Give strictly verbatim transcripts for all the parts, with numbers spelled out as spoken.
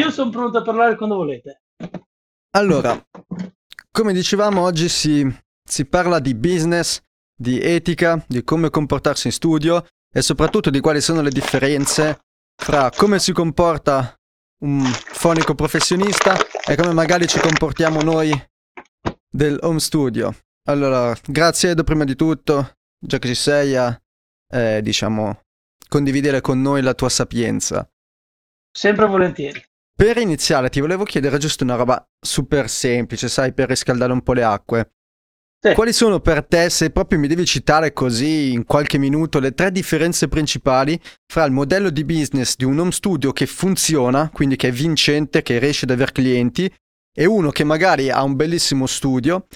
Io sono pronto a parlare quando volete. Allora, come dicevamo, oggi si, si parla di business, di etica, di come comportarsi in studio e soprattutto di quali sono le differenze fra come si comporta un fonico professionista e come magari ci comportiamo noi del home studio. Allora, grazie Edo prima di tutto, già che ci sei, a eh, diciamo condividere con noi la tua sapienza. Sempre volentieri. Per iniziare ti volevo chiedere giusto una roba super semplice, sai, per riscaldare un po' le acque. Sì. Quali sono per te, se proprio mi devi citare così in qualche minuto, le tre differenze principali fra il modello di business di un home studio che funziona, quindi che è vincente, che riesce ad avere clienti, e uno che magari ha un bellissimo studio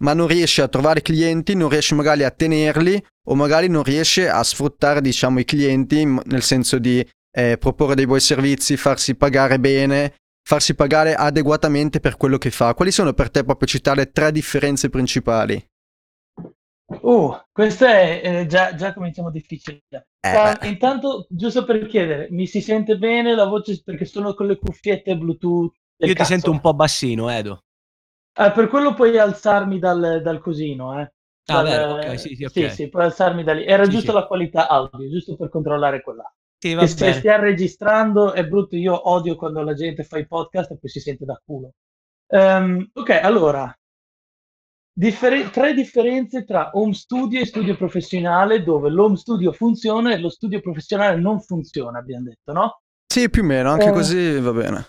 ma non riesce a trovare clienti, non riesce magari a tenerli o magari non riesce a sfruttare, diciamo, i clienti nel senso di eh, proporre dei buoni servizi, farsi pagare bene, farsi pagare adeguatamente per quello che fa. Quali sono per te, proprio citare tre differenze principali? Oh, questa è eh, già, già cominciamo difficile. Eh. Uh, intanto, giusto per chiedere, mi si sente bene la voce perché sono con le cuffiette Bluetooth? Io cazzo. Ti sento un po' bassino, Edo. Uh, per quello puoi alzarmi dal, dal cosino, eh. Dal, ah, vero, ok, sì, sì, okay. Sì, sì, puoi alzarmi da lì. Era sì, giusto sì. La qualità audio, giusto per controllare quella. Sì, che se stia registrando è brutto, io odio quando la gente fa i podcast e poi si sente da culo. Um, ok, allora, differ- tre differenze tra home studio e studio professionale, dove l'home studio funziona e lo studio professionale non funziona, abbiamo detto, no? Sì, più o meno, anche eh, così va bene.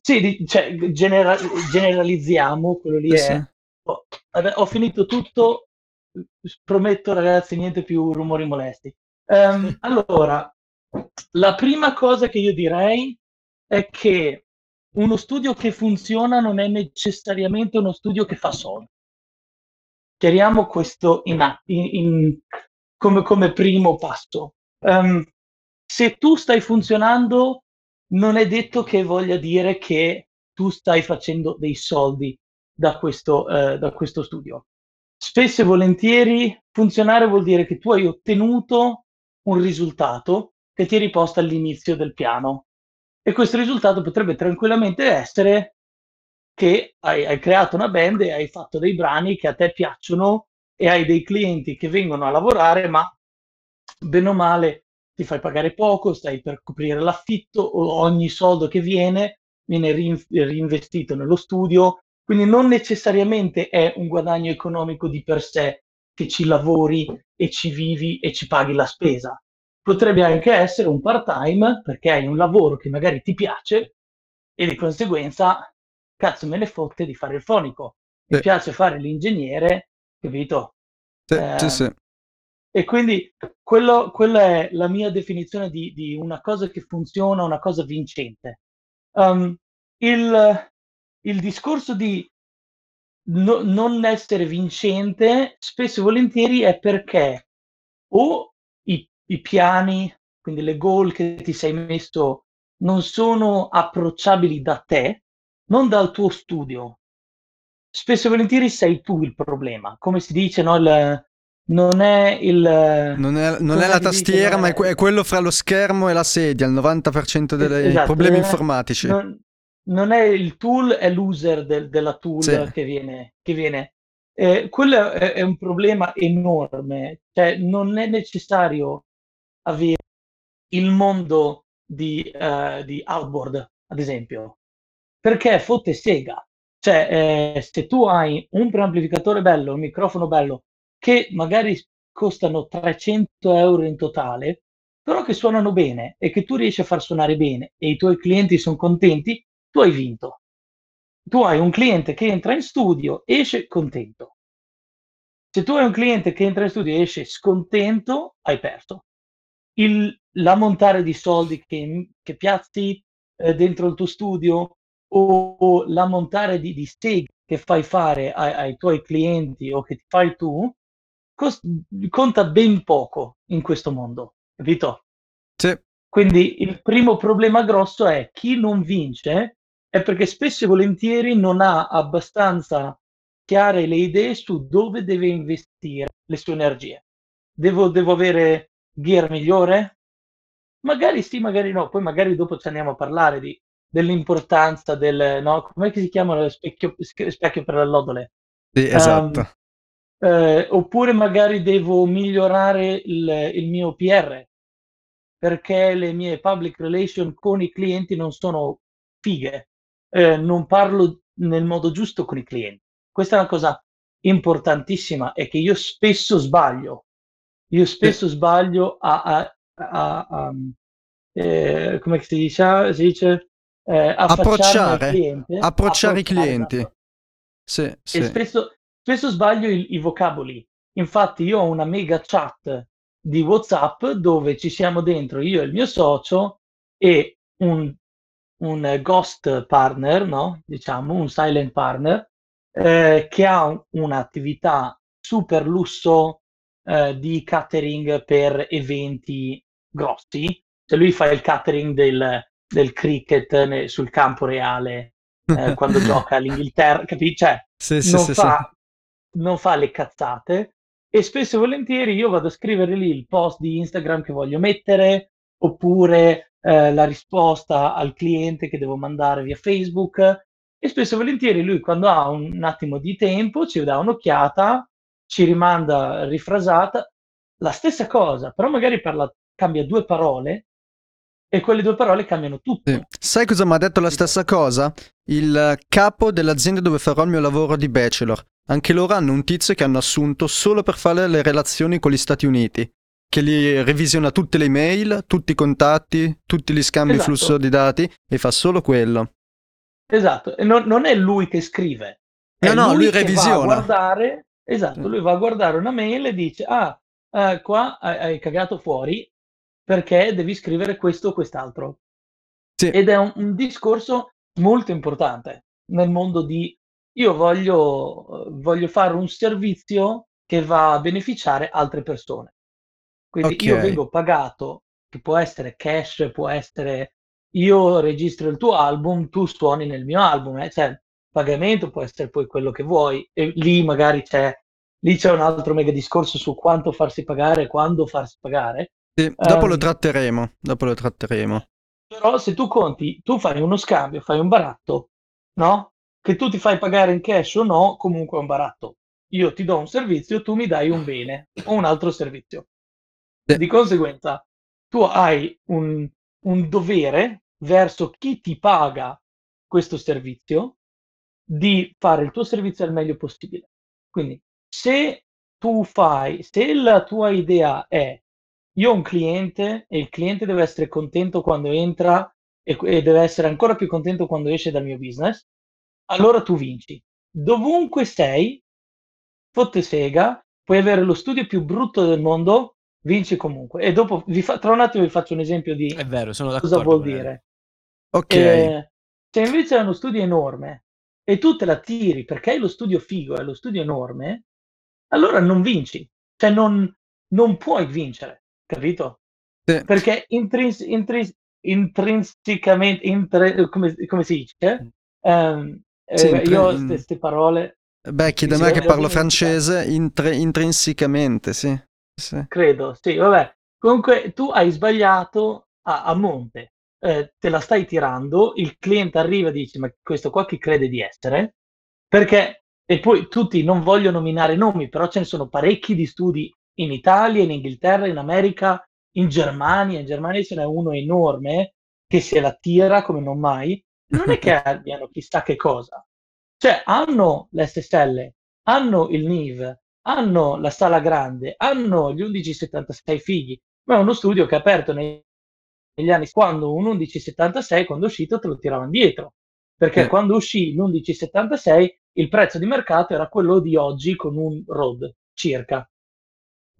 Sì, di- cioè, genera- generalizziamo, quello lì eh, è... Sì. Ho, ho finito tutto, prometto ragazzi, niente più rumori molesti. Um, allora, la prima cosa che io direi è che uno studio che funziona non è necessariamente uno studio che fa soldi. Chiariamo questo in, in, in, come, come primo passo. Um, se tu stai funzionando, non è detto che voglia dire che tu stai facendo dei soldi da questo, uh, da questo studio. Spesso e volentieri funzionare vuol dire che tu hai ottenuto un risultato che ti è riposto all'inizio del piano, e questo risultato potrebbe tranquillamente essere che hai, hai creato una band e hai fatto dei brani che a te piacciono e hai dei clienti che vengono a lavorare, ma bene o male ti fai pagare poco, stai per coprire l'affitto, o ogni soldo che viene viene rin- reinvestito nello studio, quindi non necessariamente è un guadagno economico di per sé che ci lavori e ci vivi e ci paghi la spesa. Potrebbe anche essere un part-time, perché hai un lavoro che magari ti piace e di conseguenza cazzo me ne fotte di fare il fonico, mi sì. piace fare l'ingegnere, capito? Sì, eh, sì, sì. E quindi quello, quella è la mia definizione di, di una cosa che funziona, una cosa vincente. Um, il, il discorso di No, non essere vincente spesso e volentieri è perché o i, i piani, quindi le goal che ti sei messo, non sono approcciabili da te, non dal tuo studio. Spesso e volentieri sei tu il problema, come si dice, no? Il, non è il non è, non è la tastiera, dice, ma è, que- è quello fra lo schermo e la sedia, il novanta per cento dei esatto, problemi non è, informatici non, non è il tool, è l'user del, della tool sì. che viene. Che viene. Eh, quello è, è un problema enorme, cioè non è necessario avere il mondo di, uh, di Outboard, ad esempio, perché fotte sega. Cioè, eh, se tu hai un preamplificatore bello, un microfono bello, che magari costano trecento euro in totale, però che suonano bene e che tu riesci a far suonare bene e i tuoi clienti sono contenti, tu hai vinto. Tu hai un cliente che entra in studio, esce contento. Se tu hai un cliente che entra in studio e esce scontento, hai perso. Il, l'ammontare di soldi che, che piazzi eh, dentro il tuo studio o, o l'ammontare di, di steg che fai fare ai, ai tuoi clienti o che ti fai tu, cost- conta ben poco in questo mondo, capito? Sì. Quindi il primo problema grosso è chi non vince è perché spesso e volentieri non ha abbastanza chiare le idee su dove deve investire le sue energie. Devo, devo avere gear migliore? Magari sì, magari no. Poi magari dopo ci andiamo a parlare di dell'importanza del, no, come si chiamano, specchio, specchio per le allodole. Sì, esatto. Um, eh, oppure magari devo migliorare il, il mio P R, perché le mie public relation con i clienti non sono fighe, eh, non parlo nel modo giusto con i clienti. Questa è una cosa importantissima, è che io spesso sbaglio, io spesso sì. sbaglio a, a, a, a eh, come si dice, si dice eh, approcciare, al cliente, approcciare, approcciare i clienti. Esatto. Sì, e sì. Spesso, spesso sbaglio i, i vocaboli. Infatti io ho una mega chat di WhatsApp dove ci siamo dentro io e il mio socio e un, un ghost partner, no? Diciamo un silent partner, eh, che ha un, un'attività super lusso eh, di catering per eventi grossi. Cioè lui fa il catering del, del cricket ne, sul campo reale eh, quando gioca all'Inghilterra, capisci? Cioè, sì, sì, non, sì, fa, sì. non fa le cazzate. E spesso e volentieri io vado a scrivere lì il post di Instagram che voglio mettere, oppure eh, la risposta al cliente che devo mandare via Facebook, e spesso e volentieri lui, quando ha un, un attimo di tempo, ci dà un'occhiata, ci rimanda rifrasata la stessa cosa, però magari parla, cambia due parole e quelle due parole cambiano tutto. Sì. Sai cosa mi ha detto la stessa cosa? Il capo dell'azienda dove farò il mio lavoro di bachelor. Anche loro hanno un tizio che hanno assunto solo per fare le relazioni con gli Stati Uniti, che li revisiona tutte le email, tutti i contatti, tutti gli scambi, esatto. flusso di dati, e fa solo quello. Esatto, e non, non è lui che scrive. No, no, lui, lui revisiona. Va a guardare, esatto, lui va a guardare una mail e dice, ah, eh, qua hai, hai cagato fuori perché devi scrivere questo o quest'altro. Sì. Ed è un, un discorso molto importante nel mondo di... Io voglio, voglio fare un servizio che va a beneficiare altre persone. Quindi okay. io vengo pagato, che può essere cash, può essere io registro il tuo album, tu suoni nel mio album, eh? Cioè il pagamento può essere poi quello che vuoi, e lì magari c'è, lì c'è un altro mega discorso su quanto farsi pagare, quando farsi pagare. Sì, dopo um, lo tratteremo, dopo lo tratteremo. Però se tu conti, tu fai uno scambio, fai un baratto, no? Che tu ti fai pagare in cash o no, comunque è un baratto. Io ti do un servizio, tu mi dai un bene o un altro servizio. Di conseguenza, tu hai un, un dovere verso chi ti paga questo servizio di fare il tuo servizio al meglio possibile. Quindi, se tu fai, se la tua idea è io ho un cliente e il cliente deve essere contento quando entra e, e deve essere ancora più contento quando esce dal mio business, allora tu vinci. Dovunque sei, fotte sega, puoi avere lo studio più brutto del mondo, vinci comunque. E dopo, vi fa, tra un attimo vi faccio un esempio di è vero, sono d'accordo, cosa vuol dire. Ok. Eh, se invece è uno studio enorme e tu te la tiri perché è lo studio figo, è lo studio enorme, allora non vinci. Cioè non, non puoi vincere, capito? Sì. Perché intrins- intrins- intrinsecamente, intre- come, come si dice? Um, Sempre, io ho queste parole. Beh, chi da me che parlo francese intre, intrinsecamente, sì, sì. Credo, sì, vabbè. Comunque tu hai sbagliato a, a monte, eh, te la stai tirando, il cliente arriva e dice ma questo qua chi crede di essere? Perché, e poi tutti, non voglio nominare nomi, però ce ne sono parecchi di studi in Italia, in Inghilterra, in America, in Germania, in Germania ce n'è uno enorme che se la tira come non mai. Non è che abbiano chissà che cosa, cioè hanno l'S S L, hanno il N I V, hanno la sala grande, hanno gli undici settantasei figli, ma è uno studio che è aperto nei, negli anni, quando un undici settantasei quando è uscito te lo tiravano dietro, perché eh. quando uscì l'undici settantasei il prezzo di mercato era quello di oggi con un Rode circa,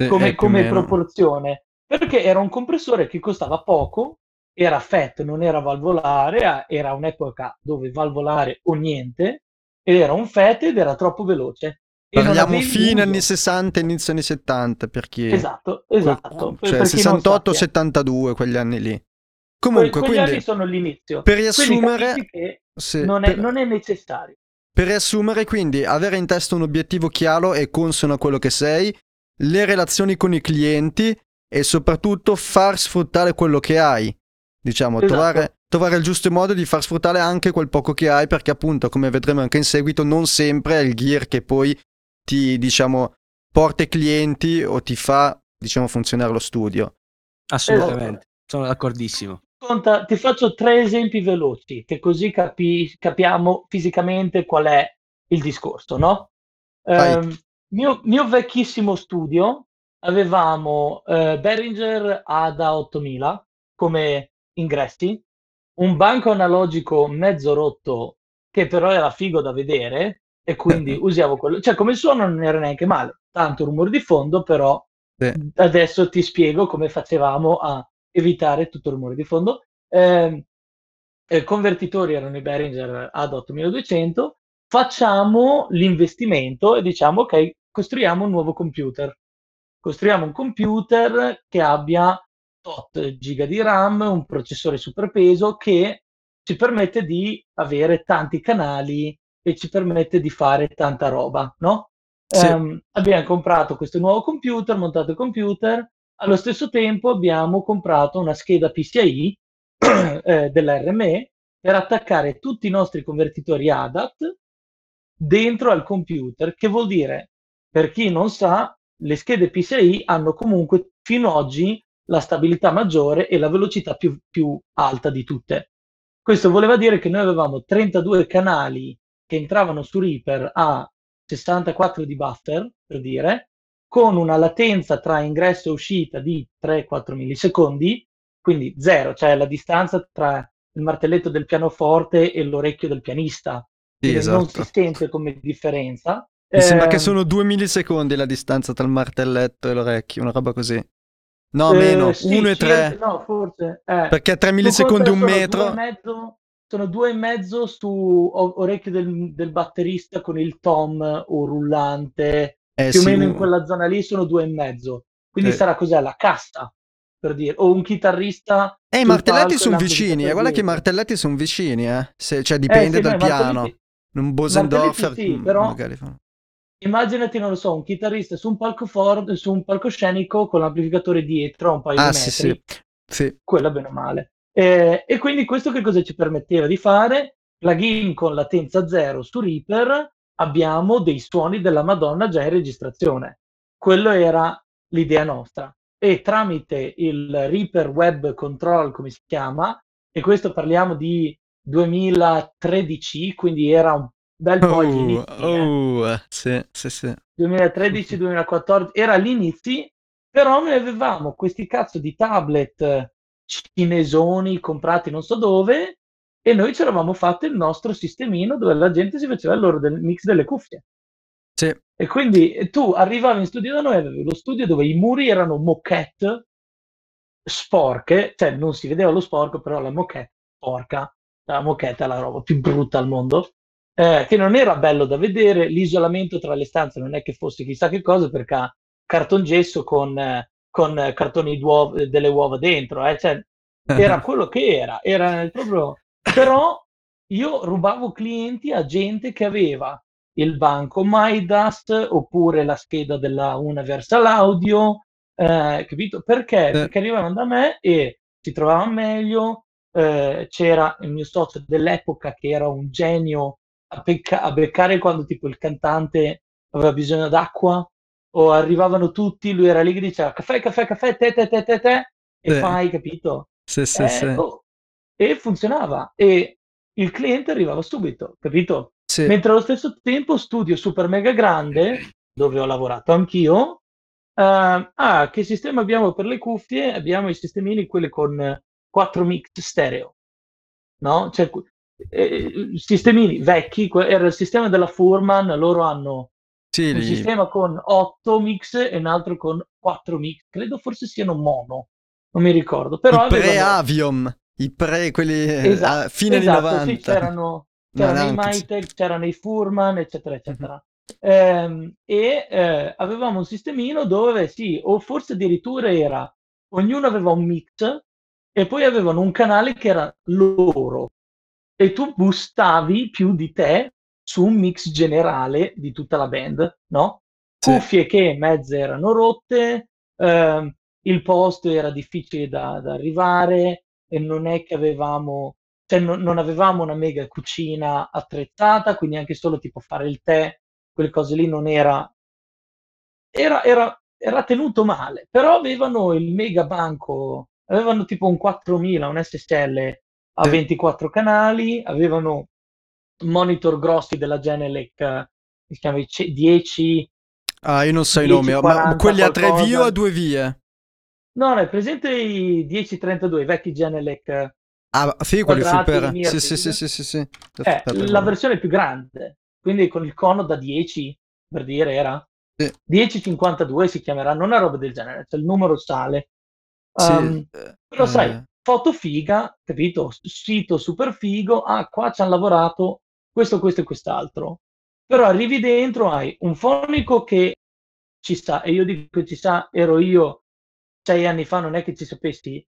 come, eh, come proporzione, perché era un compressore che costava poco, era F E T, non era valvolare, era un'epoca dove valvolare o niente, ed era un F E T ed era troppo veloce. E parliamo fine anni sessanta, inizio anni settanta, per chi... Esatto, esatto. Quel... Cioè sessantotto settantadue, quegli anni lì. Comunque, que- quegli quindi... anni sono l'inizio. Per riassumere... Che sì, non, è, per... non è necessario. Per riassumere, quindi, avere in testa un obiettivo chiaro e consono a quello che sei, le relazioni con i clienti e soprattutto far sfruttare quello che hai. Diciamo, esatto. trovare trovare il giusto modo di far sfruttare anche quel poco che hai, perché appunto, come vedremo anche in seguito, non sempre è il gear che poi ti, diciamo, porta i clienti o ti fa, diciamo, funzionare lo studio. Assolutamente, sono d'accordissimo. Conta, ti faccio tre esempi veloci, che così capi, capiamo fisicamente qual è il discorso, no? Eh, mio, mio vecchissimo studio avevamo eh, Behringer A D A ottomila come ingressi, un banco analogico mezzo rotto che però era figo da vedere e quindi usavo quello, cioè come suono non era neanche male, tanto rumore di fondo, però sì. Adesso ti spiego come facevamo a evitare tutto il rumore di fondo. Eh, i convertitori erano i Behringer A D A ottomiladuecento. Facciamo l'investimento e diciamo ok, costruiamo un nuovo computer. Costruiamo un computer che abbia tot giga di RAM, un processore super peso che ci permette di avere tanti canali e ci permette di fare tanta roba, no? Sì. Eh, abbiamo comprato questo nuovo computer, montato il computer, allo stesso tempo abbiamo comprato una scheda P C I eh, dell'R M E per attaccare tutti i nostri convertitori A D A T dentro al computer, che vuol dire, per chi non sa, le schede P C I hanno comunque fino ad oggi la stabilità maggiore e la velocità più, più alta di tutte. Questo voleva dire che noi avevamo trentadue canali che entravano su Reaper a sessantaquattro di buffer, per dire, con una latenza tra ingresso e uscita di tre quattro millisecondi, quindi zero, cioè la distanza tra il martelletto del pianoforte e l'orecchio del pianista. Sì, esatto. Non si sente come differenza. Mi eh, sembra che sono due millisecondi la distanza tra il martelletto e l'orecchio, una roba così. No, eh, meno, sì, uno e tre. No, forse. Eh. Perché tre millisecondi un metro. Due mezzo, sono due e mezzo su orecchio del, del batterista con il tom o rullante. Eh, più o sì, meno in quella zona lì sono due e mezzo. Quindi eh. sarà cos'è? La casta, per dire, o un chitarrista. Eh, i martelletti sono vicini, eh, guarda che i martelletti sono vicini, eh. Se, cioè dipende eh, sì, dal piano. Un Bosendorfer, sì, mh, però magari. Immaginati, non lo so, un chitarrista su un palco Ford, su un palcoscenico con l'amplificatore dietro a un paio ah, di metri. Sì, sì. Sì. Quella bene o male. Eh, e quindi questo che cosa ci permetteva di fare? Plugin con latenza zero su Reaper, abbiamo dei suoni della Madonna già in registrazione. Quello era l'idea nostra. E tramite il Reaper Web Control, come si chiama, e questo parliamo di duemilatredici, quindi era un bel po' oh, all'inizio. Oh, eh. sì, sì, sì. duemilatredici duemilaquattordici, era all'inizio, però noi avevamo questi cazzo di tablet cinesoni comprati non so dove e noi ci eravamo fatti il nostro sistemino dove la gente si faceva il loro del mix delle cuffie. Sì. E quindi tu arrivavi in studio da noi, avevi lo studio dove i muri erano moquette sporche, cioè non si vedeva lo sporco, però la moquette sporca. La moquette è la roba più brutta al mondo, eh, che non era bello da vedere, l'isolamento tra le stanze non è che fosse chissà che cosa, perché cartongesso con, eh, con cartoni d'uova, delle uova dentro, eh, cioè, era quello che era, era proprio... Però io rubavo clienti a gente che aveva il banco Midas oppure la scheda della Universal Audio, eh, capito? Perché? Perché arrivavano da me e si trovavano meglio. Uh, c'era il mio socio dell'epoca che era un genio a, pecca- a beccare quando tipo il cantante aveva bisogno d'acqua o arrivavano tutti, lui era lì che diceva caffè, caffè, caffè, te, te, te, te, te e sì. Fai, capito? Sì, sì, eh, sì. Oh, e funzionava e il cliente arrivava subito, capito? Sì. Mentre allo stesso tempo studio super mega grande dove ho lavorato anch'io, uh, ah, che sistema abbiamo per le cuffie? Abbiamo i sistemini, quelli con quattro mix stereo, no? Cioè, eh, sistemini vecchi, que- era il sistema della Furman, loro hanno sì, un sistema con otto mix e un altro con quattro mix, credo forse siano mono, non mi ricordo. Però i pre-Avium, i pre, quelli esatto, a fine esatto, anni novanta. Sì, c'erano c'erano no, i Mytek, c'erano i Furman, eccetera, eccetera. Mm-hmm. Ehm, e eh, avevamo un sistemino dove sì, o forse addirittura era, ognuno aveva un mix, e poi avevano un canale che era loro e tu bustavi più di te su un mix generale di tutta la band, no? Sì. Cuffie che mezze erano rotte, ehm, il posto era difficile da, da arrivare e non è che avevamo cioè no, non avevamo una mega cucina attrezzata, quindi anche solo tipo fare il tè, quelle cose lì non era era, era era tenuto male, però avevano il mega banco, avevano tipo un quattromila, un S S L a ventiquattro canali, avevano monitor grossi della Genelec, si chiama dieci. Ah, io non so i nomi, ma quelli a tre vie o a due vie? No, no, è presente i dieci trentadue, i vecchi Genelec. Ah, sì, quelli super. Sì, sì, sì, sì, sì, sì. Eh, la versione più grande, quindi con il cono da dieci, per dire, era sì. dieci cinquantadue si chiameranno, una roba del genere, cioè il numero sale. Um, sì. Però eh. sai, foto figa, capito? Sito super figo, ah, qua ci hanno lavorato questo, questo e quest'altro. Però arrivi dentro, hai un fonico che ci sa, e io dico ci sa, ero io sei anni fa, non è che ci sapessi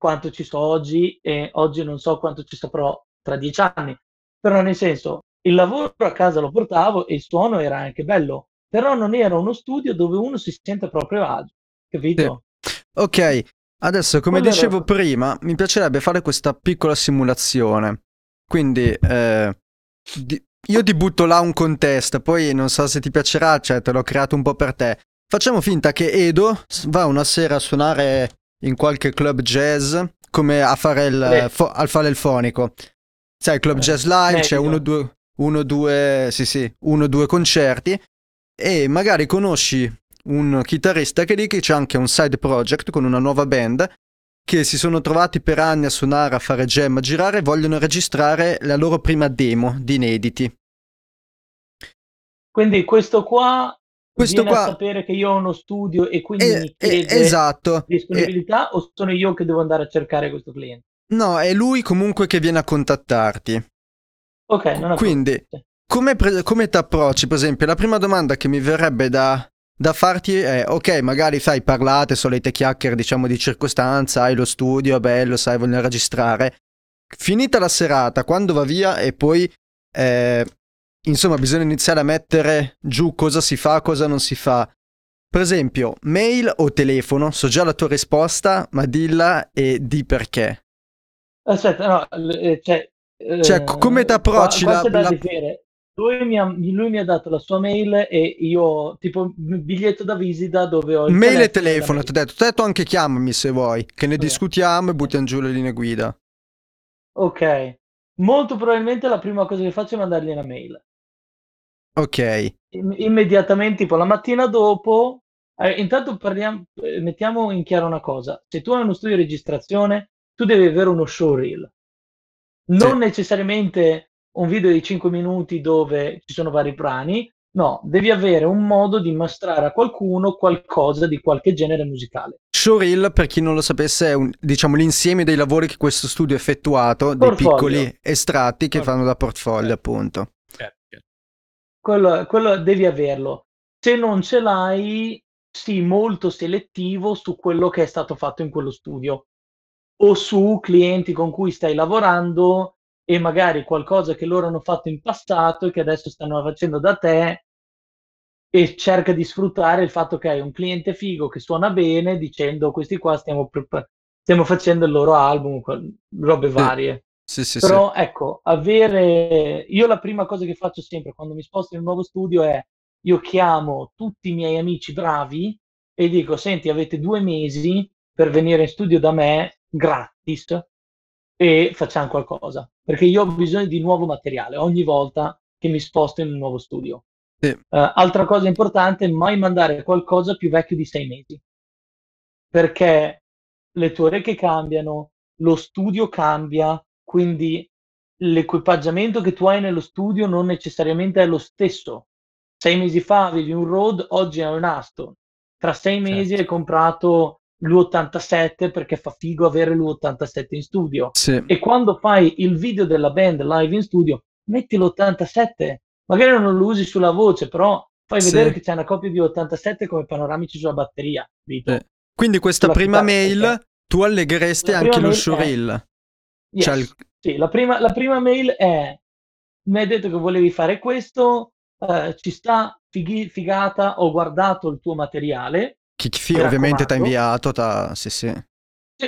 quanto ci sto oggi, e oggi non so quanto ci saprò tra dieci anni. Però nel senso, il lavoro a casa lo portavo e il suono era anche bello, però non era uno studio dove uno si sente proprio agio, capito? Sì. Ok, adesso come Quello dicevo era... prima, mi piacerebbe fare questa piccola simulazione, quindi eh, di... io ti butto là un contest, poi non so se ti piacerà, cioè te l'ho creato un po' per te. Facciamo finta che Edo va una sera a suonare in qualche club jazz, come a fare il, fo- a fare il fonico. Sai, club jazz live, c'è uno, due, uno, due, sì, sì, uno, due concerti, e magari conosci un chitarrista che lì che c'è anche un side project con una nuova band, che si sono trovati per anni a suonare, a fare jam, a girare, e vogliono registrare la loro prima demo di inediti. Quindi questo qua questo viene qua... a sapere che io ho uno studio e quindi eh, mi chiede eh, esatto. disponibilità eh, o sono io che devo andare a cercare questo cliente? No, è lui comunque che viene a contattarti. Ok, non ho Quindi, come, pre- come ti approcci? Per esempio, la prima domanda che mi verrebbe da... da farti è, ok, magari sai, parlate, solite chiacchiere, diciamo, di circostanza, hai lo studio, è bello, sai, vogliono registrare. Finita la serata, quando va via e poi, eh, insomma, bisogna iniziare a mettere giù cosa si fa, cosa non si fa. Per esempio, mail o telefono? So già la tua risposta, ma dilla e di perché. Aspetta, no, cioè... Cioè, come ti approcci la... Lui mi, ha, lui mi ha dato la sua mail e io, tipo, biglietto da visita dove ho il mail e telefono, ti ho detto, detto anche chiamami se vuoi, che ne okay. discutiamo e buttiamo giù le linee guida. Ok, molto probabilmente la prima cosa che faccio è mandargli una mail. Ok. Immediatamente, tipo, la mattina dopo, eh, intanto parliamo, eh, mettiamo in chiaro una cosa, se tu hai uno studio di registrazione, tu devi avere uno showreel. Non sì. necessariamente... un video di cinque minuti dove ci sono vari brani, no, devi avere un modo di mostrare a qualcuno qualcosa di qualche genere musicale. Showreel, per chi non lo sapesse, è un, diciamo, l'insieme dei lavori che questo studio ha effettuato, portfolio. Dei piccoli estratti che portfolio. Fanno da portfolio, appunto. Quello, quello devi averlo. Se non ce l'hai, sii molto selettivo su quello che è stato fatto in quello studio o su clienti con cui stai lavorando, e magari qualcosa che loro hanno fatto in passato e che adesso stanno facendo da te, e cerca di sfruttare il fatto che hai un cliente figo che suona bene dicendo questi qua stiamo, pre- stiamo facendo il loro album, robe varie. Sì, sì, Però sì. ecco, avere... Io la prima cosa che faccio sempre quando mi sposto in un nuovo studio è io chiamo tutti i miei amici bravi e dico, senti, avete due mesi per venire in studio da me gratis e facciamo qualcosa, perché io ho bisogno di nuovo materiale ogni volta che mi sposto in un nuovo studio. Sì. Uh, altra cosa importante, mai mandare qualcosa più vecchio di sei mesi, perché le tue orecchie cambiano, lo studio cambia, quindi l'equipaggiamento che tu hai nello studio non necessariamente è lo stesso. Sei mesi fa avevi un Rode, oggi hai un Aston. Tra sei mesi certo. hai comprato... l'U ottantasette perché fa figo avere l'U ottantasette in studio sì. e quando fai il video della band live in studio metti l'U ottantasette, magari non lo usi sulla voce però fai vedere sì. che c'è una copia di U ottantasette come panoramici sulla batteria eh. quindi questa sulla prima chitarra, mail perché... tu allegheresti la anche lo showreel è... yes. cioè il... sì, la, prima, la prima mail è mi hai detto che volevi fare questo, eh, ci sta fighi, figata, ho guardato il tuo materiale. Chi, chi ovviamente ti ha inviato, t'ha... sì sì.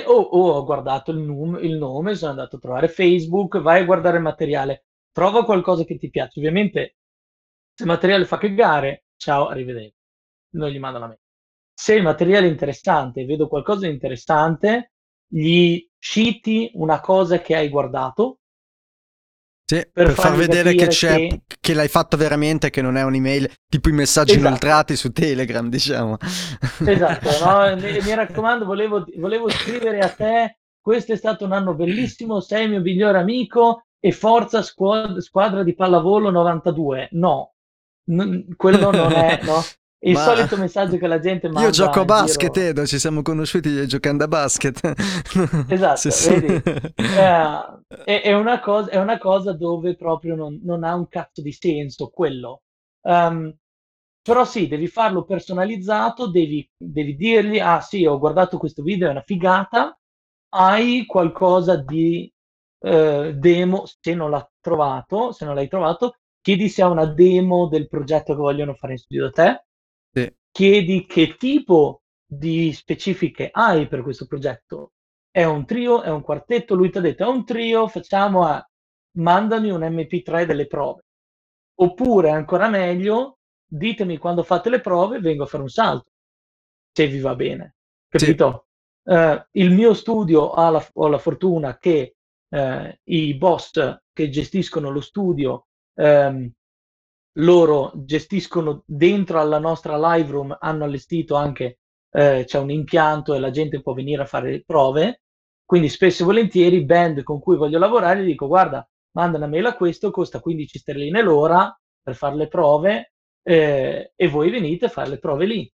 o, o ho guardato il, num- il nome, sono andato a trovare Facebook, vai a guardare il materiale, trova qualcosa che ti piace. Ovviamente se il materiale fa cagare, ciao, arrivederci, non gli mando la mail. Se il materiale è interessante, vedo qualcosa di interessante, gli citi una cosa che hai guardato, sì, per, per far vedere che c'è, che... che l'hai fatto veramente, che non è un'email tipo i messaggi esatto. inoltrati su Telegram, diciamo. Esatto, no? Mi raccomando, volevo, volevo scrivere a te, questo è stato un anno bellissimo, sei il mio migliore amico e forza squad- squadra di pallavolo novantadue. No, N- quello non è, no? Il ma... solito messaggio che la gente manda. Io gioco a basket, giro... Edo, ci siamo conosciuti giocando a basket. Esatto, sì, sì. Vedi? Eh, è, è, una cosa, è una cosa dove proprio non, non ha un cazzo di senso quello. Um, però sì, devi farlo personalizzato, devi, devi dirgli, ah sì, ho guardato questo video, è una figata, hai qualcosa di eh, demo, se non l'ha trovato, se non l'hai trovato, chiedi se ha una demo del progetto che vogliono fare in studio da te. Sì. Chiedi che tipo di specifiche hai per questo progetto, è un trio, è un quartetto, lui ti ha detto è un trio, facciamo a mandami un M P tre delle prove, oppure ancora meglio ditemi quando fate le prove vengo a fare un salto se vi va bene, capito? Sì. Uh, il mio studio ha la, ho la fortuna che uh, i boss che gestiscono lo studio um, loro gestiscono dentro alla nostra live room, hanno allestito anche eh, c'è un impianto e la gente può venire a fare le prove, quindi spesso e volentieri band con cui voglio lavorare dico guarda manda una mail a questo, costa quindici sterline l'ora per fare le prove eh, e voi venite a fare le prove lì,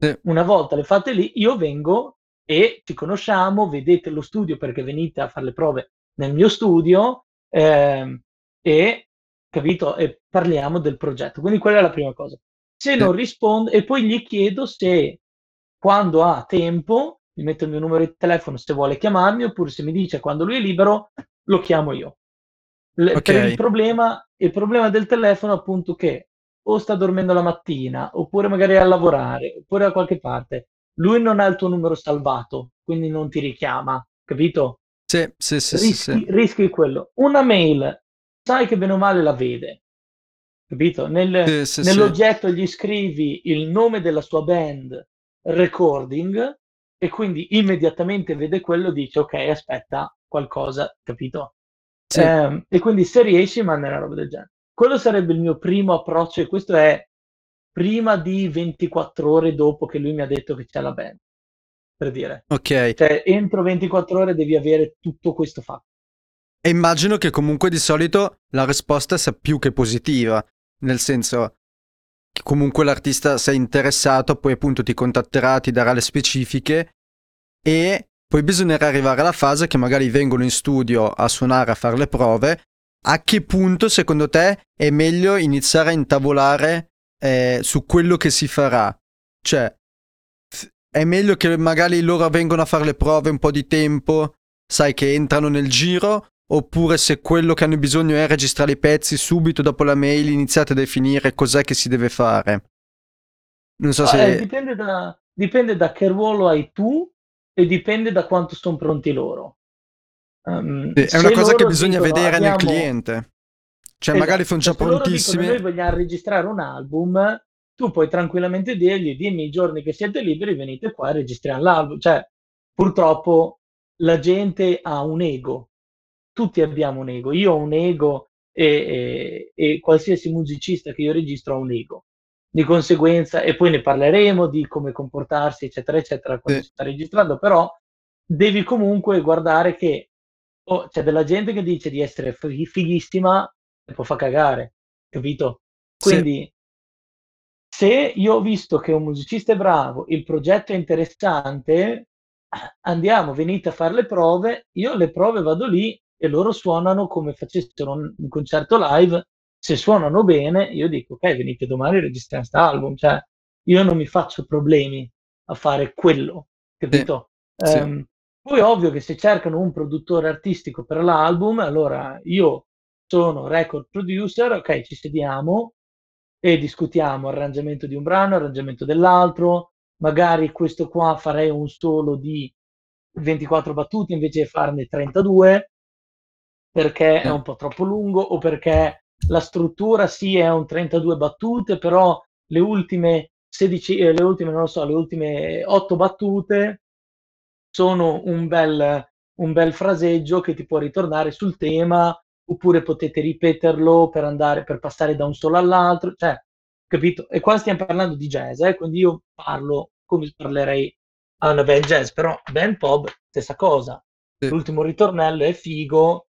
sì. Una volta le fate lì io vengo e ci conosciamo, vedete lo studio perché venite a fare le prove nel mio studio eh, e capito? E parliamo del progetto. Quindi quella è la prima cosa. Se non risponde, e poi gli chiedo se quando ha tempo, mi metto il mio numero di telefono se vuole chiamarmi, oppure se mi dice quando lui è libero, lo chiamo io. L- okay. Per il problema, il problema del telefono appunto che o sta dormendo la mattina, oppure magari è a lavorare, oppure da qualche parte. Lui non ha il tuo numero salvato, quindi non ti richiama, capito? Sì, sì, sì. Rischi, sì, sì. rischi quello. Una mail... sai che bene o male la vede, capito? Nel, sì, sì, nell'oggetto sì. Gli scrivi il nome della sua band recording e quindi immediatamente vede quello e dice ok aspetta qualcosa, capito? Sì. Eh, e quindi se riesci manda una roba del genere. Quello sarebbe il mio primo approccio e questo è prima di ventiquattro ore dopo che lui mi ha detto che c'è la band, per dire. Ok. Cioè entro ventiquattro ore devi avere tutto questo fatto. E immagino che comunque di solito la risposta sia più che positiva, nel senso che comunque l'artista sei interessato, poi appunto ti contatterà, ti darà le specifiche e poi bisognerà arrivare alla fase che magari vengono in studio a suonare, a fare le prove. A che punto secondo te è meglio iniziare a intavolare eh, su quello che si farà? Cioè è meglio che magari loro vengono a fare le prove un po' di tempo, sai che entrano nel giro? Oppure se quello che hanno bisogno è registrare i pezzi subito dopo la mail iniziate a definire cos'è che si deve fare? Non so se... Eh, dipende, da, dipende da che ruolo hai tu e dipende da quanto sono pronti loro. Um, sì, è una cosa che bisogna dicono, vedere abbiamo... nel cliente. Cioè esatto, magari sono già prontissimi. Se noi vogliamo registrare un album, tu puoi tranquillamente dirgli dimmi i giorni che siete liberi, venite qua e registriamo l'album. Cioè purtroppo la gente ha un ego. Tutti abbiamo un ego, io ho un ego e, e, e qualsiasi musicista che io registro ha un ego. Di conseguenza, e poi ne parleremo di come comportarsi, eccetera, eccetera, quando sì. si sta registrando, però devi comunque guardare che oh, c'è della gente che dice di essere fig- fighissima e può far cagare, capito? Quindi sì. se io ho visto che un musicista è bravo, il progetto è interessante, andiamo, venite a fare le prove, io le prove vado lì, e loro suonano come facessero un, un concerto live, se suonano bene io dico ok venite domani a registrare sta album, cioè io non mi faccio problemi a fare quello, capito? Eh, sì. um, poi ovvio che se cercano un produttore artistico per l'album allora io sono record producer, ok ci sediamo e discutiamo arrangiamento di un brano, arrangiamento dell'altro, magari questo qua farei un solo di ventiquattro battute invece di farne trentadue, perché è un po' troppo lungo, o perché la struttura sì è un trentadue battute, però le ultime sedici, eh, le ultime non lo so, le ultime otto battute sono un bel, un bel fraseggio che ti può ritornare sul tema, oppure potete ripeterlo per andare, per passare da un solo all'altro, cioè, capito? E qua stiamo parlando di jazz, eh? Quindi io parlo come parlerei a una band jazz, però band pop stessa cosa, sì. L'ultimo ritornello è figo,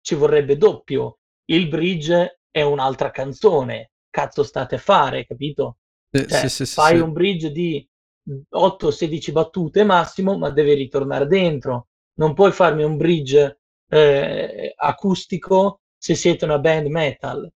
ci vorrebbe doppio, il bridge è un'altra canzone, cazzo state a fare, capito? Sì, cioè, sì, sì, fai sì. Un bridge di otto sedici battute massimo, ma deve ritornare dentro, non puoi farmi un bridge eh, acustico se siete una band metal,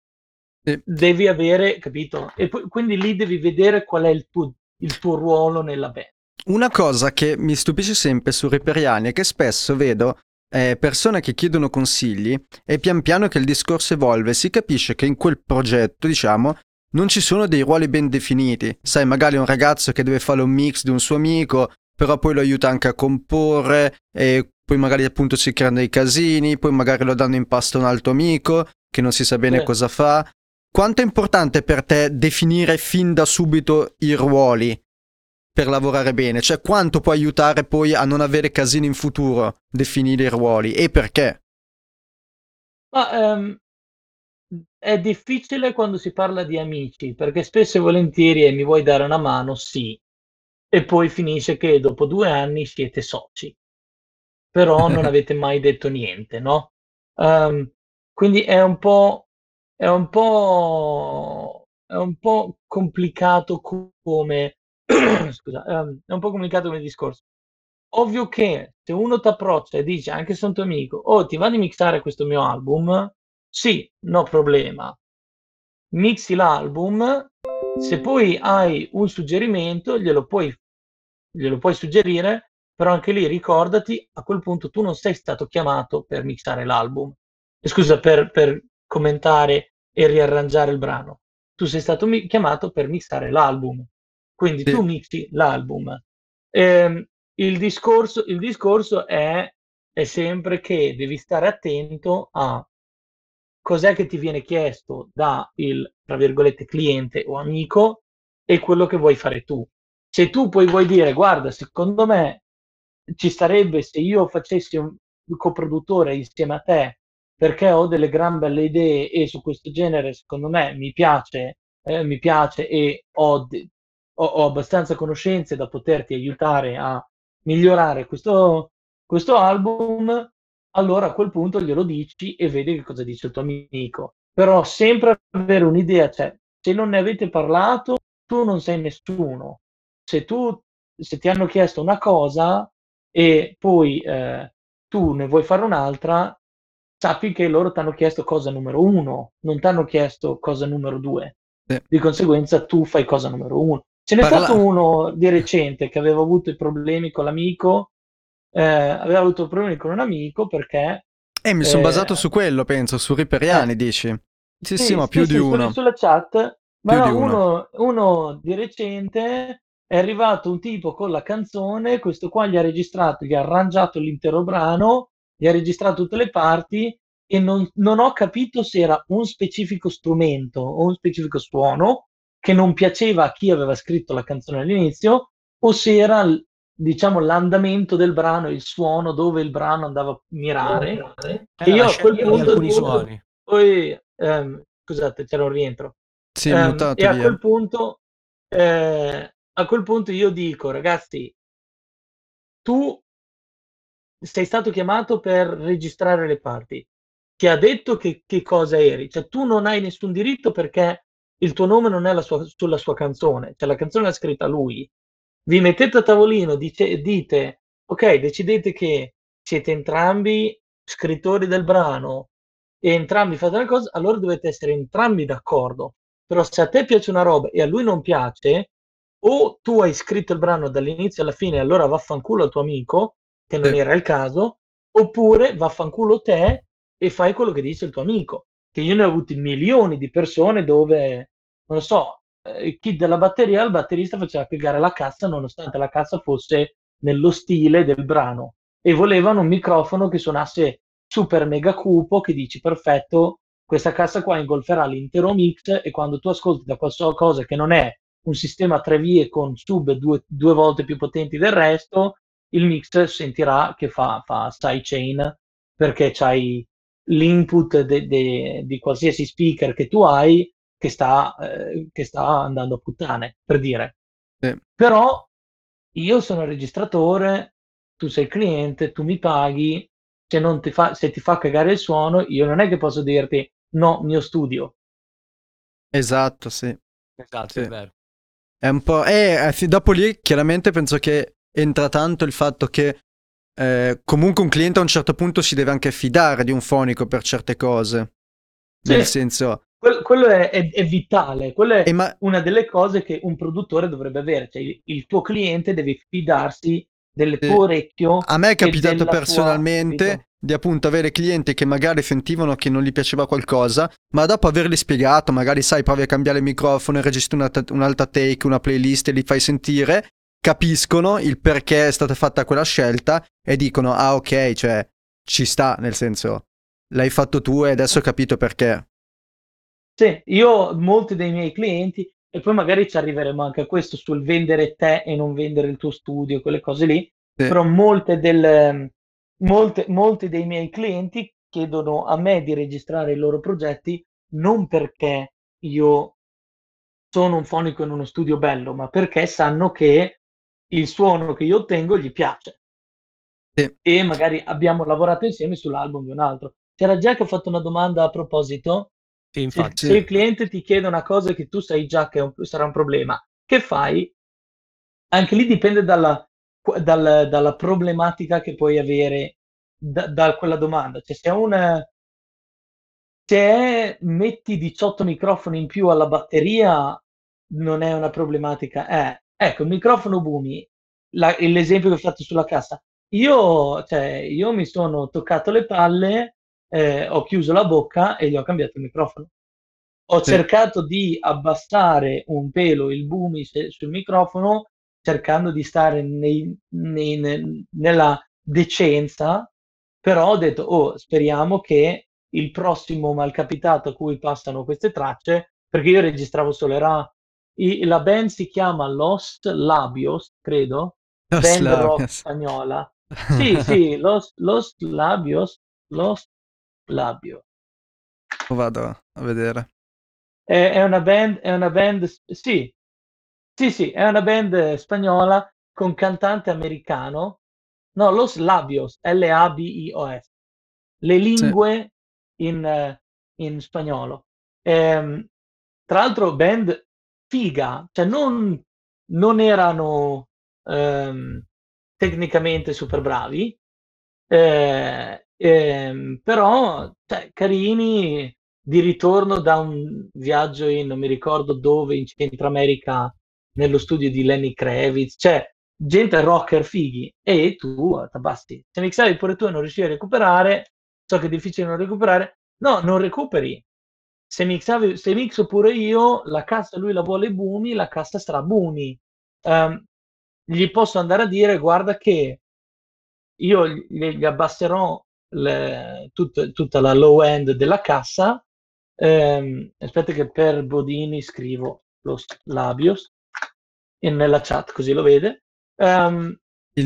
sì. Devi avere, capito? E poi, quindi lì devi vedere qual è il tuo, il tuo ruolo nella band. Una cosa che mi stupisce sempre su Riperiani è che spesso vedo eh, persone che chiedono consigli e pian piano che il discorso evolve si capisce che in quel progetto, diciamo, non ci sono dei ruoli ben definiti. Sai, magari un ragazzo che deve fare un mix di un suo amico, però poi lo aiuta anche a comporre e poi magari appunto si creano dei casini, poi magari lo danno in pasto a un altro amico che non si sa bene eh. cosa fa. Quanto è importante per te definire fin da subito i ruoli per lavorare bene? Cioè, quanto può aiutare poi a non avere casini in futuro definire i ruoli, e perché? Ma um, è difficile quando si parla di amici, perché spesso e volentieri è, mi vuoi dare una mano? Sì. E poi finisce che dopo due anni siete soci, però non avete mai detto niente, no? Um, quindi è un po' è un po' è un po' complicato come scusa, um, è un po' complicato come discorso. Ovvio che se uno ti approccia e dice, anche se un tuo amico, oh, ti va di mixare questo mio album? Sì, no problema. Mixi l'album, se poi hai un suggerimento glielo puoi, glielo puoi suggerire, però anche lì ricordati, a quel punto tu non sei stato chiamato per mixare l'album, eh, scusa, per, per commentare e riarrangiare il brano, tu sei stato mi- chiamato per mixare l'album. Quindi tu mixi l'album. Eh, il discorso, il discorso è, è sempre che devi stare attento a cos'è che ti viene chiesto da il, tra virgolette, cliente o amico e quello che vuoi fare tu. Se tu poi vuoi dire, guarda, secondo me ci sarebbe se io facessi un coproduttore insieme a te perché ho delle gran belle idee e su questo genere secondo me mi piace, eh, mi piace e ho... De- ho abbastanza conoscenze da poterti aiutare a migliorare questo, questo album, allora a quel punto glielo dici e vedi che cosa dice il tuo amico. Però sempre avere un'idea, cioè se non ne avete parlato, tu non sei nessuno. Se tu se ti hanno chiesto una cosa e poi eh, tu ne vuoi fare un'altra, sappi che loro ti hanno chiesto cosa numero uno, non ti hanno chiesto cosa numero due. Sì. Di conseguenza tu fai cosa numero uno. Ce n'è Parla... stato uno di recente che aveva avuto i problemi con l'amico, eh, aveva avuto problemi con un amico perché... Eh, mi sono eh... basato su quello, penso, su Riperiani, eh. dici? Sì, sì, sì, ma più sì, di sì, uno. Sulla chat, ma no, di uno. Uno, uno di recente è arrivato un tipo con la canzone, questo qua gli ha registrato, gli ha arrangiato l'intero brano, gli ha registrato tutte le parti e non, non ho capito se era un specifico strumento o un specifico suono che non piaceva a chi aveva scritto la canzone all'inizio, o se era, diciamo, l'andamento del brano, il suono dove il brano andava a mirare. Eh, e io a quel punto alcuni suoni. Poi, ehm, scusate, c'era un rientro. Sì, ehm, mutato, e a via. quel punto, eh, a quel punto io dico, ragazzi, tu sei stato chiamato per registrare le parti. Ti ha detto che, che cosa eri, cioè tu non hai nessun diritto perché il tuo nome non è la sua, sulla sua canzone, cioè la canzone l'ha scritta lui. Vi mettete a tavolino, dice, dite, ok, decidete che siete entrambi scrittori del brano e entrambi fate una cosa, allora dovete essere entrambi d'accordo. Però se a te piace una roba e a lui non piace, o tu hai scritto il brano dall'inizio alla fine, allora vaffanculo al tuo amico, che non era il caso, oppure vaffanculo te e fai quello che dice il tuo amico. Che io ne ho avuti milioni di persone dove, non lo so, eh, chi della batteria, il batterista faceva piegare la cassa nonostante la cassa fosse nello stile del brano. e volevano un microfono che suonasse super mega cupo, che dici perfetto, questa cassa qua ingolferà l'intero mix, e quando tu ascolti da qualcosa che non è un sistema a tre vie con sub due, due volte più potenti del resto, il mix sentirà che fa, fa sidechain, perché c'hai l'input de, de, di qualsiasi speaker che tu hai che sta, eh, che sta andando a puttane, per dire. Sì. Però io sono il registratore, tu sei il cliente, tu mi paghi, se, non ti fa, se ti fa cagare il suono, io non è che posso dirti no, mio studio. Esatto, sì. Esatto, sì. È vero. È un po'... Eh, dopo lì chiaramente penso che entra tanto il fatto che eh, comunque un cliente a un certo punto si deve anche fidare di un fonico per certe cose. Sì. Nel senso... Quello, quello è, è, è vitale, quello è ma... una delle cose che un produttore dovrebbe avere, cioè il, il tuo cliente deve fidarsi del sì. tuo orecchio. A me è capitato personalmente tua... di appunto avere clienti che magari sentivano che non gli piaceva qualcosa, ma dopo averli spiegato, magari sai, provi a cambiare il microfono, registri un'altra take, una playlist e li fai sentire, capiscono il perché è stata fatta quella scelta e dicono ah ok, cioè ci sta, nel senso l'hai fatto tu e adesso ho capito perché. Sì, io ho molti dei miei clienti, e poi magari ci arriveremo anche a questo sul vendere te e non vendere il tuo studio, quelle cose lì, sì. Però molte del, molte, molti dei miei clienti chiedono a me di registrare i loro progetti non perché io sono un fonico in uno studio bello, ma perché sanno che il suono che io ottengo gli piace. Sì. E magari abbiamo lavorato insieme sull'album di un altro. C'era già che ho fatto una domanda a proposito. Sì, infatti. Se il cliente ti chiede una cosa che tu sai già che un, sarà un problema, che fai? Anche lì dipende dalla, dalla, dalla problematica che puoi avere da, da quella domanda. Cioè, se, una, se è, metti diciotto microfoni in più alla batteria, non è una problematica. Eh, ecco, il microfono Bumi, la, l'esempio che ho fatto sulla cassa. Io, cioè, io mi sono toccato le palle. Eh, ho chiuso la bocca e gli ho cambiato il microfono, ho sì. cercato di abbassare un pelo il Bumi se, sul microfono, cercando di stare nei, nei, ne, nella decenza, però ho detto oh, speriamo che il prossimo malcapitato a cui passano queste tracce, perché io registravo solo era i, la band si chiama Los Labios, credo, Los band Labios. Rock spagnola. Sì, sì, Los, Los Labios Los Labio. Vado a vedere. È, è una band, è una band, sì, sì, sì, è una band spagnola con cantante americano. No, Los Labios, L A B I O S. Le lingue sì. in, in spagnolo. Ehm, tra l'altro band figa, cioè non, non erano ehm, tecnicamente super bravi, eh, Eh, però cioè, carini, di ritorno da un viaggio in non mi ricordo dove, in Centro America, nello studio di Lenny Kravitz, cioè gente rocker fighi, e tu abbassi, se mixavi pure tu e non riuscivi a recuperare, so che è difficile non recuperare, no, non recuperi, se mixavi, se mixo pure io la cassa, lui la vuole Bumi, la cassa sarà Bumi, um, gli posso andare a dire guarda che io gli, gli abbasserò Le, tut, tutta la low end della cassa, ehm, aspetta che per Bodini scrivo Los Labios e nella chat così lo vede. um,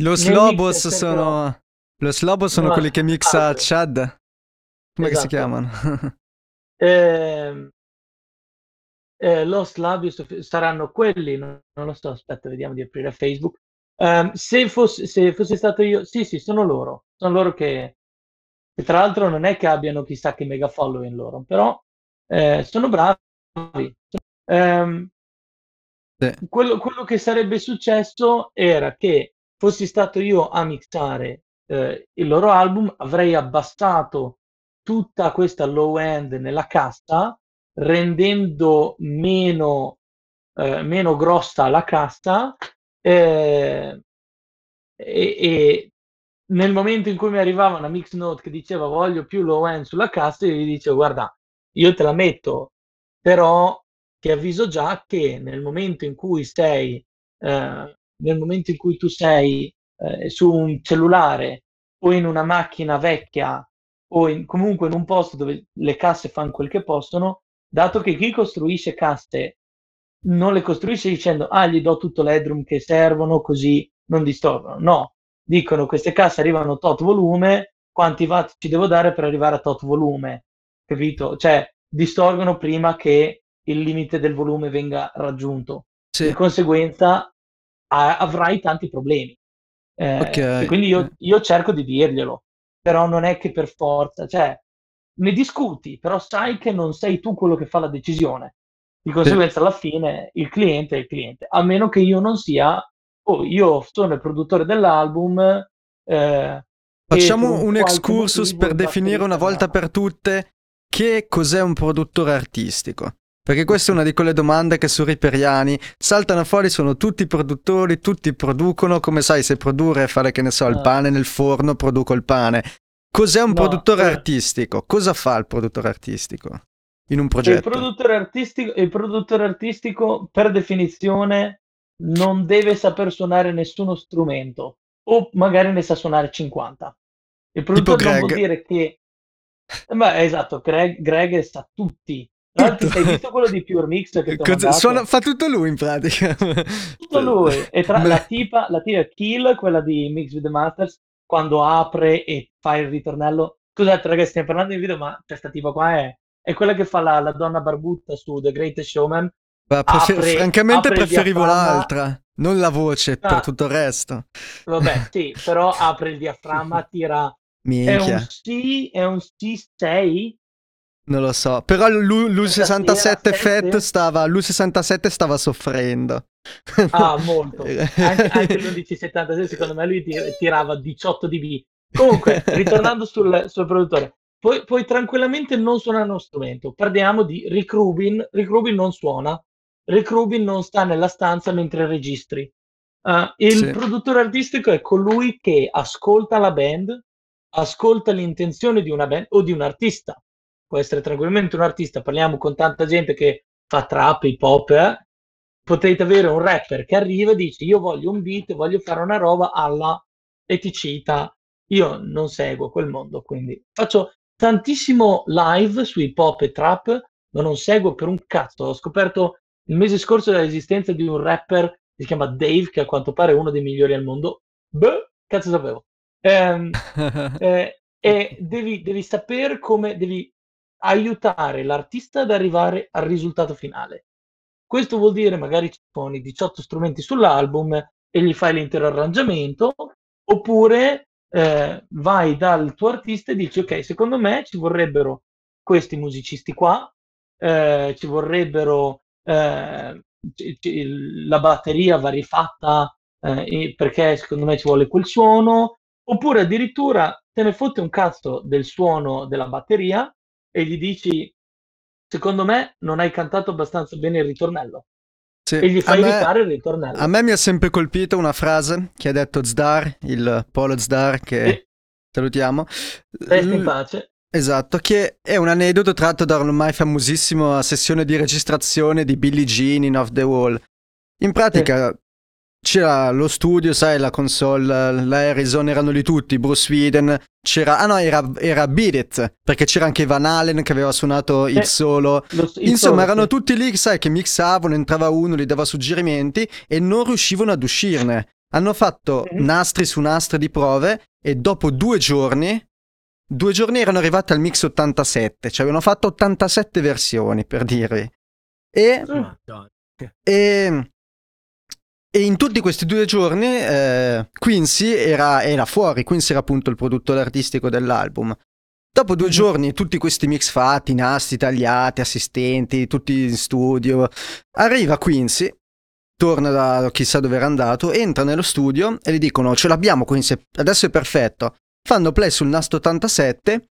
Los Lobos sono Los Lobos sono no, quelli che mixa ah, Chad come esatto. Si chiamano eh, eh, Los Labios saranno quelli, non, non lo so, aspetta vediamo di aprire Facebook. um, se, fosse, se fosse stato io sì sì sono loro sono loro che che tra l'altro non è che abbiano chissà che mega following loro, però eh, sono bravi. Um, sì. quello, quello che sarebbe successo era che fossi stato io a mixare eh, il loro album, avrei abbassato tutta questa low end nella cassa, rendendo meno, eh, meno grossa la cassa, eh, e, e nel momento in cui mi arrivava una mix note che diceva voglio più low end sulla cassa, io gli dicevo guarda, io te la metto, però ti avviso già che nel momento in cui sei eh, nel momento in cui tu sei eh, su un cellulare o in una macchina vecchia o in, comunque in un posto dove le casse fanno quel che possono, dato che chi costruisce casse non le costruisce dicendo ah gli do tutto l'headroom che servono così non distorcono, no, dicono queste casse arrivano tot volume, quanti watt ci devo dare per arrivare a tot volume, capito? Cioè distorcono prima che il limite del volume venga raggiunto, sì. Di conseguenza a- avrai tanti problemi, eh, okay. Quindi io, io cerco di dirglielo, però non è che per forza, cioè ne discuti, però sai che non sei tu quello che fa la decisione, di conseguenza sì. Alla fine il cliente è il cliente, a meno che io non sia oh, io sono il produttore dell'album, eh, facciamo un excursus per definire una volta per tutte che cos'è un produttore artistico, perché questa è una di quelle domande che su Riperiani saltano fuori, sono tutti produttori, tutti producono, come sai se produrre è fare che ne so il pane nel forno, produco il pane. Cos'è un no, produttore eh. artistico? Cosa fa il produttore artistico in un progetto? Il produttore artistico, il produttore artistico per definizione non deve saper suonare nessuno strumento o magari ne sa suonare cinquanta. Il produttore non vuol dire che beh, esatto, Greg, Greg sa tutti. Tra l'altro hai visto quello di Pure Mix che cosa, suona, fa tutto lui in pratica. Tutto lui. E tra beh. la tipa, la tipa Kill, quella di Mixed with the Masters, quando apre e fa il ritornello. Scusate ragazzi, stiamo parlando di video, ma questa tipa qua è è quella che fa la, la donna barbuta su The Greatest Showman. Beh, prefer- apre, francamente apre preferivo l'altra, non la voce ah. per tutto il resto. Vabbè, sì, però apre il diaframma, tira. Minchia. È un C, è un C sei? Non lo so, però l'U, l'U sessantasette Fett stava, l'U sessantasette stava soffrendo. Ah, molto. Anche, anche l'undici settantasei secondo me lui tirava diciotto dB. Comunque, ritornando sul, sul produttore, puoi, puoi tranquillamente non suonare uno strumento. Parliamo di Rick Rubin, Rick Rubin non suona, Rick Rubin non sta nella stanza mentre registri. Uh, il sì. produttore artistico è colui che ascolta la band, ascolta l'intenzione di una band o di un artista, può essere tranquillamente un artista, parliamo con tanta gente che fa trap, hip hop, eh? Potete avere un rapper che arriva e dice io voglio un beat, voglio fare una roba alla eticità, io non seguo quel mondo, quindi faccio tantissimo live su hip hop e trap, ma non seguo per un cazzo, ho scoperto il mese scorso dell'esistenza di un rapper che si chiama Dave, che a quanto pare è uno dei migliori al mondo, beh, cazzo sapevo. E eh, eh, eh, devi, devi sapere come devi aiutare l'artista ad arrivare al risultato finale. Questo vuol dire magari ci poni diciotto strumenti sull'album e gli fai l'intero arrangiamento, oppure eh, vai dal tuo artista e dici ok, secondo me ci vorrebbero questi musicisti qua, eh, ci vorrebbero eh, c- c- la batteria va rifatta eh, perché secondo me ci vuole quel suono. Oppure addirittura te ne fotte un cazzo del suono della batteria e gli dici secondo me non hai cantato abbastanza bene il ritornello, sì, e gli fai me, rifare il ritornello. A me mi ha sempre colpito una frase che ha detto Zdar, il Polo Zdar, che sì. salutiamo. Resti in pace. Esatto, che è un aneddoto tratto da ormai famosissima sessione di registrazione di Billie Jean in Off the Wall. In pratica... Sì. C'era lo studio, sai, la console, la Harrison, erano lì tutti, Bruce Swedien, c'era... Ah no, era, era Beat It, perché c'era anche Van Halen che aveva suonato il solo. Eh, lo, il Insomma, solo, erano sì. tutti lì, sai, che mixavano, entrava uno, gli dava suggerimenti e non riuscivano ad uscirne. Hanno fatto mm-hmm. nastri su nastri di prove e dopo due giorni, due giorni erano arrivati al mix ottantasette, cioè avevano fatto ottantasette versioni, per dirvi. E... Oh, e... E in tutti questi due giorni eh, Quincy era, era fuori, Quincy era appunto il produttore artistico dell'album. Dopo due giorni tutti questi mix fatti, nastri tagliati, assistenti, tutti in studio. Arriva Quincy, torna da chissà dove era andato, entra nello studio e gli dicono ce l'abbiamo Quincy, adesso è perfetto. Fanno play sul nastro ottantasette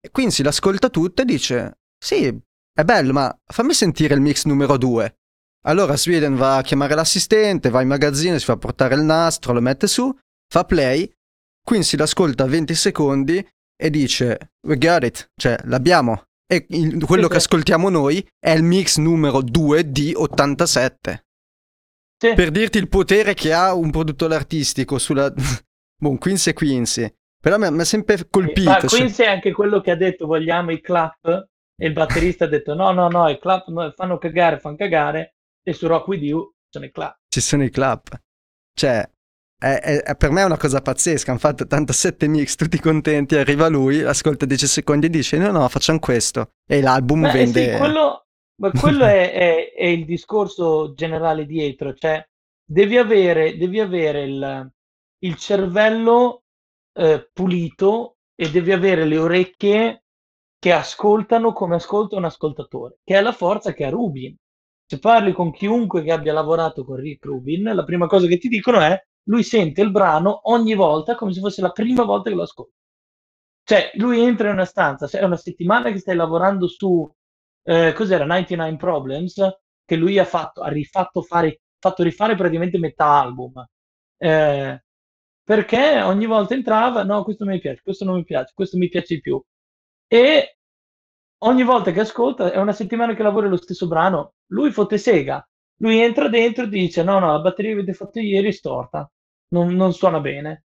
e Quincy l'ascolta tutta e dice sì, è bello ma fammi sentire il mix numero due. Allora Swedien va a chiamare l'assistente, va in magazzino, si fa portare il nastro, lo mette su, fa play, Quincy l'ascolta venti secondi e dice we got it, cioè l'abbiamo, e il, quello sì, che sì. ascoltiamo noi è il mix numero due di ottantasette. Sì. Per dirti il potere che ha un produttore artistico sulla... Buon Quincy e Quincy. Però mi ha sempre colpito. Ma Quincy cioè... è anche quello che ha detto vogliamo i clap, e il batterista ha detto no no no, i clap fanno cagare, fanno cagare, e su Rock With You sono i clap. Ci sono i clap. Cioè è, è, è per me è una cosa pazzesca. Hanno fatto ottantasette mix tutti contenti, arriva lui, ascolta dieci secondi e dice no no, facciamo questo, e l'album ma vende. Sì, quello, ma quello è, è, è il discorso generale dietro, cioè devi avere, devi avere il, il cervello Eh, pulito, e devi avere le orecchie che ascoltano come ascolta un ascoltatore, che è la forza che ha Rubin. Se parli con chiunque che abbia lavorato con Rick Rubin, la prima cosa che ti dicono è lui sente il brano ogni volta come se fosse la prima volta che lo ascolta. Cioè lui entra in una stanza, cioè, è una settimana che stai lavorando su eh, cos'era novantanove Problems, che lui ha fatto, ha rifatto fare, fatto rifare praticamente metà album, eh, perché ogni volta entrava, no, questo mi piace, questo non mi piace, questo mi piace di più, e ogni volta che ascolta, è una settimana che lavora lo stesso brano, lui fotte sega, lui entra dentro e dice no no, la batteria che avete fatto ieri è storta, non, non suona bene,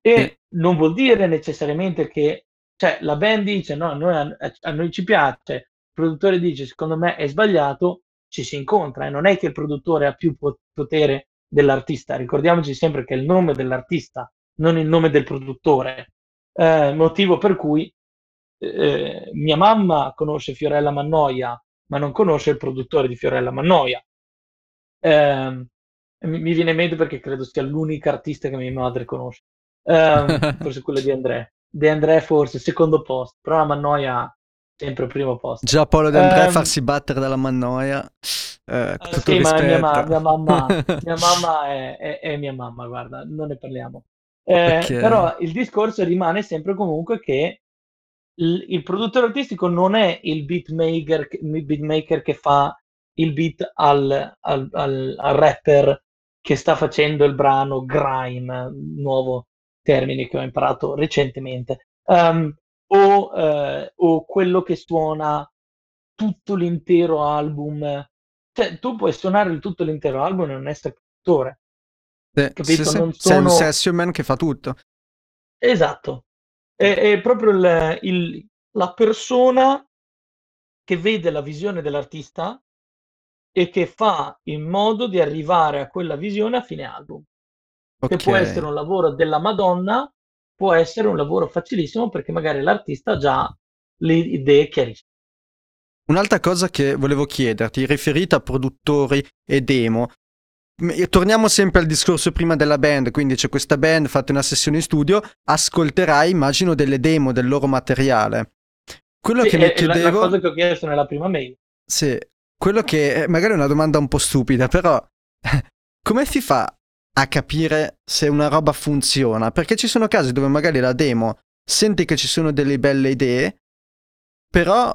e non vuol dire necessariamente che, cioè la band dice no, a noi, a, a noi ci piace, il produttore dice secondo me è sbagliato, ci si incontra, e non è che il produttore ha più potere dell'artista, ricordiamoci sempre che è il nome dell'artista, non il nome del produttore, eh, motivo per cui eh, mia mamma conosce Fiorella Mannoia, ma non conosce il produttore di Fiorella Mannoia, eh, mi, mi viene in mente perché credo sia l'unica artista che mia madre conosce, eh, forse quella di André, De André forse secondo posto, però la Mannoia sempre primo posto. Già Polo De André eh, farsi battere dalla Mannoia. Eh, ah, sì, ma mia, ma- mia mamma, mia mamma è, è, è mia mamma, guarda, non ne parliamo. Eh, okay. Però il discorso rimane sempre comunque che l- il produttore artistico non è il beatmaker, il beatmaker che fa il beat al, al, al, al rapper che sta facendo il brano grime, nuovo termine che ho imparato recentemente, um, o, eh, o quello che suona tutto l'intero album. Cioè, tu puoi suonare tutto l'intero album e non essere produttore. Sì, capito? Sì, sì. Non sono... Sei un session man che fa tutto. Esatto. È, è proprio il, il, la persona che vede la visione dell'artista e che fa in modo di arrivare a quella visione a fine album. Okay. Che può essere un lavoro della Madonna, può essere un lavoro facilissimo perché magari l'artista ha già le idee chiarissime. Un'altra cosa che volevo chiederti, riferita a produttori e demo, torniamo sempre al discorso prima della band, quindi c'è questa band, fate una sessione in studio, ascolterai immagino delle demo del loro materiale. Quello sì, che mi chiedevo... la cosa che ho chiesto nella prima mail. Sì, quello che... magari è una domanda un po' stupida, però come si fa a capire se una roba funziona? Perché ci sono casi dove magari la demo senti che ci sono delle belle idee, però...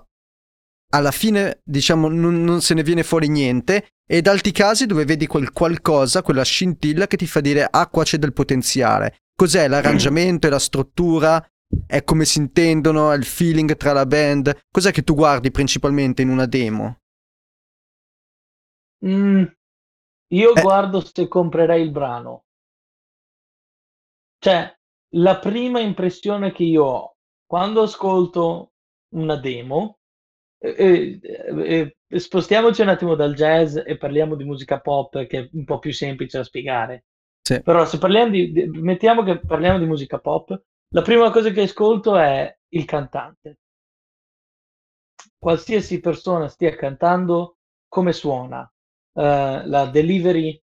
alla fine, diciamo, non, non se ne viene fuori niente, ed altri casi dove vedi quel qualcosa, quella scintilla che ti fa dire ah, qua c'è del potenziale. Cos'è l'arrangiamento, è la struttura, è come si intendono, è il feeling tra la band? Cos'è che tu guardi principalmente in una demo? Mm, io eh. guardo se comprerei il brano. Cioè, la prima impressione che io ho quando ascolto una demo... E, e, e, spostiamoci un attimo dal jazz e parliamo di musica pop, che è un po' più semplice da spiegare. Sì. Però se parliamo di, di mettiamo che parliamo di musica pop, la prima cosa che ascolto è il cantante. Qualsiasi persona stia cantando, come suona, uh, la delivery,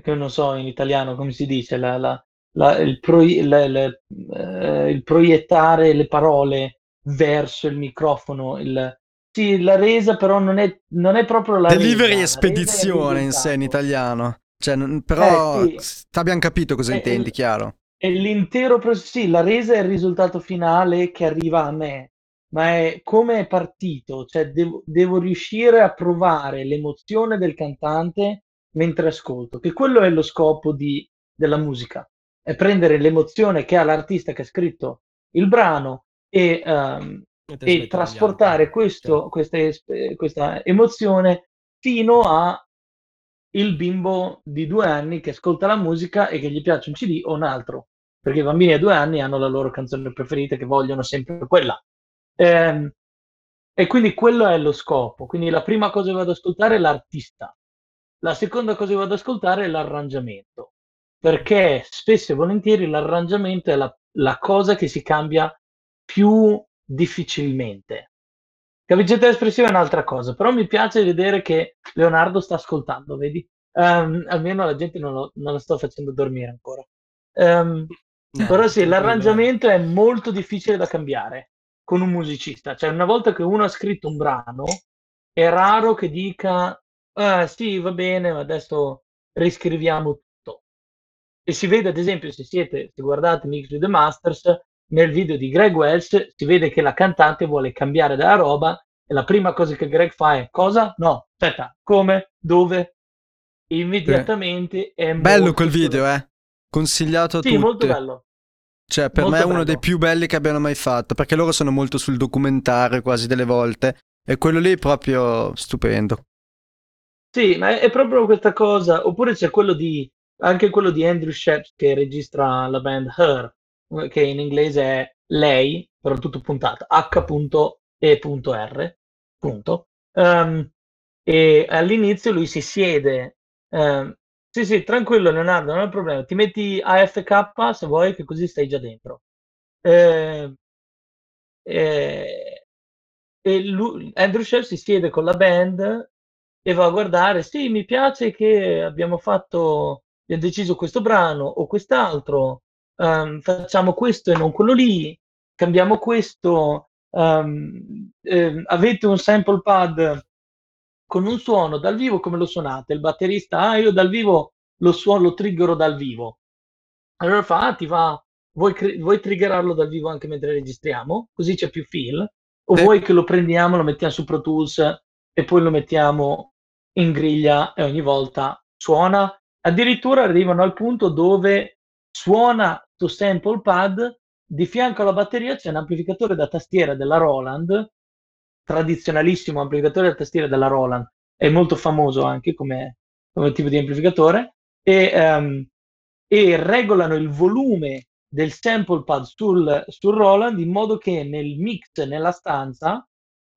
che non so in italiano come si dice, la, la, la, il, pro, la, la, uh, il proiettare le parole verso il microfono, il sì, la resa, però non è, non è proprio la delivery e spedizione in sé in italiano, cioè, non, però eh, sì. Abbiamo capito cosa eh, intendi, il, chiaro. È l'intero processo, sì, la resa è il risultato finale che arriva a me, ma è come è partito, cioè devo, devo riuscire a provare l'emozione del cantante mentre ascolto, che quello è lo scopo di, della musica, è prendere l'emozione che ha l'artista che ha scritto il brano e... Um, e trasportare questo, questa, questa emozione fino a il bimbo di due anni che ascolta la musica e che gli piace un C D o un altro, perché i bambini a due anni hanno la loro canzone preferita che vogliono sempre quella. Eh, e quindi quello è lo scopo. Quindi la prima cosa che vado ad ascoltare è l'artista, la seconda cosa che vado ad ascoltare è l'arrangiamento, perché spesso e volentieri l'arrangiamento è la, la cosa che si cambia più difficilmente. Capicetta espressiva è un'altra cosa, però mi piace vedere che Leonardo sta ascoltando, vedi? Um, almeno la gente non lo, non lo sto facendo dormire ancora. Um, no, però sì, l'arrangiamento è molto difficile da cambiare con un musicista. Cioè, una volta che uno ha scritto un brano, è raro che dica ah, sì, va bene, ma adesso riscriviamo tutto. E si vede, ad esempio, se siete, se guardate Mixed with the Masters, nel video di Greg Wells si vede che la cantante vuole cambiare della roba e la prima cosa che Greg fa è cosa? No, aspetta, come? Dove? Immediatamente è bello quel video, eh? Consigliato a sì, tutti. Sì, molto bello. Cioè, per molto me è uno bello. Dei più belli che abbiano mai fatto, perché loro sono molto sul documentario quasi delle volte e quello lì è proprio stupendo. Sì, ma è proprio questa cosa. Oppure c'è quello di anche quello di Andrew Schell che registra la band Her, che in inglese è lei, però tutto puntato, H E R, punto. Um, e all'inizio lui si siede, um, sì sì, tranquillo Leonardo, non è un problema, ti metti A F K se vuoi, che così stai già dentro. Eh, eh, e lui, Andrew Schell si siede con la band e va a guardare, sì, mi piace che abbiamo fatto, abbiamo deciso questo brano o quest'altro, Um, facciamo questo e non quello lì, cambiamo questo, um, eh, avete un sample pad con un suono dal vivo, come lo suonate? Il batterista, ah io dal vivo lo suono, lo triggero dal vivo, allora fa, ah, ti va, vuoi, cre- vuoi triggerarlo dal vivo anche mentre registriamo, così c'è più feel, o eh. vuoi che lo prendiamo, lo mettiamo su Pro Tools e poi lo mettiamo in griglia e ogni volta suona, addirittura arrivano al punto dove suona tu sample pad, di fianco alla batteria c'è un amplificatore da tastiera della Roland, tradizionalissimo amplificatore da tastiera della Roland, è molto famoso anche come, come tipo di amplificatore, e, um, e regolano il volume del sample pad sul, sul Roland in modo che nel mix, nella stanza,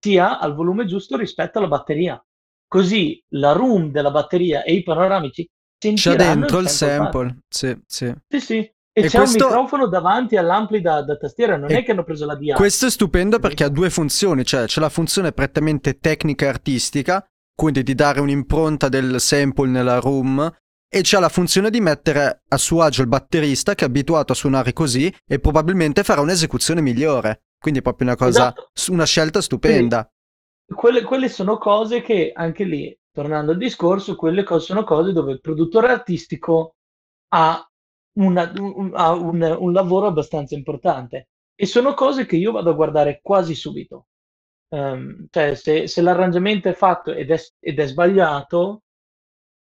sia al volume giusto rispetto alla batteria. Così la room della batteria e i panoramici c'è dentro il sample, sì, sì. Sì, sì. E, e c'è questo... un microfono davanti all'ampli da, da tastiera, non e... è che hanno preso la D A. Questo è stupendo perché ha due funzioni, cioè c'è la funzione prettamente tecnica e artistica, quindi di dare un'impronta del sample nella room, e c'è la funzione di mettere a suo agio il batterista che è abituato a suonare così e probabilmente farà un'esecuzione migliore, quindi è proprio una cosa, esatto. Una scelta stupenda. Quelle, quelle sono cose che anche lì, tornando al discorso, quelle cose sono cose dove il produttore artistico ha, una, un, ha un, un lavoro abbastanza importante e sono cose che io vado a guardare quasi subito. Um, cioè, se, se l'arrangiamento è fatto ed è, ed è sbagliato,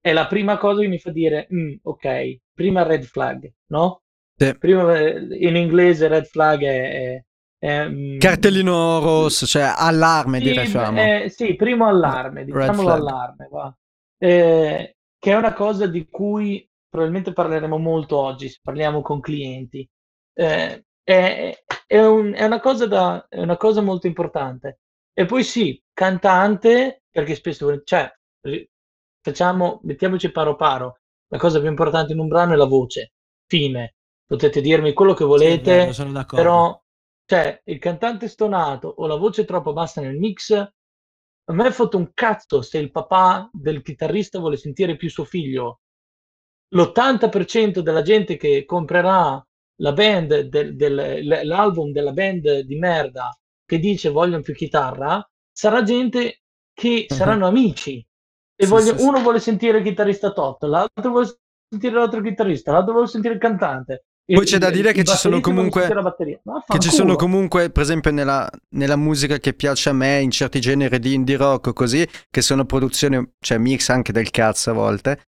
è la prima cosa che mi fa dire mm, ok, prima red flag, no? Sì. Prima, in inglese red flag è... è Eh, cartellino rosso, cioè allarme, sì, diciamo. Eh, sì, primo allarme, diciamolo allarme, va. Eh, che è una cosa di cui probabilmente parleremo molto oggi, se parliamo con clienti. Eh, è, è, un, è, una cosa da, è una cosa molto importante. E poi sì, cantante, perché spesso, cioè, facciamo, mettiamoci paro paro, la cosa più importante in un brano è la voce, fine. Potete dirmi quello che volete, sì, beh, sono d'accordo. Però... cioè, il cantante stonato o la voce troppo bassa nel mix, a me è fatto un cazzo se il papà del chitarrista vuole sentire più suo figlio. L'ottanta per cento della gente che comprerà la band del, del, l'album della band di merda che dice vogliono più chitarra, sarà gente che uh-huh. saranno amici. E sì, voglio, sì, uno sì. vuole sentire il chitarrista tot, l'altro vuole sentire l'altro chitarrista, l'altro vuole sentire il cantante. Poi c'è da dire che ci sono comunque che ci sono comunque, per esempio nella, nella musica che piace a me, in certi generi di indie rock così, che sono produzioni, cioè mix anche del cazzo a volte,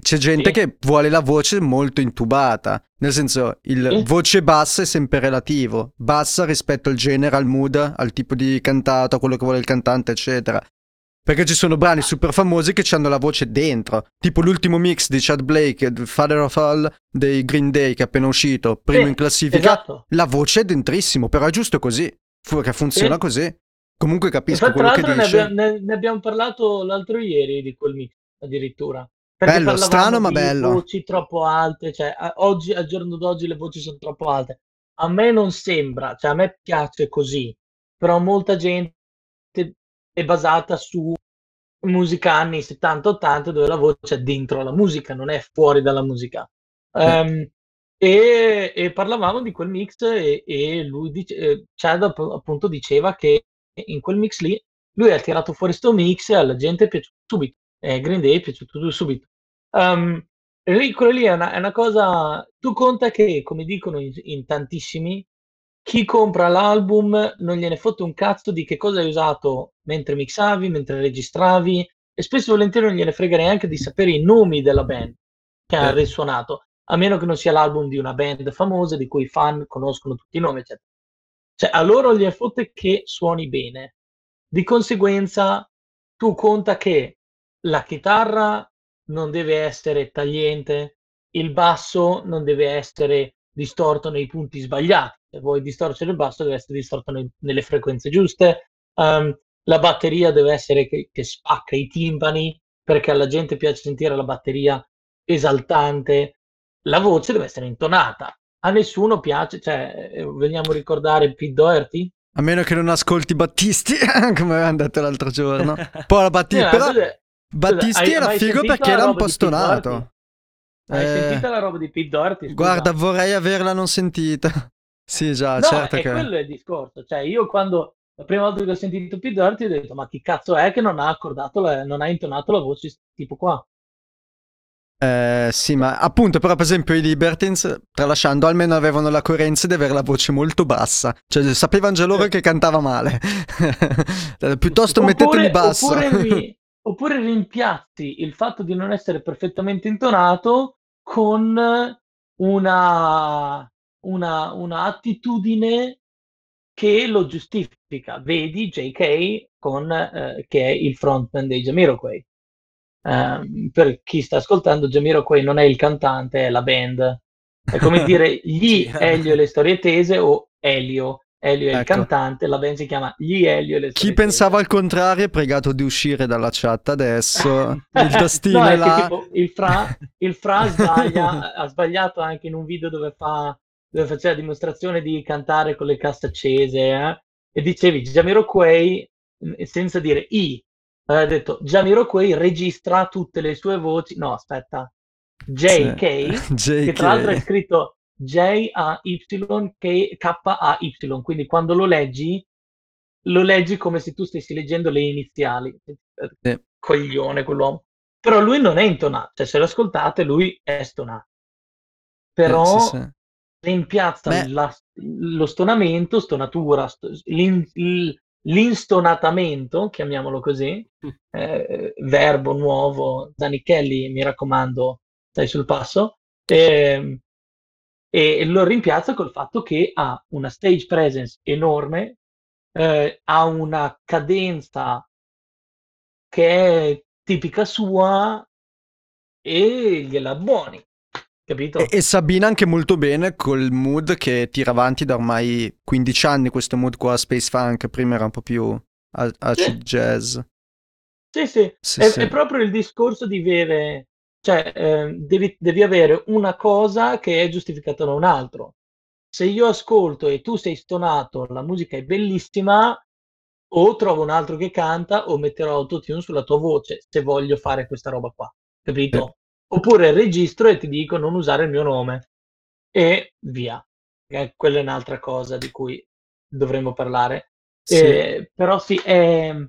c'è gente sì. che vuole la voce molto intubata, nel senso il sì. voce bassa è sempre relativo, bassa rispetto al genere, al mood, al tipo di cantato, a quello che vuole il cantante eccetera. Perché ci sono brani super famosi che ci hanno la voce dentro. Tipo l'ultimo mix di Chad Blake, Father of All, dei Green Day, che è appena uscito, primo sì, in classifica. Esatto. La voce è dentrissimo, però è giusto così. Che funziona sì. così. Comunque capisco Infatti, quello che dice. Ne abbiamo, ne, ne abbiamo parlato l'altro ieri di quel mix, addirittura. Perché bello, strano ma bello. Voci troppo alte, cioè a, oggi, al giorno d'oggi le voci sono troppo alte. A me non sembra, cioè a me piace così, però molta gente è basata su musica anni settanta ottanta dove la voce è dentro la musica, non è fuori dalla musica. Um, e, e parlavamo di quel mix e, e lui dice, eh, Chad appunto diceva che in quel mix lì lui ha tirato fuori sto mix e alla gente è piaciuto subito. Eh, Green Day è piaciuto subito. Um, quello lì è una, è una cosa, tu conta che, come dicono in, in tantissimi, chi compra l'album non gliene fotte un cazzo di che cosa hai usato mentre mixavi, mentre registravi, e spesso volentieri non gliene frega neanche di sapere i nomi della band che ha risuonato, a meno che non sia l'album di una band famosa di cui i fan conoscono tutti i nomi, eccetera. Cioè a loro gliene fotte che suoni bene, di conseguenza tu conta che la chitarra non deve essere tagliente, il basso non deve essere distorto nei punti sbagliati, se vuoi distorcere il basso deve essere distorto nei, nelle frequenze giuste, um, la batteria deve essere che, che spacca i timpani, perché alla gente piace sentire la batteria esaltante, la voce deve essere intonata, a nessuno piace, cioè vogliamo ricordare Pete Doherty? A meno che non ascolti Battisti, come avevamo detto l'altro giorno, poi la batteria, però... Battisti hai, era figo perché era un po' stonato. Hai eh, sentito la roba di Pete Doherty? Guarda, vorrei averla non sentita. Sì, già, no, certo che... No, quello è il discorso. Cioè, io quando... La prima volta che ho sentito Pete Doherty ho detto, ma chi cazzo è che non ha accordato, la, non ha intonato la voce tipo qua? Eh, sì, ma appunto, però per esempio i Libertines, tralasciando, almeno avevano la coerenza di avere la voce molto bassa. Cioè, sapevano già loro eh. che cantava male. Piuttosto oppure, metteteli basso. Oppure mi... Oppure rimpiatti il fatto di non essere perfettamente intonato con una, una, una attitudine che lo giustifica. Vedi Jay Kay, con, eh, che è il frontman dei Jamiroquai. Eh, per chi sta ascoltando, Jamiroquai non è il cantante, è la band. È come dire gli Elio e le storie tese o Elio. Elio è ecco. il cantante, la band si chiama Gli Elio e le storie. Chi pensava al contrario è pregato di uscire dalla chat adesso. Il tastino no, è là. Che, tipo, il Fra, il fra sbaglia, ha sbagliato anche in un video dove fa dove faceva la dimostrazione di cantare con le casse accese eh? e dicevi Jamiroquai senza dire I. Aveva detto Jamiroquai registra tutte le sue voci. No, aspetta. Jay Kay, sì. che tra l'altro è scritto J A Y K A Y, quindi quando lo leggi lo leggi come se tu stessi leggendo le iniziali. Sì. Coglione quell'uomo, però lui non è intonato, cioè se lo ascoltate lui è stonato, però sì, sì, sì. rimpiazza la, lo stonamento, stonatura, l'in, l'instonatamento, chiamiamolo così, eh, verbo nuovo. Zanichelli, mi raccomando, stai sul passo. eh, E lo rimpiazza col fatto che ha una stage presence enorme, eh, ha una cadenza che è tipica sua e gliela buoni, capito? E, e Sabina anche molto bene col mood che tira avanti da ormai quindici anni, questo mood qua space funk, prima era un po' più acid sì. jazz. Sì, sì, sì, è, sì, è proprio il discorso di avere... Cioè, eh, devi, devi avere una cosa che è giustificata da un altro. Se io ascolto e tu sei stonato, la musica è bellissima, o trovo un altro che canta, o metterò autotune sulla tua voce, se voglio fare questa roba qua, capito? Eh. Oppure registro e ti dico non usare il mio nome, e via. Eh, quella è un'altra cosa di cui dovremmo parlare. Sì. Eh, però sì, eh,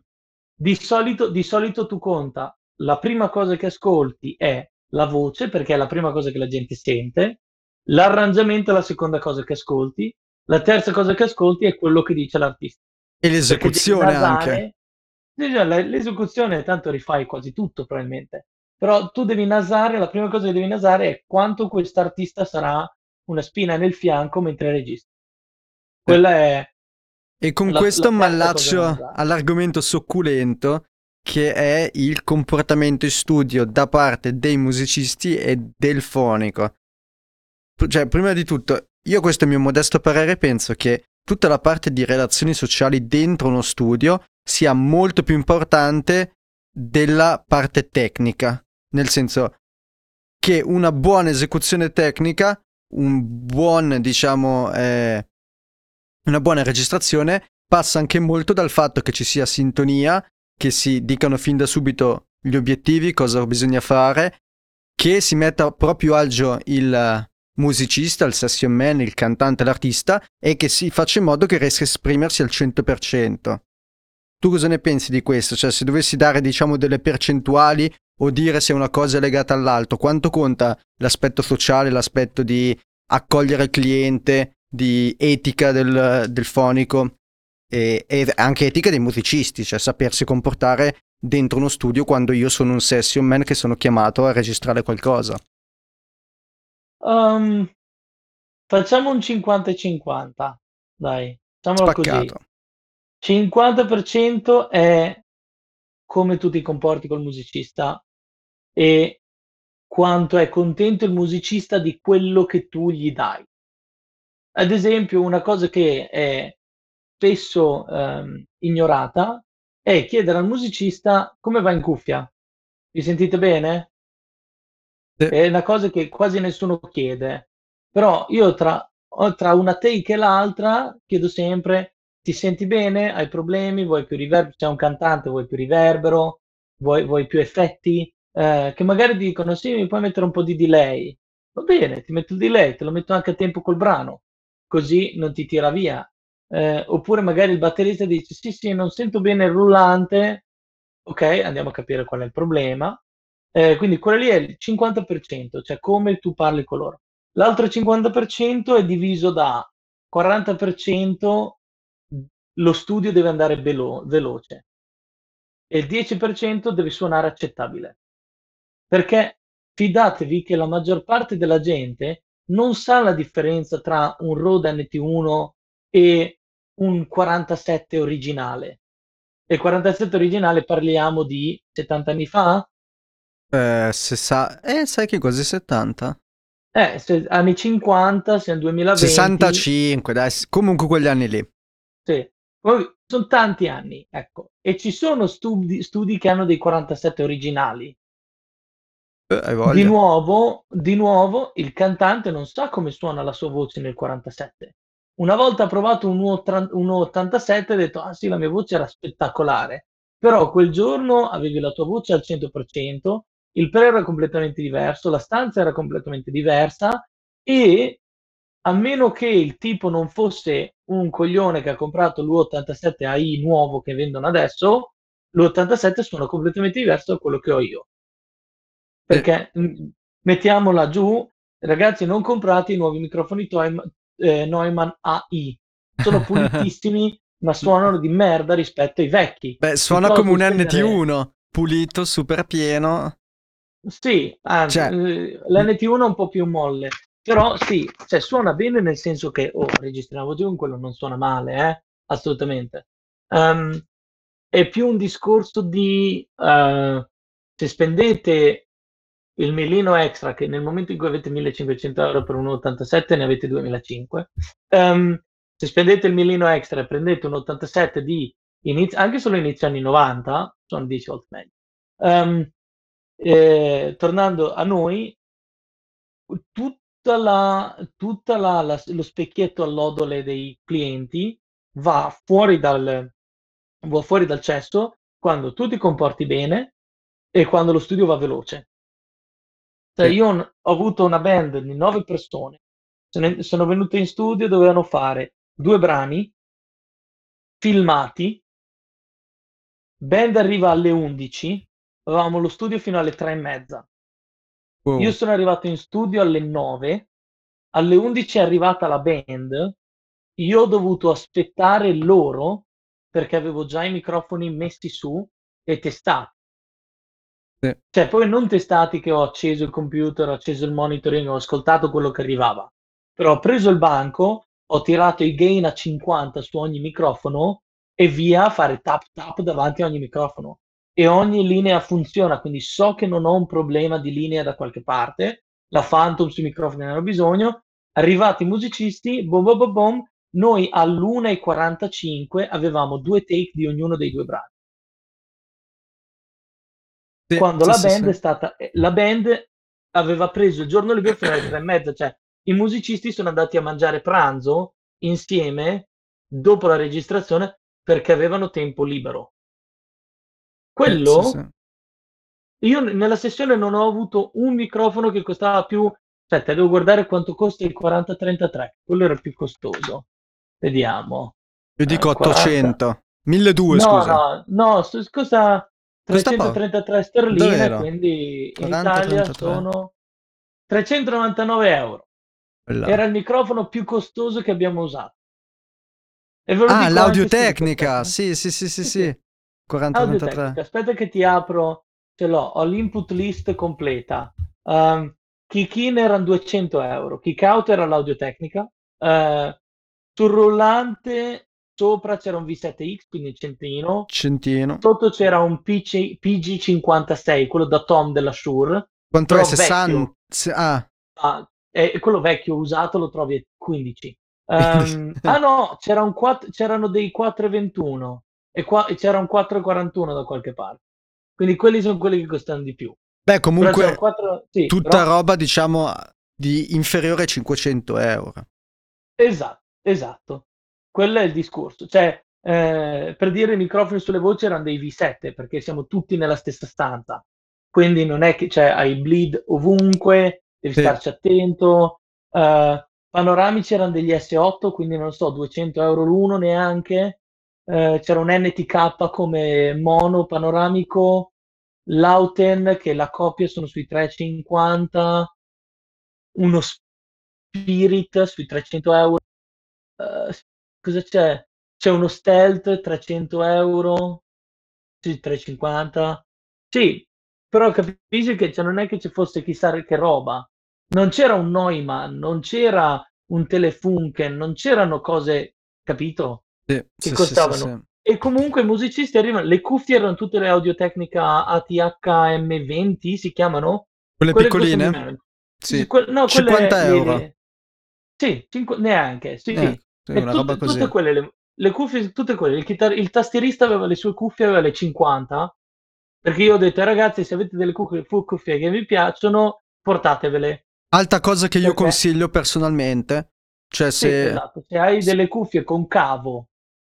di solito, di solito tu conta. La prima cosa che ascolti è la voce, perché è la prima cosa che la gente sente, l'arrangiamento è la seconda cosa che ascolti, la terza cosa che ascolti è quello che dice l'artista. E l'esecuzione nasare, anche. L'esecuzione tanto rifai quasi tutto probabilmente, però tu devi nasare, la prima cosa che devi nasare è quanto quest'artista sarà una spina nel fianco mentre registra. Quella è... E con la, questo la mallaccio all'argomento succulento che è il comportamento in studio da parte dei musicisti e del fonico. Cioè, prima di tutto, io, questo è il mio modesto parere, penso che tutta la parte di relazioni sociali dentro uno studio sia molto più importante della parte tecnica, nel senso che una buona esecuzione tecnica, un buon, diciamo, eh, una buona registrazione passa anche molto dal fatto che ci sia sintonia, che si dicano fin da subito gli obiettivi, cosa bisogna fare, che si metta a proprio agio il musicista, il session man, il cantante, l'artista, e che si faccia in modo che riesca a esprimersi al cento per cento. Tu cosa ne pensi di questo? Cioè, se dovessi dare, diciamo, delle percentuali o dire se una cosa è legata all'altro, quanto conta l'aspetto sociale, l'aspetto di accogliere il cliente, di etica del, del fonico e, e anche etica dei musicisti, cioè sapersi comportare dentro uno studio quando io sono un session man che sono chiamato a registrare qualcosa? Um, facciamo un cinquanta e cinquanta, dai, facciamolo così. cinquanta per cento è come tu ti comporti col musicista e quanto è contento il musicista di quello che tu gli dai. Ad esempio, una cosa che è spesso ehm, ignorata è chiedere al musicista come va in cuffia. Vi sentite bene? Sì. È una cosa che quasi nessuno chiede. Però io tra, tra una take e l'altra chiedo sempre: ti senti bene? Hai problemi? Vuoi più riverbero? C'è un cantante, vuoi più riverbero? Vuoi, vuoi più effetti? Eh, che magari dicono: sì, mi puoi mettere un po' di delay. Va bene, ti metto il delay, te lo metto anche a tempo col brano, così non ti tira via. Eh, oppure magari il batterista dice: sì, sì, non sento bene il rullante. Ok, andiamo a capire qual è il problema. Eh, quindi quello lì è il cinquanta per cento, cioè come tu parli con loro. L'altro cinquanta per cento è diviso da quaranta per cento lo studio deve andare velo- veloce e il dieci per cento deve suonare accettabile, perché fidatevi che la maggior parte della gente non sa la differenza tra un Rode N T uno e un quarantasette originale. E il quarantasette originale parliamo di settanta anni fa? Eh, se sa... eh sai che quasi settanta? Eh, se... anni cinquanta, siamo duemilaventi. sessantacinque, dai, comunque quegli anni lì. Sì. Sono tanti anni, ecco, e ci sono studi, studi che hanno dei quarantasette originali. Eh, di nuovo, di nuovo il cantante non sa come suona la sua voce nel quarantasette. Una volta ha provato un, un ottantasette e ha detto: ah sì, la mia voce era spettacolare, però quel giorno avevi la tua voce al cento per cento, il pre era completamente diverso, la stanza era completamente diversa, e a meno che il tipo non fosse un coglione che ha comprato l'U ottantasette A I nuovo che vendono adesso, l'U ottantasette suona completamente diverso da quello che ho io. Perché eh. m- mettiamola giù, ragazzi, non comprate i nuovi microfoni Toim- eh, Neumann A I, sono pulitissimi ma suonano di merda rispetto ai vecchi. Beh, suona come un N T uno, pulito, super pieno. Sì, anzi, cioè... l'N T uno è un po' più molle. Però sì, cioè, suona bene, nel senso che oh, registriamo giù, quello non suona male, eh? Assolutamente. Um, è più un discorso di uh, se spendete il millino extra, che nel momento in cui avete millecinquecento euro per un ottantasette ne avete duemilacinque, um, se spendete il millino extra e prendete un ottantasette di inizio, anche solo inizio anni novanta, sono dieci volte meglio. Um, eh, tornando a noi, tutti La, tutta la, la, lo specchietto all'odole dei clienti va fuori dal va fuori dal cesso quando tu ti comporti bene e quando lo studio va veloce. Cioè, io ho avuto una band di nove persone, sono, sono venute in studio, dovevano fare due brani filmati, band arriva alle undici, avevamo lo studio fino alle tre e mezza. Wow. Io sono arrivato in studio alle nove, alle undici è arrivata la band, io ho dovuto aspettare loro perché avevo già i microfoni messi su e testati. Sì. Cioè, poi non testati che ho acceso il computer, ho acceso il monitoring, ho ascoltato quello che arrivava, però ho preso il banco, ho tirato i gain a cinquanta su ogni microfono e via a fare tap tap davanti a ogni microfono. e ogni linea funziona, quindi so che non ho un problema di linea da qualche parte, la Phantom sui microfoni ne hanno bisogno. Arrivati i musicisti, bom bom bom bom, noi all'una e quarantacinque avevamo due take di ognuno dei due brani. Sì, quando sì, la band sì, è stata la band aveva preso il giorno libero fino alle tre e mezza, cioè i musicisti sono andati a mangiare pranzo insieme dopo la registrazione perché avevano tempo libero. Quello sì, sì. Io nella sessione non ho avuto un microfono che costava più. Aspetta, devo guardare quanto costa il quaranta trentatré, quello era il più costoso. Vediamo. Io dico eh, ottocento, milleduecento no, scusa. No, no, s- costa trecentotrentatré sterline, quindi quaranta, in Italia trentatré sono trecentonovantanove euro. Bella. Era il microfono più costoso che abbiamo usato. E ve lo ah, l'audio tecnica, sì, sì, sì, sì, sì. quaranta trentatré. Aspetta che ti apro, ce l'ho, ho l'input list completa. Um, Kick in erano duecento euro, kick out era l'audio tecnica, eh, sul rullante sopra c'era un V sette X, quindi centino, centino. Sotto c'era un P C, P G cinquantasei, quello da Tom della Shure. Quanto è? sessanta? Ah. Ah, è quello vecchio, usato lo trovi a quindici. Um, ah no, c'era un quattro, c'erano dei quattro virgola ventuno e, qua, e c'era un quattro virgola quarantuno da qualche parte. Quindi quelli sono quelli che costano di più. Beh, comunque quattro, sì, tutta però... roba, diciamo, di inferiore a cinquecento euro. Esatto, esatto. Quello è il discorso. Cioè, eh, per dire, i microfoni sulle voci erano dei V sette, perché siamo tutti nella stessa stanza. Quindi non è che, cioè, hai bleed ovunque, devi sì. starci attento. Uh, panoramici erano degli S otto, quindi non so, duecento euro l'uno neanche. Uh, c'era un N T K come mono panoramico. L'Auten, che la coppia sono sui trecentocinquanta, uno Spirit sui trecento euro, uh, cosa c'è? C'è uno Stealth trecento euro, sì, trecentocinquanta, sì, però capisci che cioè, non è che ci fosse chissà che roba, non c'era un Neumann, non c'era un Telefunken, non c'erano cose, capito? Sì, che sì, costavano. Sì, sì, sì. E comunque i musicisti arrivano, le cuffie erano tutte le Audio-Tecnica A T H M venti, si chiamano? Quelle, quelle piccoline? Sì, que- no, cinquanta euro. Le... Sì, cinqu- neanche, sì. Eh, sì, una tutte, roba così. Tutte quelle, le, le cuffie, tutte quelle, il, chitar- il tastierista aveva le sue cuffie, aveva le cinquanta, perché io ho detto, ragazzi, se avete delle cuffie, cuffie che vi piacciono, portatevele. Altra cosa che io okay. consiglio personalmente, cioè se... Sì, esatto, se hai delle cuffie con cavo,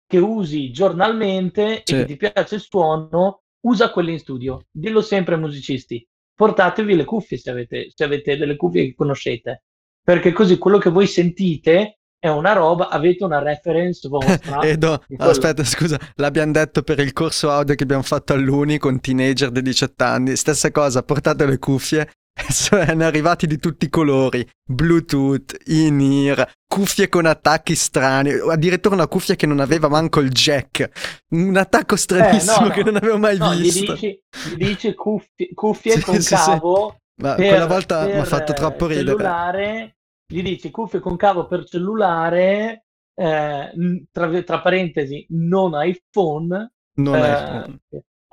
che usi giornalmente sì. e che ti piace il suono, usa quelli in studio. Dillo sempre ai musicisti, portatevi le cuffie se avete, se avete delle cuffie che conoscete, perché così quello che voi sentite è una roba, avete una reference vostra. Edo, aspetta scusa, l'abbiamo detto per il corso audio che abbiamo fatto all'Uni con teenager di diciotto anni, stessa cosa, portate le cuffie. Sono arrivati di tutti i colori, Bluetooth, in-ear, cuffie con attacchi strani, addirittura una cuffia che non aveva manco il jack, un attacco stranissimo eh, no, no. che non avevo mai no, visto. Gli dici, gli dici cuffie, cuffie sì, con sì, cavo sì. Ma per, quella volta mi ha fatto troppo ridere. Cellulare, gli dici cuffie con cavo per cellulare, eh, tra, tra parentesi non iPhone, non eh, iPhone.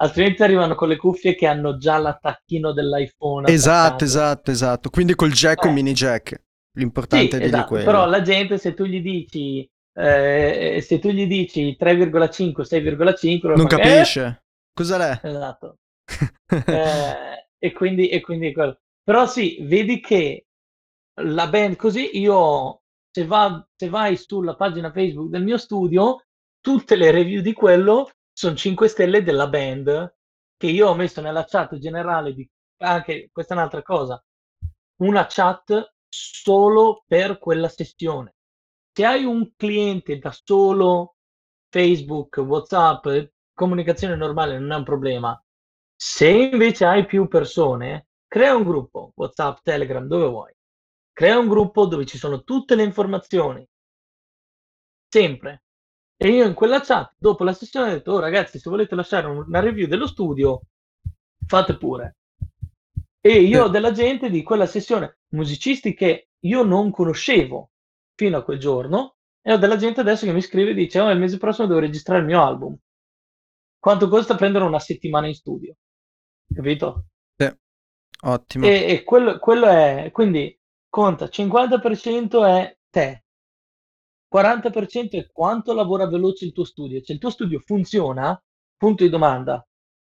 Altrimenti arrivano con le cuffie che hanno già l'attacchino dell'iPhone. Esatto, attaccato. esatto, esatto. Quindi col jack eh. o mini jack. L'importante sì, è dirgli esatto. quello. Però la gente, se tu gli dici eh, se tu gli dici tre virgola cinque, sei virgola cinque... Non fa... capisce. Eh? Cos'è l'è? Esatto. eh, e quindi e quindi quello. Però sì, vedi che la band così, io se, va, se vai sulla pagina Facebook del mio studio, tutte le review di quello... sono cinque stelle della band, che io ho messo nella chat generale di anche questa è un'altra cosa, una chat solo per quella sessione. Se hai un cliente da solo Facebook, WhatsApp, comunicazione normale non è un problema. Se invece hai più persone, crea un gruppo WhatsApp, Telegram, dove vuoi, crea un gruppo dove ci sono tutte le informazioni sempre. E io in quella chat, dopo la sessione, ho detto, oh ragazzi, se volete lasciare una review dello studio, fate pure. E io ho della gente di quella sessione, musicisti che io non conoscevo fino a quel giorno, e ho della gente adesso che mi scrive e dice, oh, il mese prossimo devo registrare il mio album. quanto costa prendere una settimana in studio, capito? Sì, ottimo. E, e quello, quello è, quindi conta, cinquanta per cento è te, quaranta per cento è quanto lavora veloce il tuo studio. Cioè il tuo studio funziona? Punto di domanda.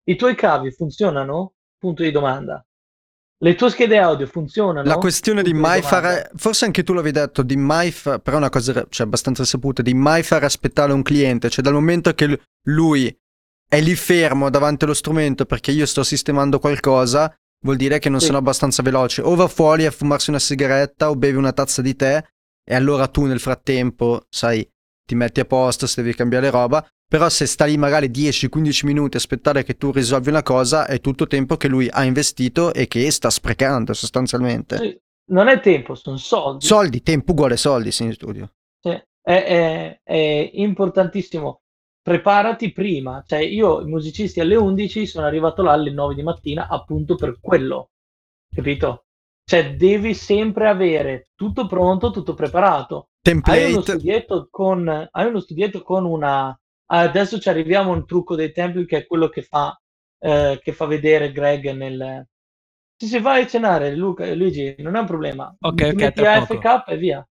I tuoi cavi funzionano? Punto di domanda. Le tue schede audio funzionano? La questione di mai fare, forse anche tu l'avevi detto, di mai fa, però è una cosa cioè, abbastanza saputa, di mai far aspettare un cliente. Cioè dal momento che lui è lì fermo davanti allo strumento perché io sto sistemando qualcosa, vuol dire che non sì. sono abbastanza veloce. O va fuori a fumarsi una sigaretta o bevi una tazza di tè e allora tu nel frattempo, sai, ti metti a posto se devi cambiare roba. Però se sta lì magari dieci quindici minuti a aspettare che tu risolvi una cosa, è tutto tempo che lui ha investito e che sta sprecando sostanzialmente. Sì, non è tempo, sono soldi. Soldi, tempo uguale soldi, sì, in studio. Sì, è, è, è importantissimo. Preparati prima. Cioè io, i musicisti alle undici, sono arrivato là alle nove di mattina appunto per quello, capito? Cioè devi sempre avere tutto pronto, tutto preparato. Template. Hai uno studietto con, hai uno studietto con una... Adesso ci arriviamo a un trucco dei tempi che è quello che fa, eh, che fa vedere Greg nel... Se si va a cenare, Luca, Luigi, non è un problema. Ok, ok, metti a F K e via.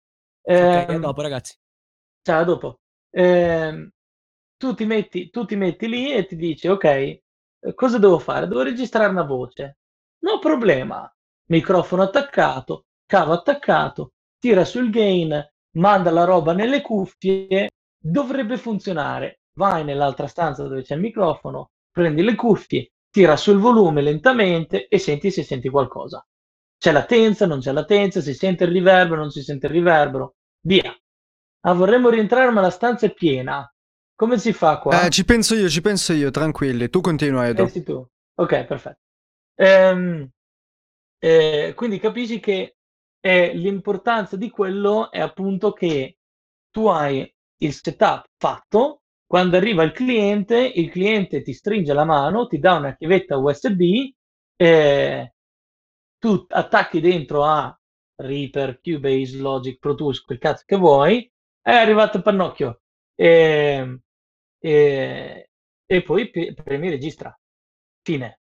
Eh, ok, dopo ragazzi. Ciao, dopo. Eh, tu, ti metti, tu ti metti lì e ti dici, ok, cosa devo fare? Devo registrare una voce. No problema. Microfono attaccato, cavo attaccato, tira sul gain, manda la roba nelle cuffie. Dovrebbe funzionare. Vai nell'altra stanza dove c'è il microfono, prendi le cuffie, tira sul volume lentamente e senti se senti qualcosa. C'è latenza, non c'è latenza, si sente il riverbero, non si sente il riverbero, via. Ah, vorremmo rientrare ma la stanza è piena. Come si fa qua? Eh, ci penso io, ci penso io, tranquilli. Tu continua, Edo. Pensi tu. Ok, perfetto. Ehm, eh, quindi capisci che eh, l'importanza di quello è appunto che tu hai il setup fatto, quando arriva il cliente, il cliente ti stringe la mano, ti dà una chiavetta U S B, eh, tu attacchi dentro a Reaper, Cubase, Logic, Pro Tools, quel cazzo che vuoi, è arrivato il pannocchio, e, e, e poi premi registra, fine.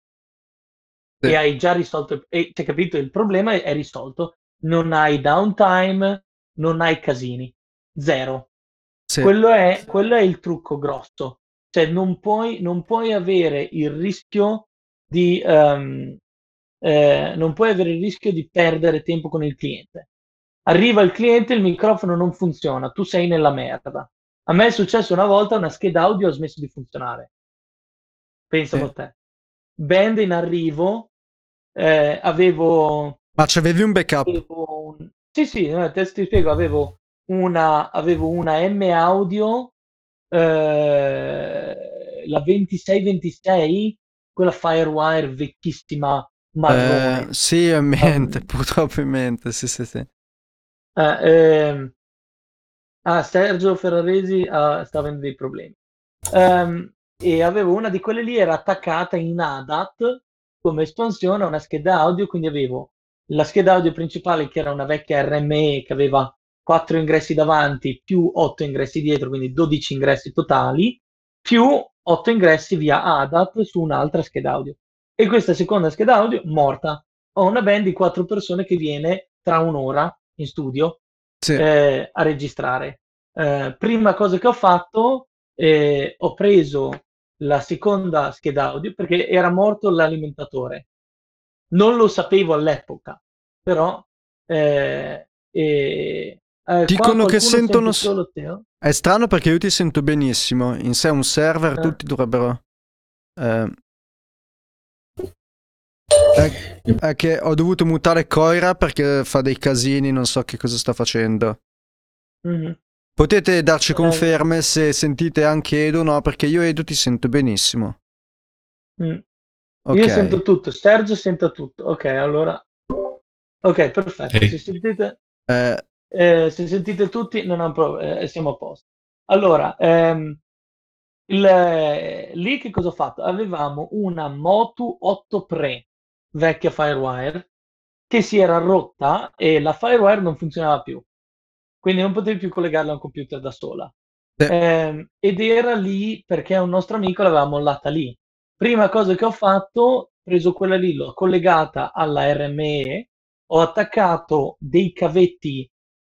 Sì. E hai già risolto, e c'è capito, il problema è, è risolto, non hai downtime, non hai casini, zero. Sì. Quello, è, quello è il trucco grosso, cioè non puoi, non puoi avere il rischio di um, eh, non puoi avere il rischio di perdere tempo con il cliente. Arriva il cliente, il microfono non funziona, tu sei nella merda. A me è successo una volta, una scheda audio ha smesso di funzionare. Pensa a sì. te. Band in arrivo, eh, avevo... Ma c'avevi un backup? Un... Sì, sì, adesso ti spiego, avevo... Una, avevo una M Audio, eh, la ventisei ventisei, quella Firewire vecchissima marrone. Eh, sì, in mente, ah, purtroppo in mente, sì, sì, sì. Eh, eh, ah, Sergio Ferraresi eh, sta avendo dei problemi. Um, e avevo una di quelle lì, era attaccata in A D A T come espansione a una scheda audio, quindi avevo la scheda audio principale che era una vecchia R M E che aveva quattro ingressi davanti più otto ingressi dietro, quindi dodici ingressi totali, più otto ingressi via A D A T su un'altra scheda audio. E questa seconda scheda audio morta. Ho una band di quattro persone che viene tra un'ora in studio sì. eh, a registrare. Eh, prima cosa che ho fatto, eh, ho preso la seconda scheda audio perché era morto l'alimentatore. Non lo sapevo all'epoca, però... Eh, eh, Eh, dicono che sentono solo te, oh? È strano perché io ti sento benissimo. In sé un server, eh. tutti dovrebbero eh... è... è che ho dovuto mutare Coira perché fa dei casini, non so che cosa sta facendo. mm-hmm. Potete darci conferme eh. se sentite anche Edo? No, perché io Edo ti sento benissimo. mm. Okay. Io sento tutto, Sergio sento tutto. Ok, allora ok, perfetto. hey. Se sentite eh... Eh, se sentite tutti, non è un pro- eh, siamo a posto. Allora, ehm, il, lì che cosa ho fatto? Avevamo una Motu otto Pre, vecchia Firewire, che si era rotta e la Firewire non funzionava più. Quindi non potevi più collegarla a un computer da sola. sì. eh, ed era lì perché un nostro amico l'aveva mollata lì. Prima cosa che ho fatto, preso quella lì, l'ho collegata alla R M E, ho attaccato dei cavetti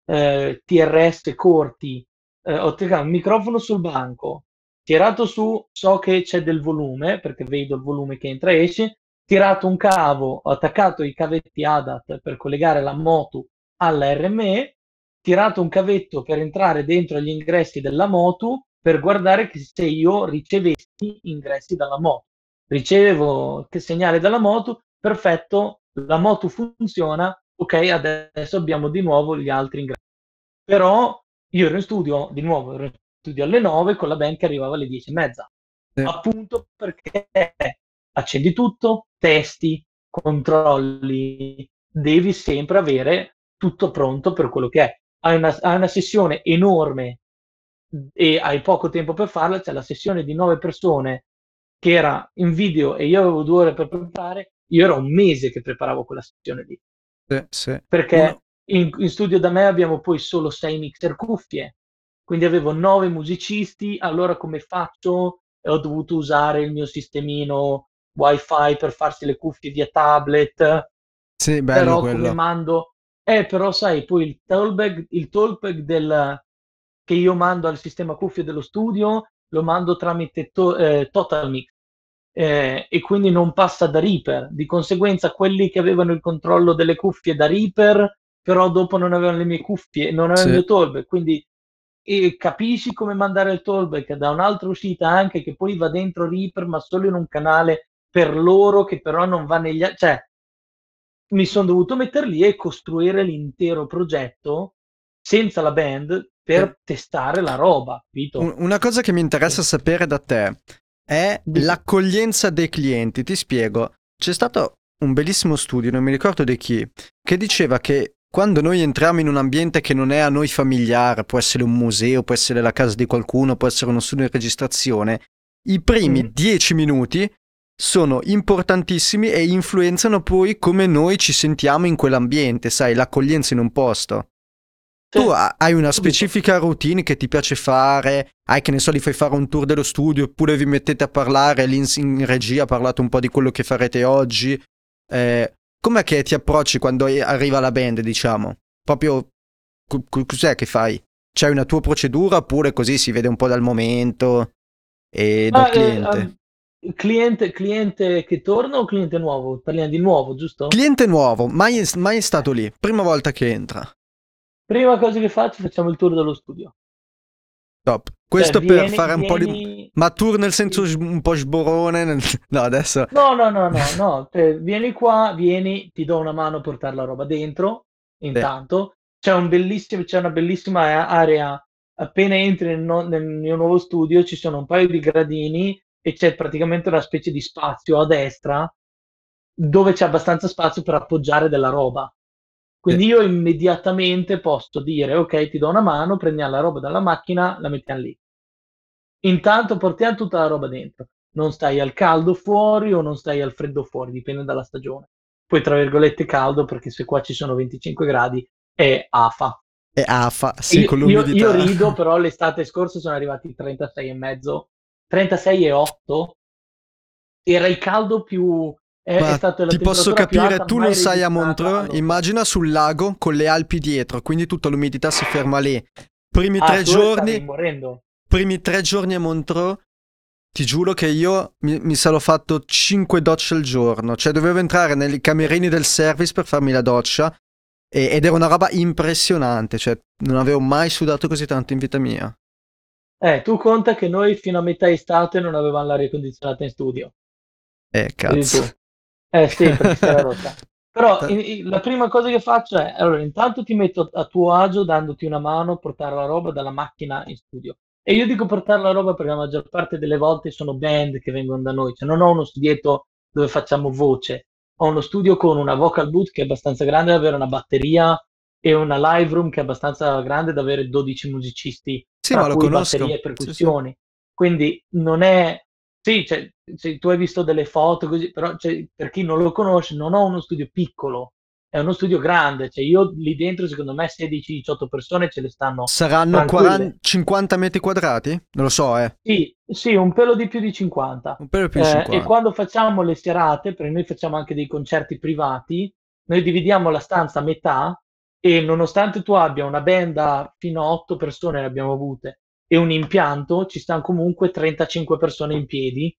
eh, T R S corti, eh, ho attaccato un microfono sul banco, tirato su, so che c'è del volume, perché vedo il volume che entra e esce, tirato un cavo, ho attaccato i cavetti A D A T per collegare la moto alla R M E, tirato un cavetto per entrare dentro gli ingressi della moto, per guardare che se io ricevessi ingressi dalla moto. Ricevo che segnale dalla moto, perfetto, la moto funziona, ok, adesso abbiamo di nuovo gli altri ingressi. Però io ero in studio, di nuovo, ero in studio alle nove, con la band che arrivava alle dieci e mezza. Sì. Appunto perché accendi tutto, testi, controlli, devi sempre avere tutto pronto per quello che è. Hai una, hai una sessione enorme e hai poco tempo per farla, c'è cioè la sessione di nove persone che era in video e io avevo due ore per preparare, io ero un mese che preparavo quella sessione lì. Sì, sì. Perché in, in studio da me abbiamo poi solo sei mixer cuffie, quindi avevo nove musicisti, allora come faccio? E ho dovuto usare il mio sistemino wifi per farsi le cuffie via tablet. Sì, bello però quello. Come mando... Eh, però sai, poi il talkback, il talkback del... che io mando al sistema cuffie dello studio, lo mando tramite to- eh, Total Mix eh, e quindi non passa da Reaper, di conseguenza quelli che avevano il controllo delle cuffie da Reaper però dopo non avevano le mie cuffie, non avevano sì. il talkback, quindi eh, capisci come mandare il talkback da un'altra uscita anche che poi va dentro Reaper ma solo in un canale per loro che però non va negli altri, cioè mi sono dovuto mettere lì e costruire l'intero progetto senza la band per testare la roba, capito? Una cosa che mi interessa sapere da te è l'accoglienza dei clienti. Ti spiego, c'è stato un bellissimo studio, non mi ricordo di chi, che diceva che quando noi entriamo in un ambiente che non è a noi familiare, può essere un museo, può essere la casa di qualcuno, può essere uno studio di registrazione, i primi mm. dieci minuti sono importantissimi e influenzano poi come noi ci sentiamo in quell'ambiente, sai, l'accoglienza in un posto. Tu hai una specifica routine che ti piace fare, hai che ne so, li fai fare un tour dello studio oppure vi mettete a parlare, lì in regia parlate un po' di quello che farete oggi, eh, com'è che ti approcci quando arriva la band, diciamo? Proprio cos'è che fai? C'hai una tua procedura oppure così si vede un po' dal momento e dal ah, cliente? Eh, um, cliente? Cliente che torna o cliente nuovo? Parliamo di nuovo, giusto? Cliente nuovo, mai, mai stato lì, prima volta che entra. Prima cosa che faccio, facciamo il tour dello studio. Top. Questo cioè, per vieni, fare un vieni... po' di... Ma tour nel senso un po' sborone? Nel... No, adesso... No, no, no, no, no. Cioè, vieni qua, vieni, ti do una mano a portare la roba dentro, intanto. C'è, un bellissimo, c'è una bellissima area. Appena entri nel, no, nel mio nuovo studio ci sono un paio di gradini e c'è praticamente una specie di spazio a destra dove c'è abbastanza spazio per appoggiare della roba. Quindi io immediatamente posso dire, ok, ti do una mano, prendiamo la roba dalla macchina, la mettiamo lì. Intanto portiamo tutta la roba dentro. Non stai al caldo fuori o non stai al freddo fuori, dipende dalla stagione. Poi tra virgolette caldo, perché se qua ci sono venticinque gradi è afa. È afa, sì, io, con l'umidità. Io, io rido, però l'estate scorsa sono arrivati trentasei e mezzo, trentasei e otto. Era il caldo più... È stata la ti posso capire, tu non sai a Montreux, allora. Immagina sul lago con le Alpi dietro, quindi tutta l'umidità si ferma lì. Primi ah, tre giorni, primi tre giorni a Montreux, ti giuro che io mi, mi sarò fatto cinque docce al giorno, cioè dovevo entrare nei camerini del service per farmi la doccia e, ed era una roba impressionante, cioè non avevo mai sudato così tanto in vita mia. Eh, tu conta che noi fino a metà estate non avevamo l'aria condizionata in studio. Eh, cazzo. Eh sì, perché si era rotta. Però in, in, la prima cosa che faccio è, allora intanto ti metto a tuo agio dandoti una mano a portare la roba dalla macchina in studio. E io dico portare la roba perché la maggior parte delle volte sono band che vengono da noi, cioè non ho uno studietto dove facciamo voce, ho uno studio con una vocal booth che è abbastanza grande da avere una batteria e una live room che è abbastanza grande da avere dodici musicisti, sì, tra ma cui batterie e percussioni. Sì, sì. Quindi non è... Sì, cioè, cioè, tu hai visto delle foto così, però cioè, per chi non lo conosce, non ho uno studio piccolo, è uno studio grande, cioè io lì dentro secondo me sedici diciotto persone ce le stanno. Saranno quaranta, cinquanta metri quadrati? Non lo so, eh. Sì, sì, un pelo di più di cinquanta. Un pelo di più di cinquanta. Eh, e quando facciamo le serate, perché noi facciamo anche dei concerti privati, noi dividiamo la stanza a metà e nonostante tu abbia una band fino a otto persone, le abbiamo avute, e un impianto, ci stanno comunque trentacinque persone in piedi.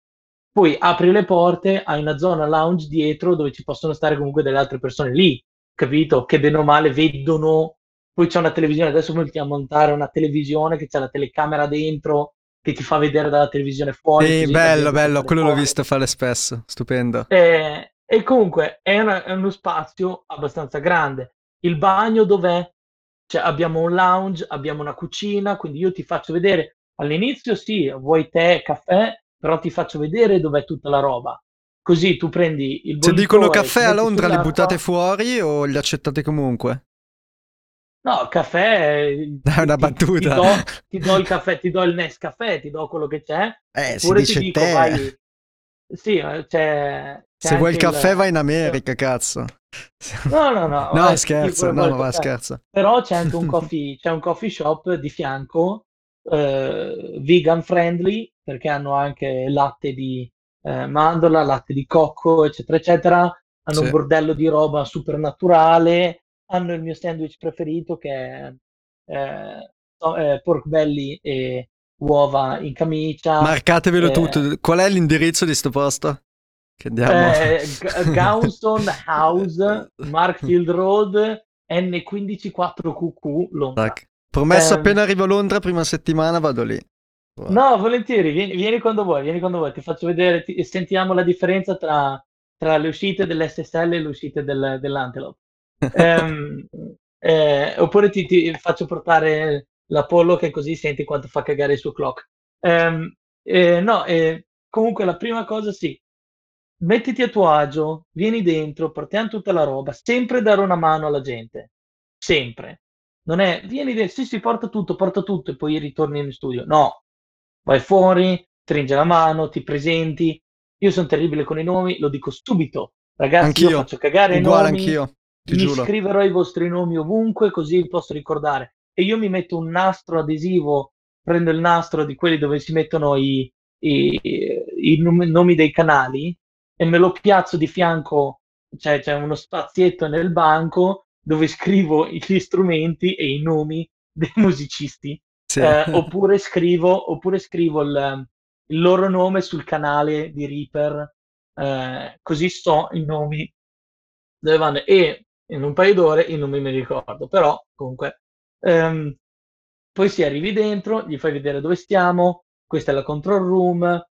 Poi apri le porte, hai una zona lounge dietro dove ci possono stare comunque delle altre persone lì, capito? Che bene o male vedono. Poi c'è una televisione, adesso vogliamo montare una televisione che c'è la telecamera dentro che ti fa vedere dalla televisione fuori. Sì, bello, bello, quello fuori. L'ho visto fare spesso, stupendo. E, e comunque è, una, è uno spazio abbastanza grande. Il bagno dov'è? Cioè abbiamo un lounge, abbiamo una cucina, quindi io ti faccio vedere all'inizio, sì, vuoi tè, caffè, però ti faccio vedere dov'è tutta la roba. Così tu prendi il bollitore... Se dicono caffè a Londra li buttate fuori o li accettate comunque? No, caffè... È una ti, battuta. Ti do, ti do il caffè, ti do il Nescafè, ti do quello che c'è. Eh, si dice ti dico, te. Vai... Sì, c'è... c'è se vuoi il caffè il... vai in America, cazzo. No, no, no. No, scherzo, no, va, scherzo. Però c'è anche un coffee, c'è un coffee shop di fianco, eh, vegan friendly, perché hanno anche latte di eh, mandola, latte di cocco, eccetera, eccetera. Hanno sì. un bordello di roba super naturale. Hanno il mio sandwich preferito che è eh, no, eh, pork belly e uova in camicia. Marcatevelo eh, tutto. Qual è l'indirizzo di sto posto? Che andiamo? Eh, G- Gaunson House, Markfield Road, N uno cinque quattro Q Q, Londra. Promesso eh, appena arrivo a Londra, prima settimana vado lì. Wow. No, volentieri, vieni, vieni quando vuoi, vieni quando vuoi, ti faccio vedere e sentiamo la differenza tra, tra le uscite dell'S S L e le uscite del, dell'Antelope. um, eh, oppure ti, ti faccio portare l'Apollo che così senti quanto fa cagare il suo clock. Um, eh, no, eh, comunque la prima cosa sì, mettiti a tuo agio, vieni dentro, portiamo tutta la roba, sempre dare una mano alla gente, sempre. Non è, vieni dentro, sì sì, porta tutto, porta tutto e poi ritorni in studio, no. Vai fuori, stringe la mano, ti presenti. Io sono terribile con i nomi, lo dico subito. Ragazzi, anch'io. Io faccio cagare i nomi. Anch'io, ti mi giuro. Scriverò i vostri nomi ovunque, così posso ricordare. E io mi metto un nastro adesivo, prendo il nastro di quelli dove si mettono i, i, i nomi dei canali e me lo piazzo di fianco, cioè c'è uno spazietto nel banco dove scrivo gli strumenti e i nomi dei musicisti. Sì. Eh, oppure scrivo, oppure scrivo il, il loro nome sul canale di Reaper, eh, così so i nomi dove vanno e in un paio d'ore i nomi me li ricordo, però comunque ehm, poi si arrivi dentro, gli fai vedere dove stiamo, questa è la control room,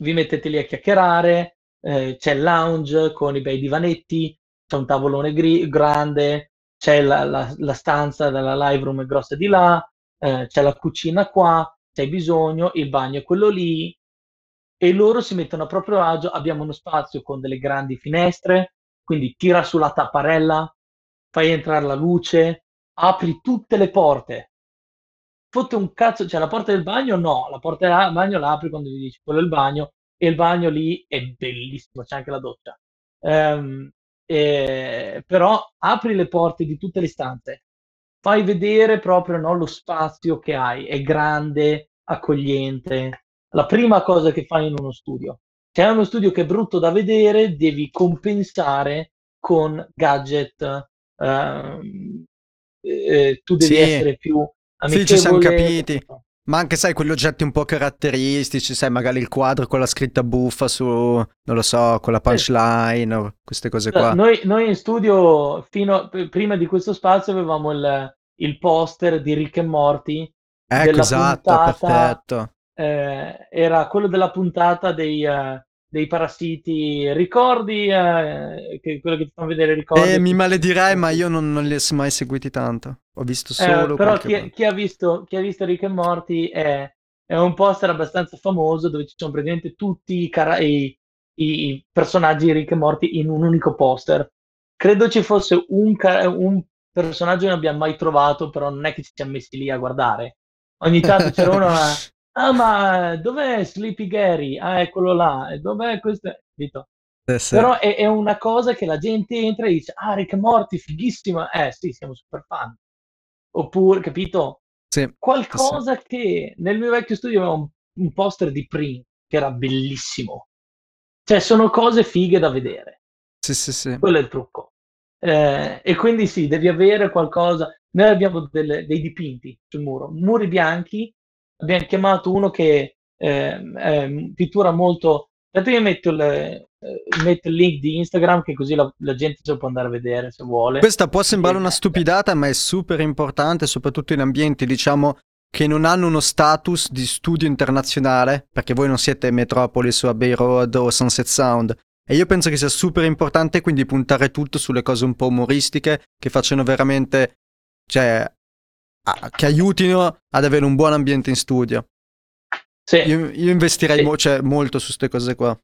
vi mettete lì a chiacchierare, eh, c'è il lounge con i bei divanetti, c'è un tavolone gri- grande, c'è la, la, la stanza della live room grossa di là, Eh, c'è la cucina qua, c'è bisogno, il bagno è quello lì e loro si mettono a proprio agio. Abbiamo uno spazio con delle grandi finestre, quindi tira sulla tapparella, fai entrare la luce, apri tutte le porte, fotte un cazzo, cioè la porta del bagno no, la porta del bagno la apri quando gli dici quello è il bagno e il bagno lì è bellissimo, c'è anche la doccia, ehm, eh, però apri le porte di tutte le stanze. Fai vedere proprio no, lo spazio che hai, è grande, accogliente. La prima cosa che fai in uno studio. Se hai uno studio che è brutto da vedere, devi compensare con gadget. Um, eh, tu devi sì. essere più amichevole. Sì, ci siamo capiti. Ma anche, sai, quegli oggetti un po' caratteristici, sai, magari il quadro con la scritta buffa su, non lo so, con la punchline o queste cose qua. Noi, noi in studio, fino a, prima di questo spazio, avevamo il, il poster di Rick and Morty. Ecco, esatto, puntata, perfetto. Eh, era quello della puntata dei, uh, dei parassiti. Ricordi? Uh, che, quello che ti fanno vedere, ricordi? Eh, mi maledirai, ma io non, non li ho mai seguiti tanto. Ho visto solo eh, però chi, chi ha visto chi ha visto Rick and Morty è, è un poster abbastanza famoso dove ci sono praticamente tutti i, cara- i, i personaggi di Rick and Morty in un unico poster. Credo ci fosse un, car- un personaggio che non abbiamo mai trovato, però non è che ci siamo messi lì a guardare. Ogni tanto c'era uno a, ah ma dov'è Sleepy Gary? Ah, eccolo là. E dov'è questo? Dito. Sì, sì. Però è, è una cosa che la gente entra e dice: ah, Rick and Morty, fighissima. Eh sì, siamo super fan. Oppure, capito? Sì, qualcosa sì. Che nel mio vecchio studio avevo un, un poster di Prince che era bellissimo. Cioè, sono cose fighe da vedere. Sì, sì, sì. Quello è il trucco. Eh, e quindi sì, devi avere qualcosa. Noi abbiamo delle, dei dipinti sul muro, muri bianchi. Abbiamo chiamato uno che eh, eh, pittura molto. Tanto io metto il, eh, metto il link di Instagram, che così la, la gente se lo può andare a vedere se vuole. Questa può sembrare una stupidata, ma è super importante, soprattutto in ambienti, diciamo, che non hanno uno status di studio internazionale, perché voi non siete Metropolis o Abbey Road o Sunset Sound. E io penso che sia super importante quindi puntare tutto sulle cose un po' umoristiche, che facciano veramente, cioè, a, che aiutino ad avere un buon ambiente in studio. Sì. Io, io investirei sì. mo- cioè, molto su queste cose qua.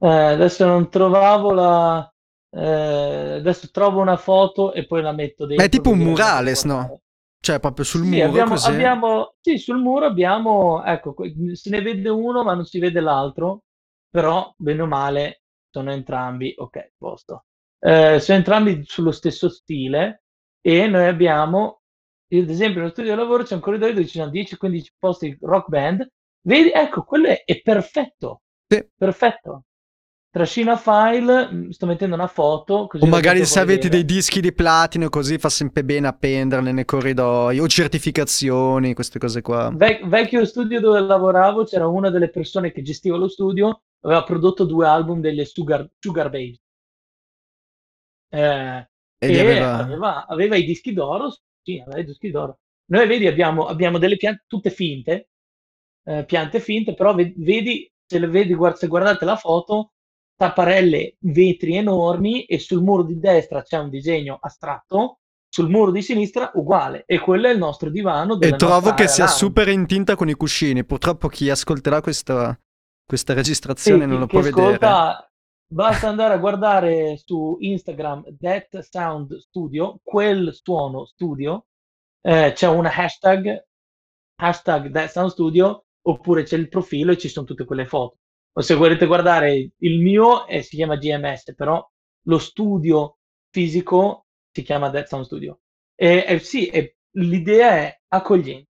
Eh, adesso non trovavo la... Eh, adesso trovo una foto e poi la metto dentro. Ma è tipo un murales, no? Cioè proprio sul sì, muro abbiamo, così. Abbiamo, sì, sul muro abbiamo... Ecco, se ne vede uno ma non si vede l'altro. Però bene o male sono entrambi ok, posto eh, sono entrambi sullo stesso stile. E noi abbiamo, io ad esempio nello studio di lavoro c'è un corridoio dove ci sono dieci quindici posti rock band, vedi, ecco, quello è, è perfetto sì. Perfetto, trascina file, sto mettendo una foto così, o magari se avete dei dischi di platino così fa sempre bene appenderle nei corridoi, o certificazioni, queste cose qua. Ve- vecchio studio dove lavoravo c'era una delle persone che gestiva lo studio, aveva prodotto due album delle Sugar, Sugar Babes eh, e, e aveva... Aveva, aveva i dischi d'oro, sì, aveva i dischi d'oro. Noi vedi abbiamo, abbiamo delle piante tutte finte, eh, piante finte, però vedi se, le vedi, guard- se guardate la foto, tapparelle, vetri enormi, e sul muro di destra c'è un disegno astratto, sul muro di sinistra uguale, e quello è il nostro divano della, e trovo che sia round. Super in tinta con i cuscini, purtroppo chi ascolterà questa, questa registrazione sì, non lo può ascolta, vedere, basta andare a guardare su Instagram That Sound Studio, quel suono studio, eh, c'è una hashtag hashtag That Sound Studio, oppure c'è il profilo e ci sono tutte quelle foto. O se volete guardare il mio, eh, si chiama G M S, però lo studio fisico si chiama Dead Sound Studio. E, e sì, e l'idea è accogliente.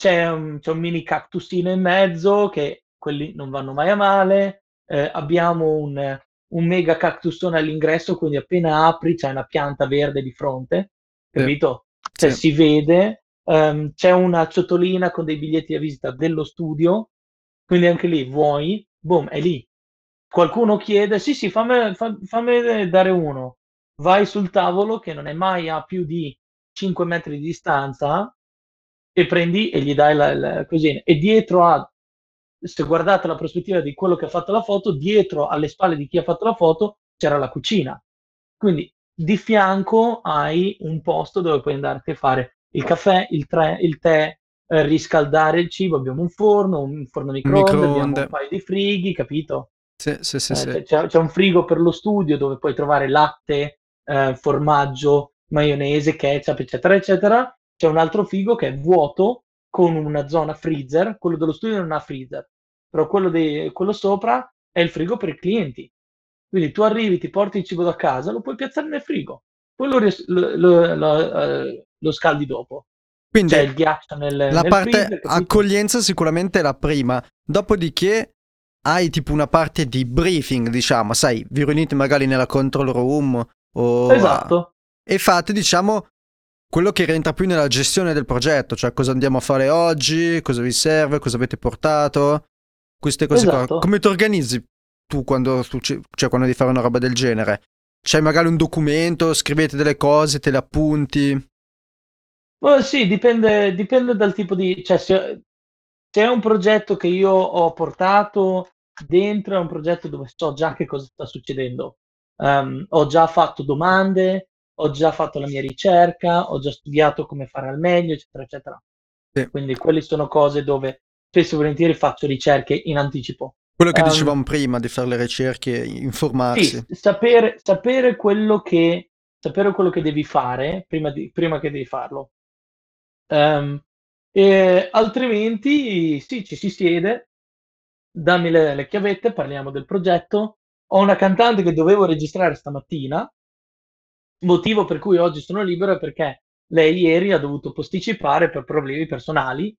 C'è un, c'è un mini cactusino in mezzo, che quelli non vanno mai a male. Eh, abbiamo un, un mega cactusone all'ingresso, quindi appena apri c'è una pianta verde di fronte, capito? Eh, cioè, sì. Si vede. Um, c'è una ciotolina con dei biglietti da visita dello studio, quindi anche lì vuoi. Boom, è lì. Qualcuno chiede, sì, sì, fammi, fammi dare uno. Vai sul tavolo che non è mai a più di cinque metri di distanza e prendi e gli dai la, la cosina. E dietro a, se guardate la prospettiva di quello che ha fatto la foto, dietro alle spalle di chi ha fatto la foto c'era la cucina. Quindi di fianco hai un posto dove puoi andarti a fare il caffè, il, tre, il tè, riscaldare il cibo, abbiamo un forno, un forno microonde, microonde. Abbiamo un paio di frighi, capito? Sì, sì, sì, eh, sì. C'è, c'è un frigo per lo studio dove puoi trovare latte, eh, formaggio, maionese, ketchup, eccetera, eccetera. C'è un altro frigo che è vuoto con una zona freezer, quello dello studio non ha freezer, però quello, de- quello sopra è il frigo per i clienti. Quindi tu arrivi, ti porti il cibo da casa, lo puoi piazzare nel frigo, poi lo, ris- lo, lo, lo, lo scaldi dopo. Quindi c'è il ghiaccio nel, la nel parte freezer, accoglienza sicuramente è la prima, dopodiché hai tipo una parte di briefing, diciamo, sai, vi riunite magari nella control room o esatto. Ah, e fate, diciamo, quello che rientra più nella gestione del progetto, cioè cosa andiamo a fare oggi, cosa vi serve, cosa avete portato, queste cose esatto. Qua. Come ti organizzi tu quando, cioè quando devi fare una roba del genere? C'hai magari un documento, scrivete delle cose, te le appunti? Oh, sì, dipende, dipende dal tipo di... Cioè, se, se è un progetto che io ho portato dentro, è un progetto dove so già che cosa sta succedendo. Um, ho già fatto domande, ho già fatto la mia ricerca, ho già studiato come fare al meglio, eccetera, eccetera. Sì. Quindi quelle sono cose dove spesso e volentieri faccio ricerche in anticipo. Quello che um, dicevamo prima, di fare le ricerche, informarsi. Sì, sapere, sapere, quello che, sapere quello che devi fare prima, di, prima che devi farlo. Um, e altrimenti sì, ci si siede, dammi le, le chiavette, parliamo del progetto, ho una cantante che dovevo registrare stamattina, motivo per cui oggi sono libero è perché lei ieri ha dovuto posticipare per problemi personali,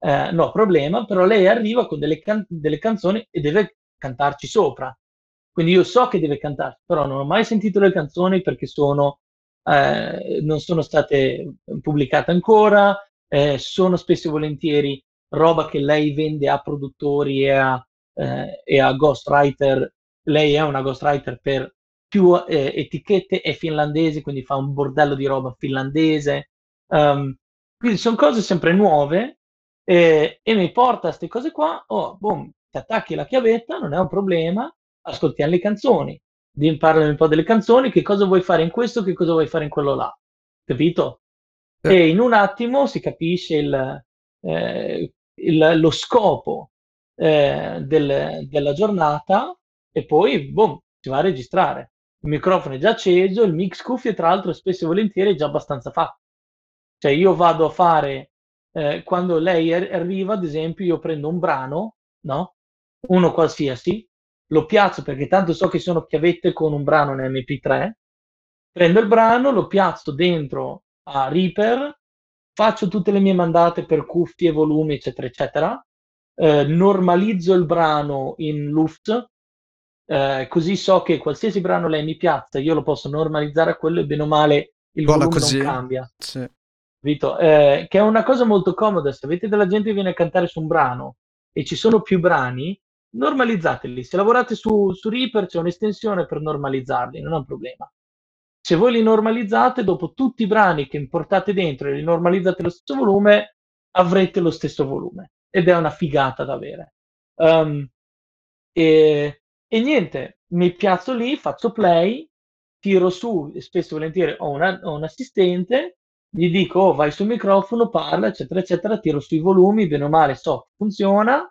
eh, no problema, però lei arriva con delle, can- delle canzoni e deve cantarci sopra, quindi io so che deve cantare, però non ho mai sentito le canzoni perché sono, eh, non sono state pubblicate ancora, eh, sono spesso e volentieri roba che lei vende a produttori e a, eh, e a ghostwriter. Lei è una ghostwriter per più eh, etichette, è finlandese, quindi fa un bordello di roba finlandese, um, quindi sono cose sempre nuove, eh, e mi porta queste cose qua, oh, boom, ti attacchi la chiavetta, non è un problema, ascoltiamo le canzoni, imparano un po' delle canzoni, che cosa vuoi fare in questo, che cosa vuoi fare in quello là, capito? Sì. E in un attimo si capisce il, eh, il, lo scopo eh, del, della giornata, e poi boom, si va a registrare. Il microfono è già acceso, il mix cuffie tra l'altro spesso e volentieri è già abbastanza fatto. Cioè io vado a fare, eh, quando lei ar- arriva ad esempio io prendo un brano, no? Uno qualsiasi, lo piazzo perché tanto so che sono chiavette con un brano in M P tre, prendo il brano, lo piazzo dentro a Reaper, faccio tutte le mie mandate per cuffie, volumi, eccetera, eccetera, eh, normalizzo il brano in Luft, Eh, così so che qualsiasi brano lei mi piazza io lo posso normalizzare a quello e bene o male il Buona volume così. Non cambia, sì. Vito, eh, che è una cosa molto comoda. Se avete della gente che viene a cantare su un brano e ci sono più brani, normalizzateli. Se lavorate su, su Reaper c'è un'estensione per normalizzarli, non è un problema. Se voi li normalizzate, dopo tutti i brani che importate dentro e li normalizzate allo stesso volume, avrete lo stesso volume, ed è una figata da avere. um, e E niente, mi piazzo lì, faccio play, tiro su, spesso e volentieri ho, una, ho un assistente, gli dico oh, vai sul microfono, parla, eccetera, eccetera, tiro sui volumi, bene o male so che funziona,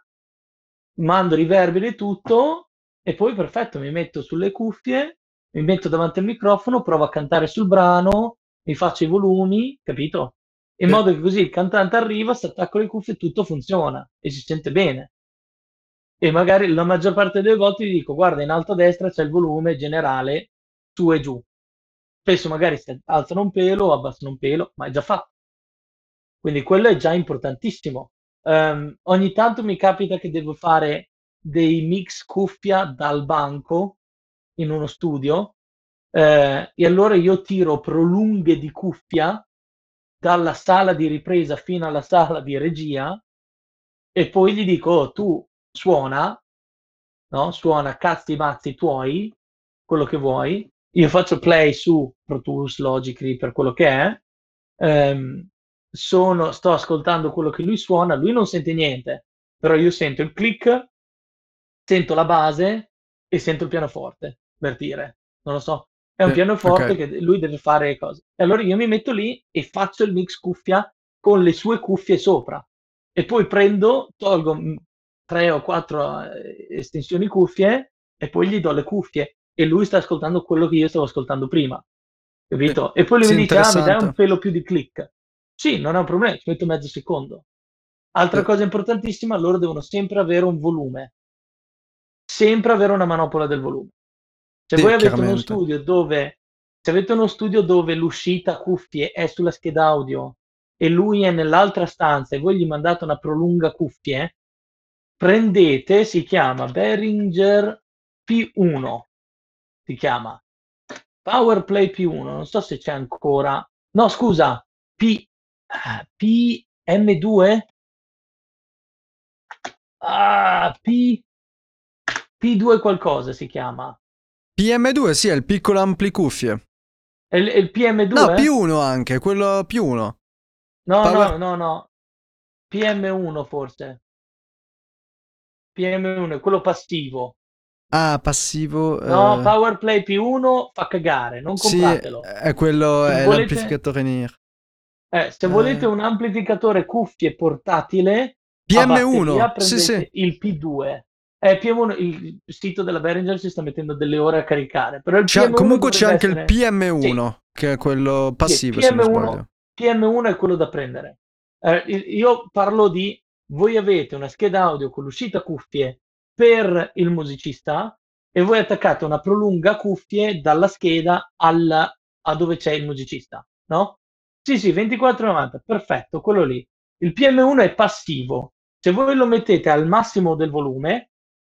mando riverberi e tutto, e poi perfetto, mi metto sulle cuffie, mi metto davanti al microfono, provo a cantare sul brano, mi faccio i volumi, capito? In eh. modo che così il cantante arriva, si attacca le cuffie, tutto funziona e si sente bene. E magari la maggior parte delle volte gli dico guarda in alto a destra c'è il volume generale su e giù, spesso magari si alzano un pelo o abbassano un pelo, ma è già fatto, quindi quello è già importantissimo. Um, ogni tanto mi capita che devo fare dei mix cuffia dal banco in uno studio, eh, e allora io tiro prolunghe di cuffia dalla sala di ripresa fino alla sala di regia e poi gli dico oh, tu suona, no? Suona cazzi mazzi tuoi, quello che vuoi, io faccio play su Pro Tools, Logic, per quello che è, ehm, sono, sto ascoltando quello che lui suona, lui non sente niente, però io sento il click, sento la base e sento il pianoforte, per dire, non lo so, è un eh, pianoforte, okay. Che lui deve fare cose, e allora io mi metto lì e faccio il mix cuffia con le sue cuffie sopra, e poi prendo, tolgo tre o quattro estensioni cuffie e poi gli do le cuffie e lui sta ascoltando quello che io stavo ascoltando prima, capito? E poi lui sì, mi dice ah, mi dai un pelo più di click, sì, non è un problema, ci metto mezzo secondo. Altra eh. cosa importantissima, loro devono sempre avere un volume, sempre avere una manopola del volume. Se sì, voi avete uno studio dove se avete uno studio dove l'uscita cuffie è sulla scheda audio e lui è nell'altra stanza e voi gli mandate una prolunga cuffie, prendete, si chiama Behringer P uno, si chiama Powerplay P uno, non so se c'è ancora, no scusa, P, P M due, ah, P, P due qualcosa si chiama. P M due, sì, è il piccolo amplicuffie. È il, è il P M due? No, P uno anche, quello P uno. No, Power... no, no, no, P M uno forse. P M uno è quello passivo. Ah, passivo. No, eh... Powerplay P uno fa cagare, non compratelo. Sì, è quello, se è volete... l'amplificatore N I R. Eh, se eh... volete un amplificatore cuffie portatile, P M uno, sì, sì. Il P due. Eh, P M uno, il sito della Behringer si sta mettendo delle ore a caricare. Però il P M uno comunque c'è anche essere... il P M uno, sì. Che è quello passivo, sì, P M uno, P M uno è quello da prendere. Eh, io parlo di... Voi avete una scheda audio con l'uscita cuffie per il musicista e voi attaccate una prolunga cuffie dalla scheda al, a dove c'è il musicista, no? Sì, sì, ventiquattro novanta, perfetto, quello lì. Il P M uno è passivo. Se voi lo mettete al massimo del volume,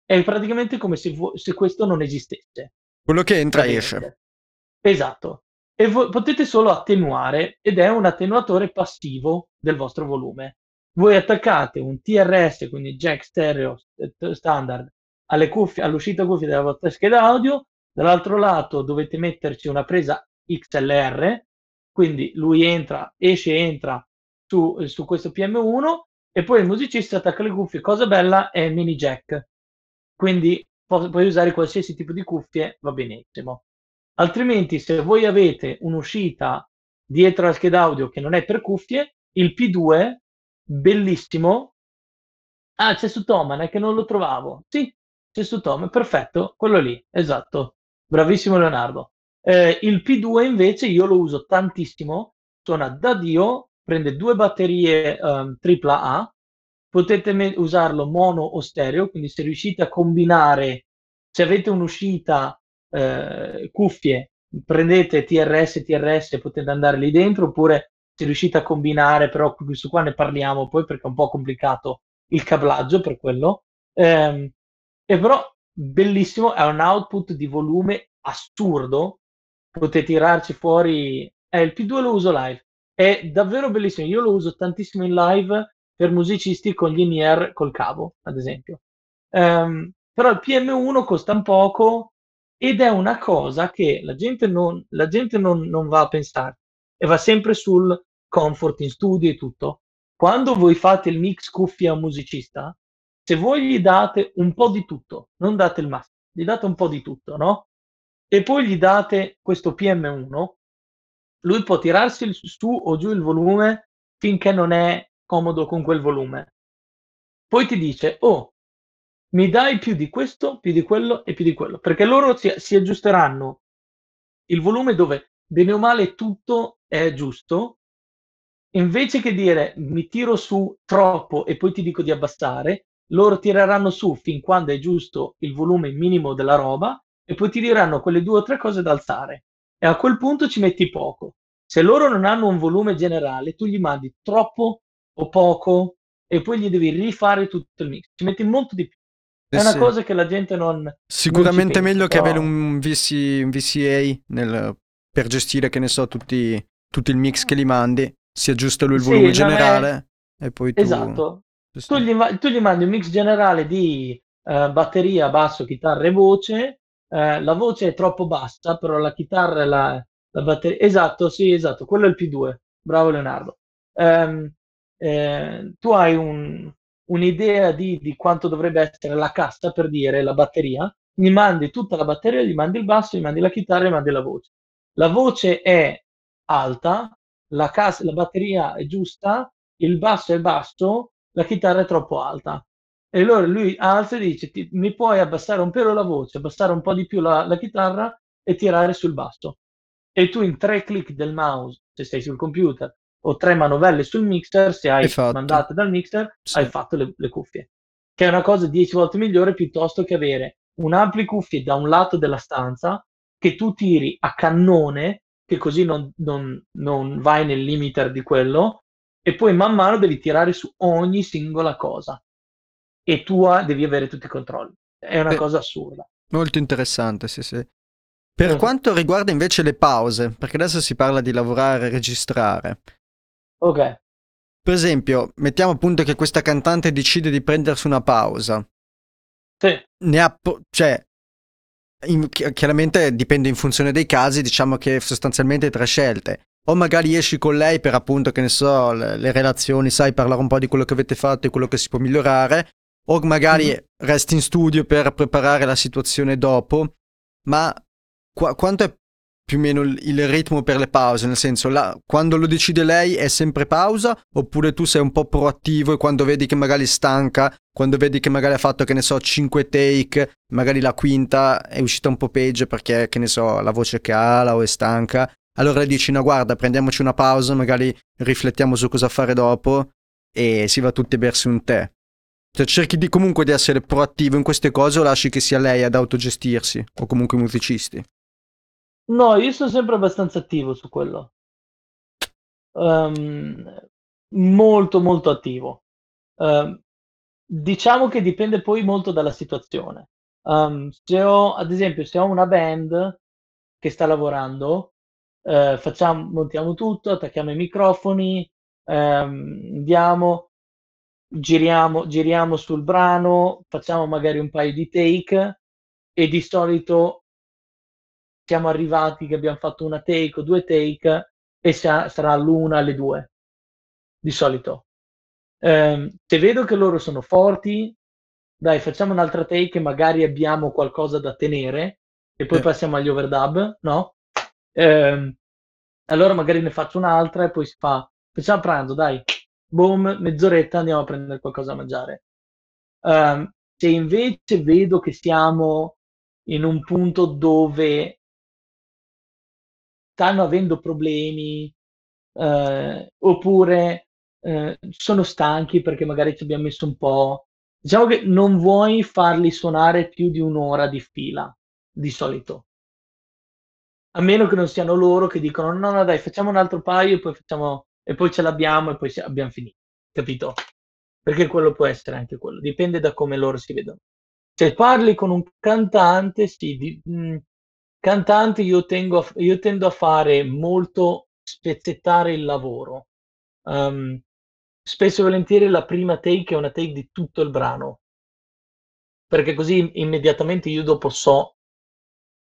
è praticamente come se, vo- se questo non esistesse. Quello che entra e esce. Esatto. E voi potete solo attenuare, ed è un attenuatore passivo del vostro volume. Voi attaccate un T R S, quindi jack stereo standard, alle cuffie, all'uscita cuffie della vostra scheda audio, dall'altro lato dovete metterci una presa X L R, quindi lui entra, esce, entra su, su questo P M uno, e poi il musicista attacca le cuffie. Cosa bella è il mini jack, quindi pu- puoi usare qualsiasi tipo di cuffie, va benissimo. Altrimenti, se voi avete un'uscita dietro la scheda audio che non è per cuffie, il P due, bellissimo. Ah, c'è su Toman, è che non lo trovavo. Sì, c'è su Toman, perfetto, quello lì, esatto, bravissimo Leonardo. Eh, il P due invece io lo uso tantissimo, suona da Dio, prende due batterie um, tripla A, potete me- usarlo mono o stereo, quindi se riuscite a combinare, se avete un'uscita eh, cuffie, prendete T R S, T R S, potete andare lì dentro, oppure se riuscite a combinare, però questo qua ne parliamo poi perché è un po' complicato il cablaggio per quello, ehm, e però bellissimo, è un output di volume assurdo, potete tirarci fuori, eh, il P due lo uso live, è davvero bellissimo, io lo uso tantissimo in live per musicisti con gli in-ear col cavo, ad esempio, ehm, però il P M uno costa un poco ed è una cosa che la gente non, la gente non, non va a pensare, e va sempre sul comfort in studio e tutto. Quando voi fate il mix cuffia a un musicista, se voi gli date un po' di tutto, non date il massimo, gli date un po' di tutto, no? E poi gli date questo P M uno, lui può tirarsi il, su o giù il volume finché non è comodo con quel volume. Poi ti dice, oh, mi dai più di questo, più di quello e più di quello, perché loro si, si aggiusteranno il volume dove bene o male tutto è giusto, invece che dire mi tiro su troppo e poi ti dico di abbassare, loro tireranno su fin quando è giusto il volume minimo della roba e poi ti diranno quelle due o tre cose da alzare, e a quel punto ci metti poco. Se loro non hanno un volume generale, tu gli mandi troppo o poco e poi gli devi rifare tutto il mix, ci metti molto di più. È una sì. cosa che la gente non sicuramente non meglio pensa, che però... avere un, V C, un V C A nel, per gestire, che ne so, tutti tutto il mix che li mandi, sia giusto lui il volume sì, generale è... e poi tu... Esatto, tu gli, tu gli mandi un mix generale di uh, batteria, basso, chitarra e voce, uh, la voce è troppo bassa, però la chitarra e la, la batteria... Esatto, sì, esatto, quello è il P due, bravo Leonardo. Um, eh, tu hai un, un'idea di, di quanto dovrebbe essere la cassa, per dire, la batteria, gli mandi tutta la batteria, gli mandi il basso, gli mandi la chitarra, gli mandi la voce. La voce è alta, la, cassa, la batteria è giusta, il basso è basso, la chitarra è troppo alta. E allora lui alza e dice, ti, mi puoi abbassare un pelo la voce, abbassare un po' di più la, la chitarra e tirare sul basso. E tu in tre click del mouse, se sei sul computer, o tre manovelle sul mixer, se hai mandate dal mixer, sì. hai fatto le, le cuffie. Che è una cosa dieci volte migliore piuttosto che avere un ampli cuffie da un lato della stanza che tu tiri a cannone, che così non, non, non vai nel limiter di quello, e poi man mano devi tirare su ogni singola cosa e tu devi avere tutti i controlli. È una Beh, cosa assurda, molto interessante, sì sì. Per sì. quanto riguarda invece le pause, perché adesso si parla di lavorare e registrare, ok, per esempio mettiamo appunto che questa cantante decide di prendersi una pausa, sì. ne ha po- cioè In, chiaramente dipende in funzione dei casi, diciamo che sostanzialmente tre scelte: o magari esci con lei per appunto, che ne so, le, le relazioni, sai, parlare un po' di quello che avete fatto e quello che si può migliorare, o magari mm-hmm. resti in studio per preparare la situazione dopo. Ma qu- quanto è più o meno il, il ritmo per le pause? Nel senso, la, quando lo decide lei è sempre pausa, oppure tu sei un po' proattivo e quando vedi che magari stanca, quando vedi che magari ha fatto, che ne so, cinque take, magari la quinta è uscita un po' peggio perché, che ne so, la voce cala o è stanca, allora dici no guarda, prendiamoci una pausa, magari riflettiamo su cosa fare dopo e si va tutti a bersi un tè. Cioè, cerchi di, comunque di essere proattivo in queste cose o lasci che sia lei ad autogestirsi, o comunque i musicisti? No, io sono sempre abbastanza attivo su quello. Um, molto molto attivo. Um, diciamo che dipende poi molto dalla situazione. Um, se ho, ad esempio, se ho una band che sta lavorando, eh, facciamo, montiamo tutto, attacchiamo i microfoni, ehm, andiamo, giriamo, giriamo sul brano, facciamo magari un paio di take e di solito siamo arrivati che abbiamo fatto una take o due take e sa- sarà l'una alle due di solito. Eh, se vedo che loro sono forti, dai, facciamo un'altra take, magari abbiamo qualcosa da tenere e poi eh. passiamo agli overdub, no? Eh, allora magari ne faccio un'altra e poi si fa, facciamo pranzo, dai, boom, mezz'oretta, andiamo a prendere qualcosa da mangiare. Eh, se invece vedo che siamo in un punto dove stanno avendo problemi, eh, oppure eh, sono stanchi perché magari ci abbiamo messo un po', diciamo che non vuoi farli suonare più di un'ora di fila di solito, a meno che non siano loro che dicono no no dai, facciamo un altro paio e poi facciamo e poi ce l'abbiamo e poi abbiamo finito, capito? Perché quello può essere anche quello, dipende da come loro si vedono. Se parli con un cantante, sì, di, mh, cantante io, tengo a, io tendo a fare molto spezzettare il lavoro. Um, spesso e volentieri la prima take è una take di tutto il brano, perché così immediatamente io dopo so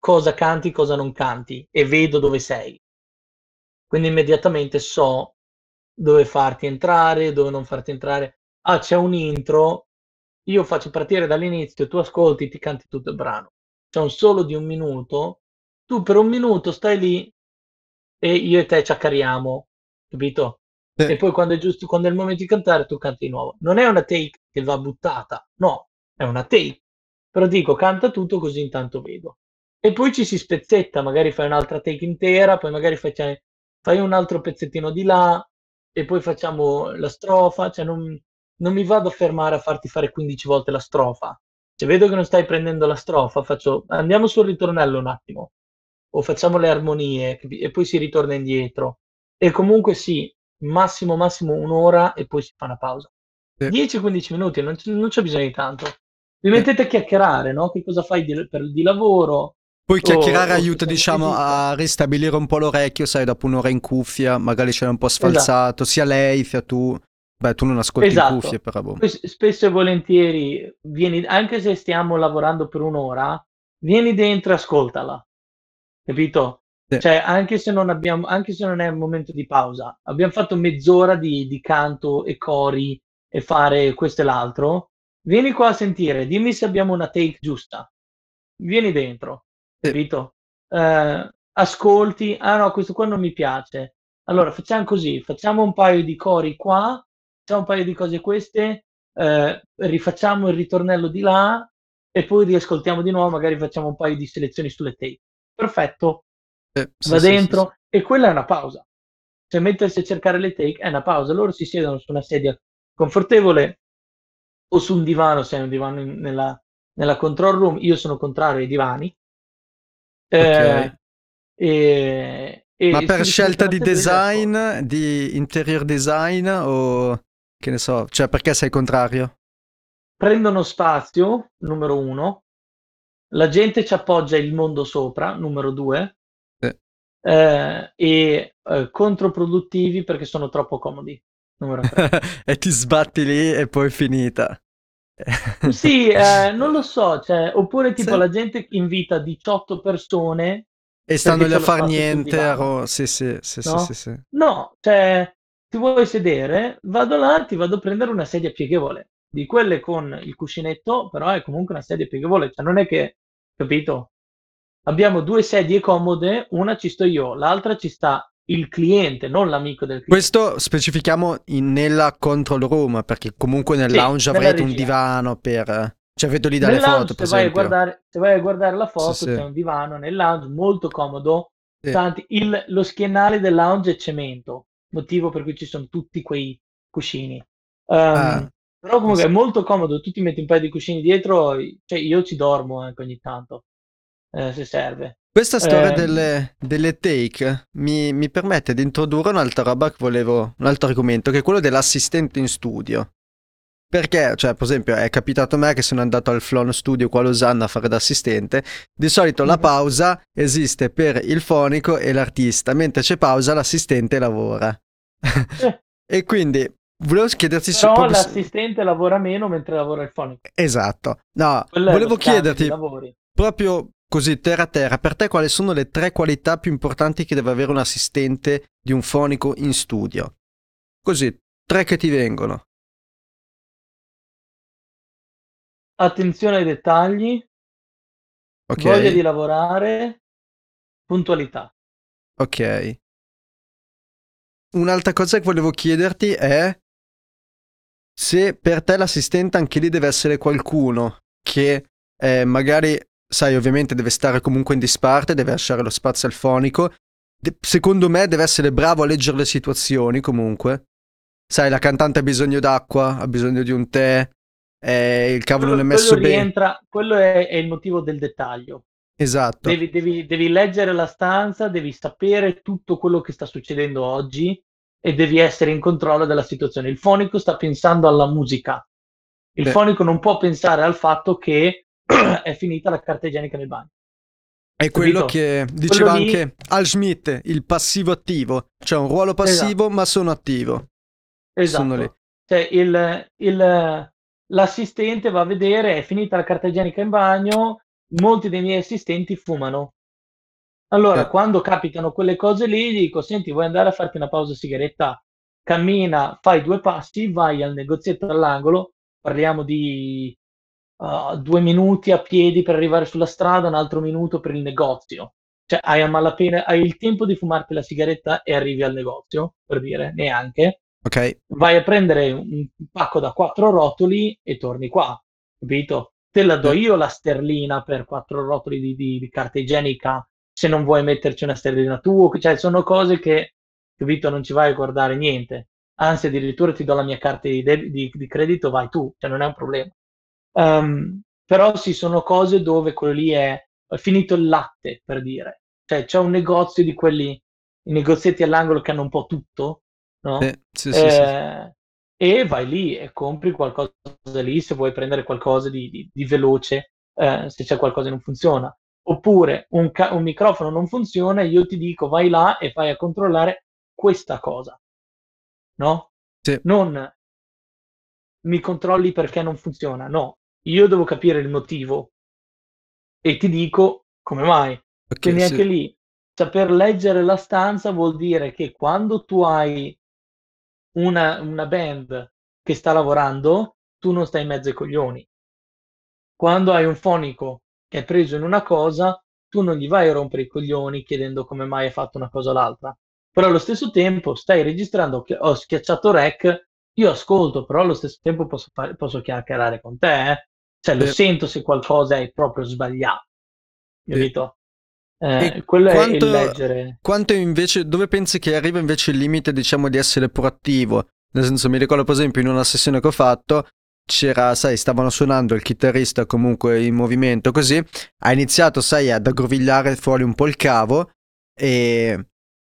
cosa canti, cosa non canti, e vedo dove sei. Quindi immediatamente so dove farti entrare, dove non farti entrare. Ah, c'è un intro, io faccio partire dall'inizio, tu ascolti, ti canti tutto il brano. C'è un solo di un minuto, tu per un minuto stai lì e io e te ci accariamo, capito? Eh. E poi quando è giusto, quando è il momento di cantare, tu canti di nuovo. Non è una take che va buttata, no, è una take. Però dico, canta tutto così intanto vedo. E poi ci si spezzetta, magari fai un'altra take intera, poi magari faccia, fai un altro pezzettino di là, e poi facciamo la strofa, cioè non, non mi vado a fermare a farti fare quindici volte la strofa. Cioè vedo che non stai prendendo la strofa, faccio andiamo sul ritornello un attimo, o facciamo le armonie, e poi si ritorna indietro. E comunque sì, massimo massimo un'ora e poi si fa una pausa. Sì. dieci quindici minuti, non, non c'è bisogno di tanto. Vi mettete a chiacchierare, no? Che cosa fai di, per, di lavoro? Poi chiacchierare oh, aiuta, diciamo, a ristabilire un po' l'orecchio, sai, dopo un'ora in cuffia, magari c'è un po' sfalsato, esatto. Sia lei, sia tu. Beh, tu non ascolti esatto. In cuffie, però. Boh. Spesso e volentieri, vieni, anche se stiamo lavorando per un'ora, vieni dentro e ascoltala, capito? Sì. Cioè, anche se non abbiamo, anche se non è un momento di pausa, abbiamo fatto mezz'ora di, di canto e cori e fare questo e l'altro, vieni qua a sentire, dimmi se abbiamo una take giusta, vieni dentro. Capito? Eh, ascolti, ah no, questo qua non mi piace, allora facciamo così, facciamo un paio di cori qua, facciamo un paio di cose queste, eh, rifacciamo il ritornello di là e poi riascoltiamo di nuovo, magari facciamo un paio di selezioni sulle tape, perfetto, eh, sì, va sì, dentro, sì, sì. E quella è una pausa, cioè mettersi a cercare le take è una pausa, loro si siedono su una sedia confortevole o su un divano, se è un divano in, nella, nella control room, io sono contrario ai divani. Okay. Eh, eh, ma per scelta di design, di interior design o che ne so, cioè perché sei contrario? Prendono spazio, numero uno, la gente ci appoggia il mondo sopra, numero due, eh. Eh, e eh, controproduttivi perché sono troppo comodi, numero tre. E ti sbatti lì e poi è finita. Sì, eh, non lo so, cioè, oppure tipo sì. La gente invita diciotto persone e stanno lì a far niente, ro- sì, sì, sì, no? Sì, sì, sì. No, cioè, ti vuoi sedere? Vado là, ti vado a prendere una sedia pieghevole, di quelle con il cuscinetto, però è comunque una sedia pieghevole, cioè non è che, capito? Abbiamo due sedie comode, una ci sto io, l'altra ci sta il cliente, non l'amico del cliente. Questo specifichiamo in, nella control room, perché comunque nel sì, lounge avrete un divano per... Cioè vedo lì dalle nel foto, lounge, per se vai, a guardare, se vai a guardare la foto sì, c'è sì. Un divano nel lounge, molto comodo. Sì. Tanti, il, lo schienale del lounge è cemento, motivo per cui ci sono tutti quei cuscini. Um, ah. Però comunque è molto comodo, tu ti metti un paio di cuscini dietro, cioè io ci dormo anche ogni tanto, eh, se serve. Questa storia eh... delle, delle take mi, mi permette di introdurre un'altra roba che volevo, un altro argomento, che è quello dell'assistente in studio. Perché, cioè, per esempio, è capitato a me che sono andato al Flon Studio qua a Losanna a fare da assistente. Di solito la pausa esiste per il fonico e l'artista, mentre c'è pausa l'assistente lavora. Eh. E quindi volevo chiederti... Però proprio... l'assistente lavora meno mentre lavora il fonico. Esatto. No, quello volevo chiederti, proprio così, terra terra, per te quali sono le tre qualità più importanti che deve avere un assistente di un fonico in studio? Così, tre che ti vengono. Attenzione ai dettagli, okay. Voglia di lavorare, puntualità. Ok. Un'altra cosa che volevo chiederti è se per te l'assistente anche lì deve essere qualcuno che eh, magari, sai, ovviamente deve stare comunque in disparte, deve lasciare lo spazio al fonico. De- secondo me deve essere bravo a leggere le situazioni comunque. Sai, la cantante ha bisogno d'acqua, ha bisogno di un tè. Eh, il cavolo quello, non è messo quello rientra, bene. Quello è, è il motivo del dettaglio. Esatto. Devi, devi, devi leggere la stanza, devi sapere tutto quello che sta succedendo oggi e devi essere in controllo della situazione. Il fonico sta pensando alla musica. Il Beh. fonico non può pensare al fatto che è finita la carta igienica nel bagno. È quello Capito? che diceva quello lì... anche Al Schmidt, il passivo attivo. Cioè un ruolo passivo, esatto. ma sono attivo. Esatto. Sono lì. Cioè il... il l'assistente va a vedere, è finita la carta igienica in bagno, molti dei miei assistenti fumano. Allora, eh. quando capitano quelle cose lì, dico, senti, vuoi andare a farti una pausa sigaretta? Cammina, fai due passi, vai al negozietto all'angolo, parliamo di uh, due minuti a piedi per arrivare sulla strada, un altro minuto per il negozio. Cioè, hai a malapena, hai il tempo di fumarti la sigaretta e arrivi al negozio, per dire, neanche. Okay. Vai a prendere un pacco da quattro rotoli e torni qua, capito? Te la do io la sterlina per quattro rotoli di, di, di carta igienica se non vuoi metterci una sterlina tu, cioè sono cose che, capito, non ci vai a guardare niente, anzi addirittura ti do la mia carta di, deb- di, di credito, vai tu, cioè non è un problema. Um, però sì, sono cose dove quello lì è, è finito il latte, per dire, cioè c'è un negozio di quelli, i negozietti all'angolo che hanno un po' tutto, no? Eh, sì, eh, sì, sì. E vai lì e compri qualcosa lì se vuoi prendere qualcosa di, di, di veloce, eh, se c'è qualcosa che non funziona, oppure un, ca- un microfono non funziona, io ti dico vai là e vai a controllare questa cosa, no? Sì. Non mi controlli perché non funziona, no, io devo capire il motivo e ti dico come mai, okay, quindi sì. Anche lì saper leggere la stanza vuol dire che quando tu hai Una, una band che sta lavorando, tu non stai in mezzo ai coglioni. Quando hai un fonico che è preso in una cosa, tu non gli vai a rompere i coglioni chiedendo come mai hai fatto una cosa o l'altra. Però allo stesso tempo stai registrando, ho schiacciato rec, io ascolto, però allo stesso tempo posso, fare, posso chiacchierare con te, eh? Cioè lo eh. sento se qualcosa è proprio sbagliato, capito? Eh, quello quanto, è il leggere. Quanto invece, dove pensi che arriva invece il limite, diciamo, di essere proattivo? Nel senso, mi ricordo per esempio in una sessione che ho fatto c'era, sai, stavano suonando il chitarrista comunque in movimento così, ha iniziato, sai, ad aggrovigliare fuori un po' il cavo e,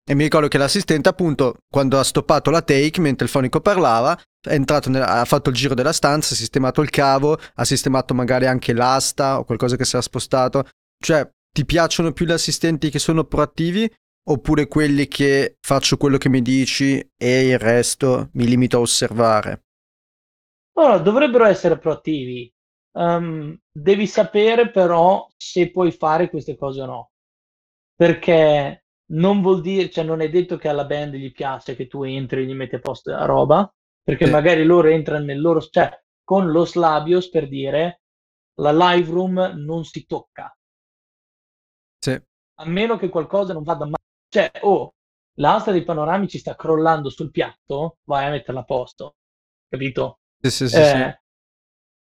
e mi ricordo che l'assistente appunto quando ha stoppato la take mentre il fonico parlava è entrato nel, ha fatto il giro della stanza, ha sistemato il cavo, ha sistemato magari anche l'asta o qualcosa che si era spostato. Cioè, ti piacciono più gli assistenti che sono proattivi oppure quelli che faccio quello che mi dici e il resto mi limito a osservare? Allora, dovrebbero essere proattivi. Um, devi sapere però se puoi fare queste cose o no. Perché non vuol dire, cioè non è detto che alla band gli piace che tu entri e gli metti a posto la roba, perché eh. magari loro entrano nel loro, cioè con Los Labios, per dire, la live room non si tocca. Sì. A meno che qualcosa non vada male, cioè oh, l'asta dei panoramici sta crollando sul piatto, vai a metterla a posto, capito? Sì, sì, sì, eh,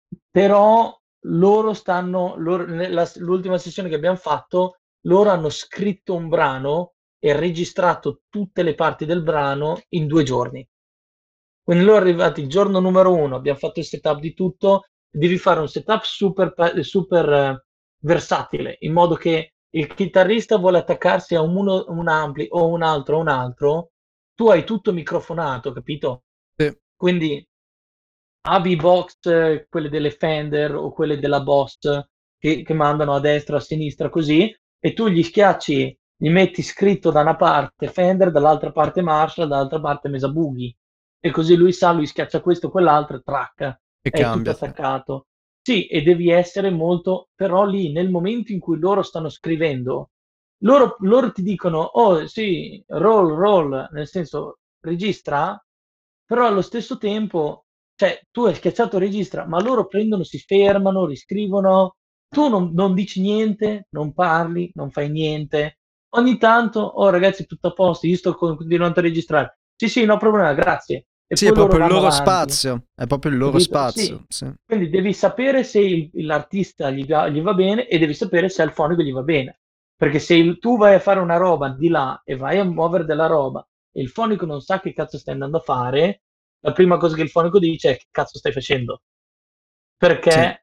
sì. Però loro stanno loro, nella, l'ultima sessione che abbiamo fatto loro hanno scritto un brano e registrato tutte le parti del brano in due giorni, Quindi noi arrivati il giorno numero uno, abbiamo fatto il setup di tutto, devi fare un setup super, super versatile, in modo che il chitarrista vuole attaccarsi a un, un ampli o un altro o un altro, tu hai tutto microfonato, capito? Sì. Quindi abbi box, quelle delle Fender o quelle della Boss che, che mandano a destra, a sinistra, così, e tu gli schiacci, gli metti scritto da una parte Fender, dall'altra parte Marshall, dall'altra parte Mesa Boogie, e così lui sa, lui schiaccia questo, quell'altro e tracca, e è cambia, tutto attaccato. Sì, e devi essere molto, però lì nel momento in cui loro stanno scrivendo, loro, loro ti dicono, oh sì, roll, roll, nel senso registra, però allo stesso tempo, cioè tu hai schiacciato registra, ma loro prendono, si fermano, riscrivono, tu non, non dici niente, non parli, non fai niente, ogni tanto, oh ragazzi tutto a posto, io sto continuando a registrare, sì sì, no problema, grazie. E sì, è proprio il loro avanti. Spazio, è proprio il loro Capito? Spazio. Sì. Sì. Quindi devi sapere se il, l'artista gli, gli va bene e devi sapere se al fonico gli va bene. Perché se il, tu vai a fare una roba di là e vai a muovere della roba e il fonico non sa che cazzo stai andando a fare, la prima cosa che il fonico dice è che cazzo stai facendo. Perché, sì.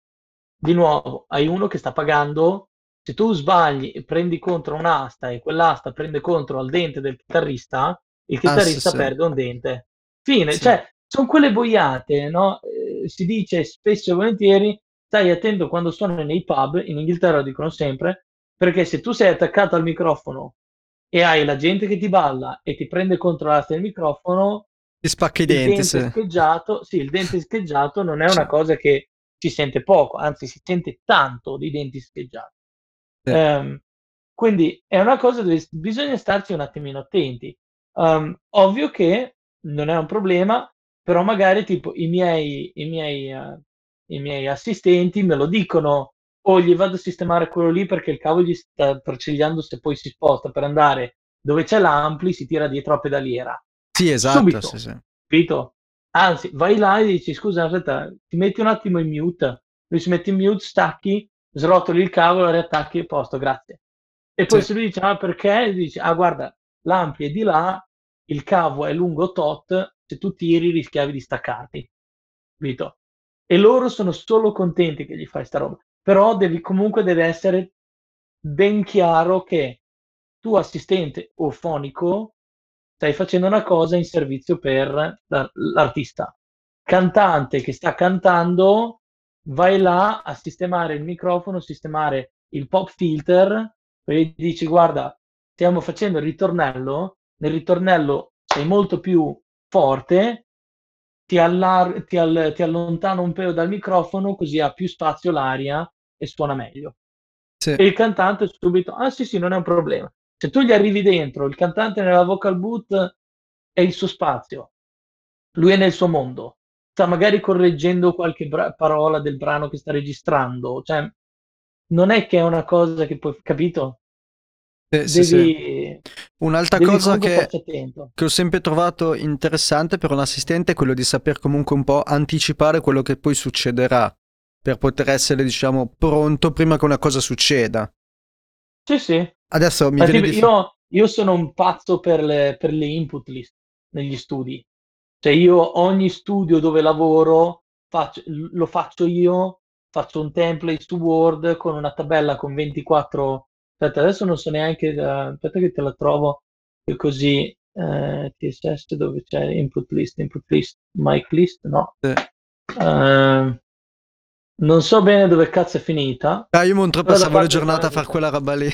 Di nuovo, hai uno che sta pagando, se tu sbagli e prendi contro un'asta e quell'asta prende contro al dente del chitarrista, il chitarrista ah, sì, perde sì. un dente. Fine, sì. Cioè, sono quelle boiate, no? Eh, si dice spesso e volentieri, stai attento quando suonano nei pub, in Inghilterra lo dicono sempre, perché se tu sei attaccato al microfono e hai la gente che ti balla e ti prende contro l'asta del microfono, ti spacca i denti. Il dente, se... scheggiato, sì, il dente scheggiato non è una cosa che si sente poco, anzi si sente tanto di denti scheggiati. Sì. Um, quindi è una cosa dove bisogna starci un attimino attenti. Um, ovvio che non è un problema, però magari tipo i miei, i miei, uh, i miei assistenti me lo dicono, o gli vado a sistemare quello lì perché il cavo gli sta torcigliando, se poi si sposta per andare dove c'è l'ampli si tira dietro la pedaliera. Sì, esatto. Subito, sì, sì. Capito? Anzi, vai là e dici scusa, aspetta, ti metti un attimo in mute, lui si mette in mute, stacchi, srotoli il cavo, lo riattacchi e posto, grazie. E poi sì. Se lui dice ah perché, dici ah guarda l'ampli è di là, il cavo è lungo tot, se tu tiri rischiavi di staccarti, capito? E loro sono solo contenti che gli fai sta roba, però devi, comunque deve essere ben chiaro che tu assistente o fonico stai facendo una cosa in servizio per l'artista. Cantante che sta cantando, vai là a sistemare il microfono, sistemare il pop filter, e dici guarda stiamo facendo il ritornello, nel ritornello sei molto più forte, ti, allar- ti, all- ti allontano un pelo dal microfono così ha più spazio l'aria e suona meglio. Sì. E il cantante subito, ah sì sì, non è un problema. Se tu gli arrivi dentro, il cantante nella vocal booth è il suo spazio, lui è nel suo mondo, sta magari correggendo qualche bra- parola del brano che sta registrando, cioè non è che è una cosa che puoi, capito? Eh, devi, sì, sì. Un'altra cosa che, che ho sempre trovato interessante per un assistente è quello di saper comunque un po' anticipare quello che poi succederà per poter essere, diciamo, pronto prima che una cosa succeda. Sì, sì. Adesso mi viene tipo, di... io, io sono un pazzo per le, per le input list negli studi. Cioè io ogni studio dove lavoro faccio, lo faccio io, faccio un template su Word con una tabella con ventiquattro... Aspetta, adesso non so neanche, da... aspetta che te la trovo, così, eh, T S S dove c'è input list, input list, mic list, no. Sì. Uh, non so bene dove cazzo è finita. Ah, io mi oltrepassavo le giornate a fare quella roba lì,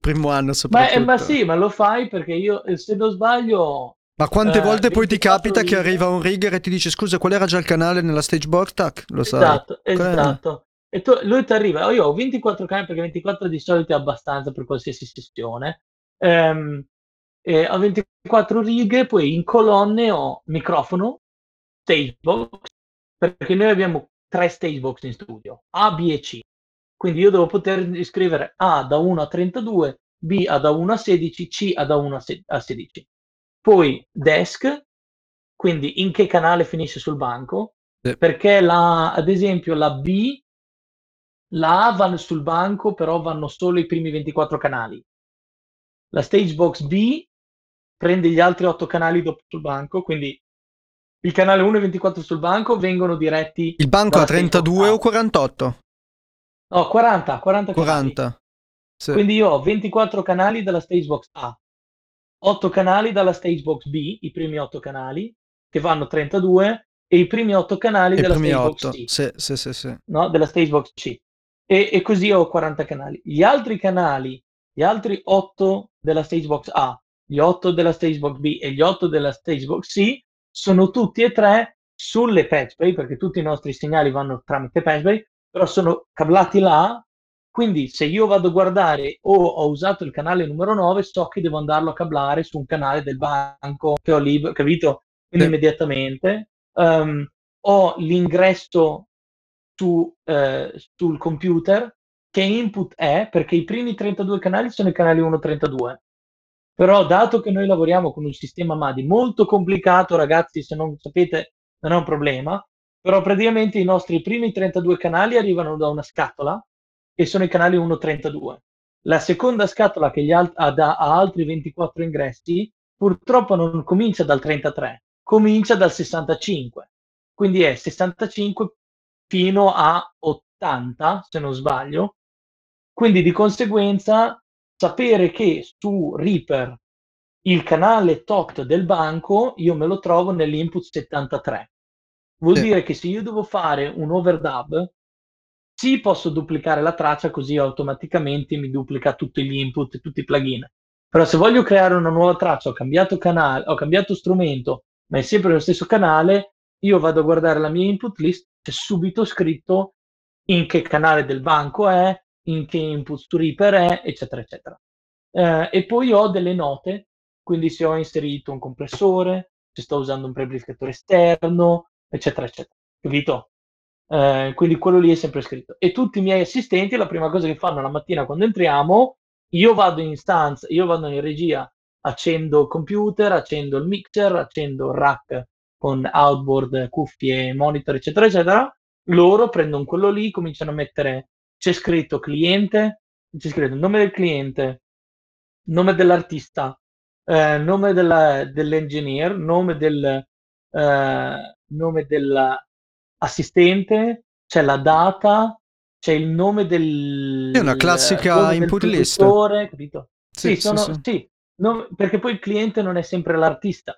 primo anno soprattutto. Ma, eh, ma sì, ma lo fai perché io, se non sbaglio... Ma quante eh, volte poi ti capita lì... che arriva un rigger e ti dice, scusa, qual era già il canale nella stage board? Tac, lo sai. Esatto, esatto. E tu, lui ti arriva, io ho ventiquattro canali perché ventiquattro di solito è abbastanza per qualsiasi sessione, ehm, e ho ventiquattro righe, poi in colonne ho microfono, stage box, perché noi abbiamo tre stage box in studio, A, B e C, quindi io devo poter scrivere A da uno a trentadue, B a da uno a sedici, C a da uno a sedici, poi desk, quindi in che canale finisce sul banco, sì. Perché la, ad esempio la B, la A va sul banco, però vanno solo i primi ventiquattro canali. La stage box B prende gli altri otto canali dopo sul banco, quindi il canale uno e ventiquattro sul banco vengono diretti. Il banco ha trentadue o quarantotto? No, quaranta, quaranta. quaranta. Sì. Quindi io ho ventiquattro canali dalla Stagebox A, otto canali dalla Stagebox B, i primi otto canali, che vanno trentadue, e i primi otto canali e della Stagebox C. Sì, sì, sì, sì. No, della Stagebox C. E, e così ho quaranta canali. Gli altri canali, gli altri otto della Stagebox A, gli otto della Stagebox B e gli otto della Stagebox C sono tutti e tre sulle patchbay, perché tutti i nostri segnali vanno tramite patchbay, però sono cablati là, quindi se io vado a guardare o ho usato il canale numero nove, so che devo andarlo a cablare su un canale del banco che ho libero, capito? Quindi sì. Immediatamente um, ho l'ingresso su, eh, sul computer, che input è, perché i primi trentadue canali sono i canali uno trentadue. Però dato che noi lavoriamo con un sistema M A D I molto complicato, ragazzi, se non sapete non è un problema, però praticamente i nostri primi trentadue canali arrivano da una scatola e sono i canali uno trentadue. La seconda scatola, che gli alt- ha, da- ha altri ventiquattro ingressi, purtroppo non comincia dal trentatré, comincia dal sessantacinque, quindi è sessantacinque fino a ottanta, se non sbaglio, quindi di conseguenza sapere che su Reaper il canale tot del banco io me lo trovo nell'input settantatré. Vuol sì. dire che se io devo fare un overdub, sì, posso duplicare la traccia, così automaticamente mi duplica tutti gli input, tutti i plugin. Però se voglio creare una nuova traccia, ho cambiato canale, ho cambiato strumento, ma è sempre lo stesso canale, io vado a guardare la mia input list, c'è subito scritto in che canale del banco è, in che input to Reaper è, eccetera eccetera. Eh, e poi ho delle note, quindi se ho inserito un compressore, se sto usando un preamplificatore esterno, eccetera eccetera, capito? Eh, quindi quello lì è sempre scritto. E tutti i miei assistenti, la prima cosa che fanno la mattina quando entriamo, io vado in stanza, io vado in regia, accendo il computer, accendo il mixer, accendo il rack con outboard, cuffie, monitor, eccetera eccetera. Loro prendono quello lì, cominciano a mettere, c'è scritto cliente, c'è scritto nome del cliente, nome dell'artista, eh, nome della, dell'engineer, nome del eh, nome dell'assistente, c'è la data, c'è il nome del... È una classica input list. Capito? Sì, sì, sì, sono, sì. sì non, perché poi il cliente non è sempre l'artista.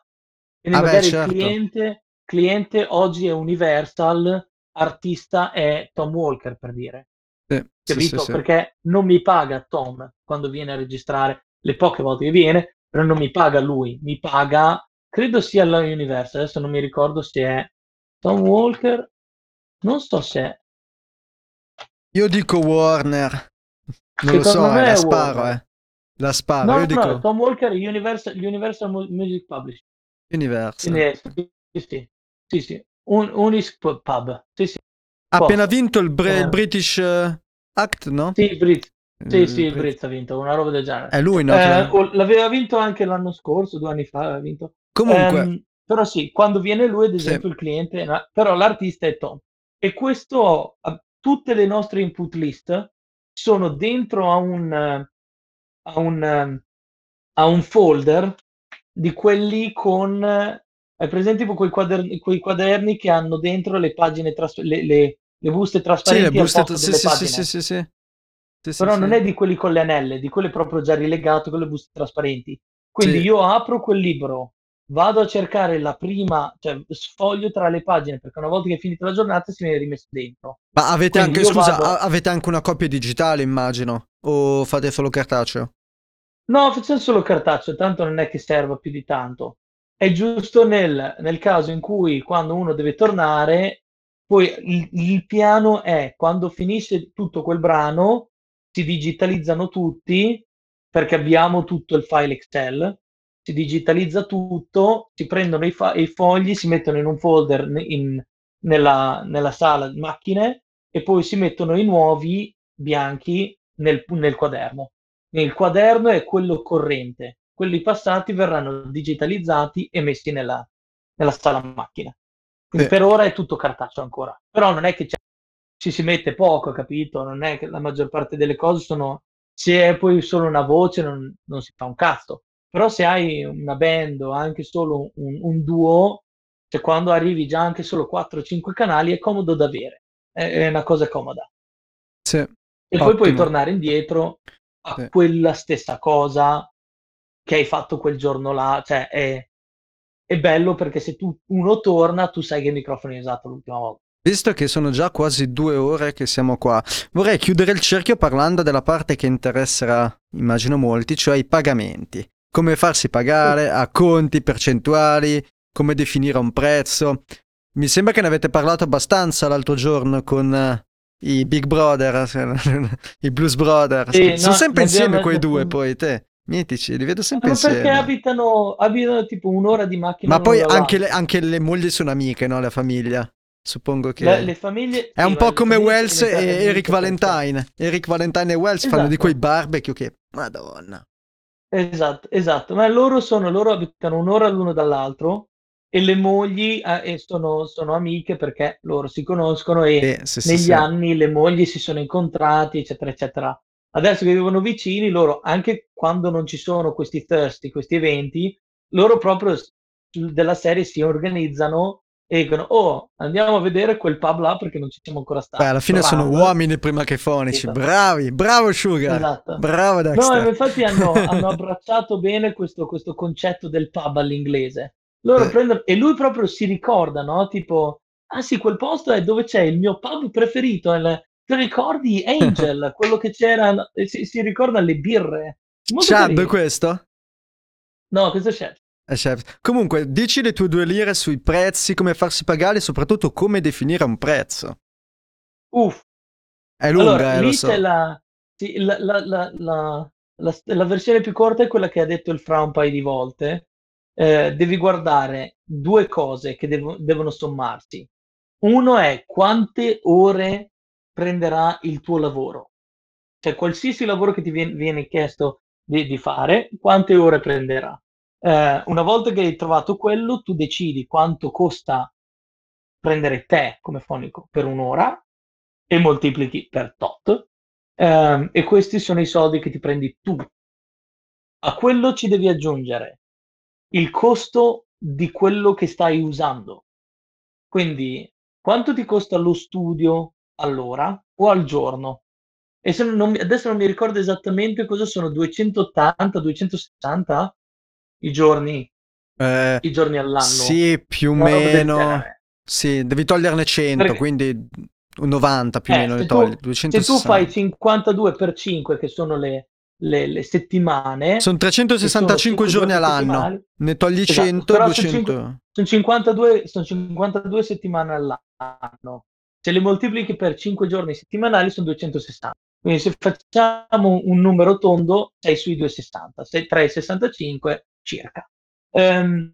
Quindi ah magari beh, certo. il cliente, cliente oggi è Universal, artista è Tom Walker, per dire. Sì, capito? Sì, sì, perché sì. non mi paga Tom quando viene a registrare, le poche volte che viene, però non mi paga lui, mi paga, credo sia la Universal, adesso non mi ricordo se è Tom Walker, non so se è... Io dico Warner, non Secondo lo so, eh, la sparo, Warner. eh. La sparo, no, io no, dico... No, Tom Walker, Universal, Universal Music Publishing. Universal. Quindi, sì, sì, sì, sì. Un, Unispub, sì, sì. Ha appena vinto il Bre- eh. British uh, Act, no? Sì, Brit. Sì, il, sì, il Brit ha vinto, una roba del genere. È lui, no? Eh, che... L'aveva vinto anche l'anno scorso, due anni fa l'aveva vinto. Comunque. Um, però sì, quando viene lui, ad esempio, sì. il cliente, è una... però l'artista è Tom. E questo, tutte le nostre input list sono dentro a un, a un, a un folder di quelli con... Hai presente tipo quei quaderni, quei quaderni che hanno dentro le pagine, tras- le, le... le buste trasparenti, sì, le buste, al posto sì, delle sì, pagine. Sì, sì, sì, sì. Però sì, non sì. è di quelli con le anelle, di quelle proprio già rilegate con le buste trasparenti. Quindi sì. io apro quel libro, vado a cercare la prima, cioè sfoglio tra le pagine, perché una volta che è finita la giornata si viene rimesso dentro. Ma avete Quindi anche, scusa, vado... avete anche una copia digitale, immagino, o fate solo cartaceo? No, facciamo solo cartaceo, tanto non è che serva più di tanto. È giusto nel, nel caso in cui, quando uno deve tornare... Poi il, il piano è, quando finisce tutto quel brano, si digitalizzano tutti, perché abbiamo tutto il file Excel, si digitalizza tutto, si prendono i, fa- i fogli, si mettono in un folder in, in, nella, nella sala macchine, e poi si mettono i nuovi bianchi nel, nel quaderno. Il quaderno è quello corrente, quelli passati verranno digitalizzati e messi nella, nella sala macchina. Sì. Per ora è tutto cartaceo ancora, però non è che c'è... ci si mette poco, capito? Non è che la maggior parte delle cose sono... Se è poi solo una voce non, non si fa un cazzo, però se hai una band o anche solo un, un duo, Cioè, quando arrivi già anche solo quattro o cinque canali è comodo da avere, è una cosa comoda. Sì, e ottimo. Poi puoi tornare indietro a sì. quella stessa cosa che hai fatto quel giorno là, cioè è, è bello perché se tu uno torna tu sai che microfono hai usato l'ultima volta. Visto che sono già quasi due ore che siamo qua, vorrei chiudere il cerchio parlando della parte che interesserà, immagino, molti, cioè i pagamenti. Come farsi pagare, acconti, percentuali, come definire un prezzo. Mi sembra che ne avete parlato abbastanza l'altro giorno con uh, i Big Brother, i Blues Brothers. Sì, sono no, sempre insieme quei due, poi te. Mitici, li vedo sempre no, insieme. Ma perché abitano, abitano tipo un'ora di macchina. Ma poi anche le, anche le mogli sono amiche, no? La famiglia. Suppongo che le, le famiglie è sì, un po' come Wells e Eric Valentine. Eric Valentine e Wells esatto. fanno di quei barbecue che Madonna. Esatto, esatto. Ma loro sono loro abitano un'ora l'uno dall'altro e le mogli eh, sono, sono amiche perché loro si conoscono e eh, sì, sì, negli sì. anni le mogli si sono incontrati, eccetera, eccetera. Adesso che vivono vicini, loro anche quando non ci sono questi thirsty, questi eventi, loro proprio della serie si organizzano. E dicono, oh, andiamo a vedere quel pub là perché non ci siamo ancora stati. Beh, alla fine bravo. Sono uomini prima che fonici, esatto. bravi, bravo Sugar, esatto. bravo Dexter. No, infatti hanno, hanno abbracciato bene questo, questo concetto del pub all'inglese. Loro eh. prendono, e lui proprio si ricorda, no? Tipo, ah sì, quel posto è dove c'è il mio pub preferito, il, ti ricordi Angel, quello che c'era, si, si ricorda le birre. Chad è questo? No, questo è Chad. Comunque, dici le tue due lire sui prezzi, come farsi pagare e soprattutto come definire un prezzo. Uff. È lunga, allora, eh, lì lo so. C'è la, sì, la, la, la, la, la, la versione più corta è quella che ha detto il Fra un paio di volte. Eh, devi guardare due cose che devo, devono sommarsi. Uno è quante ore prenderà il tuo lavoro. Cioè, qualsiasi lavoro che ti viene, viene chiesto di, di fare, quante ore prenderà. Uh, una volta che hai trovato quello, tu decidi quanto costa prendere te come fonico per un'ora e moltiplichi per tot, uh, e questi sono i soldi che ti prendi tu. A quello ci devi aggiungere il costo di quello che stai usando. Quindi, quanto ti costa lo studio all'ora o al giorno? E se non, adesso non mi ricordo esattamente cosa sono, duecentottanta, duecentosessanta I giorni eh, i giorni all'anno. Sì, più o meno. Sì, devi toglierne cento, perché? Quindi novanta più o eh, meno le togli. Tu, se tu fai cinquantadue per cinque, che sono le, le, le settimane... Sono trecentosessantacinque sono giorni all'anno, settimane. Ne togli cento, esatto. duecento. Sono, sono, cinquantadue, sono cinquantadue settimane all'anno. Se le moltiplichi per cinque giorni settimanali sono duecentosessanta. Quindi se facciamo un numero tondo, sei sui duecentosessanta, sei tra i sessantacinque... circa. Um,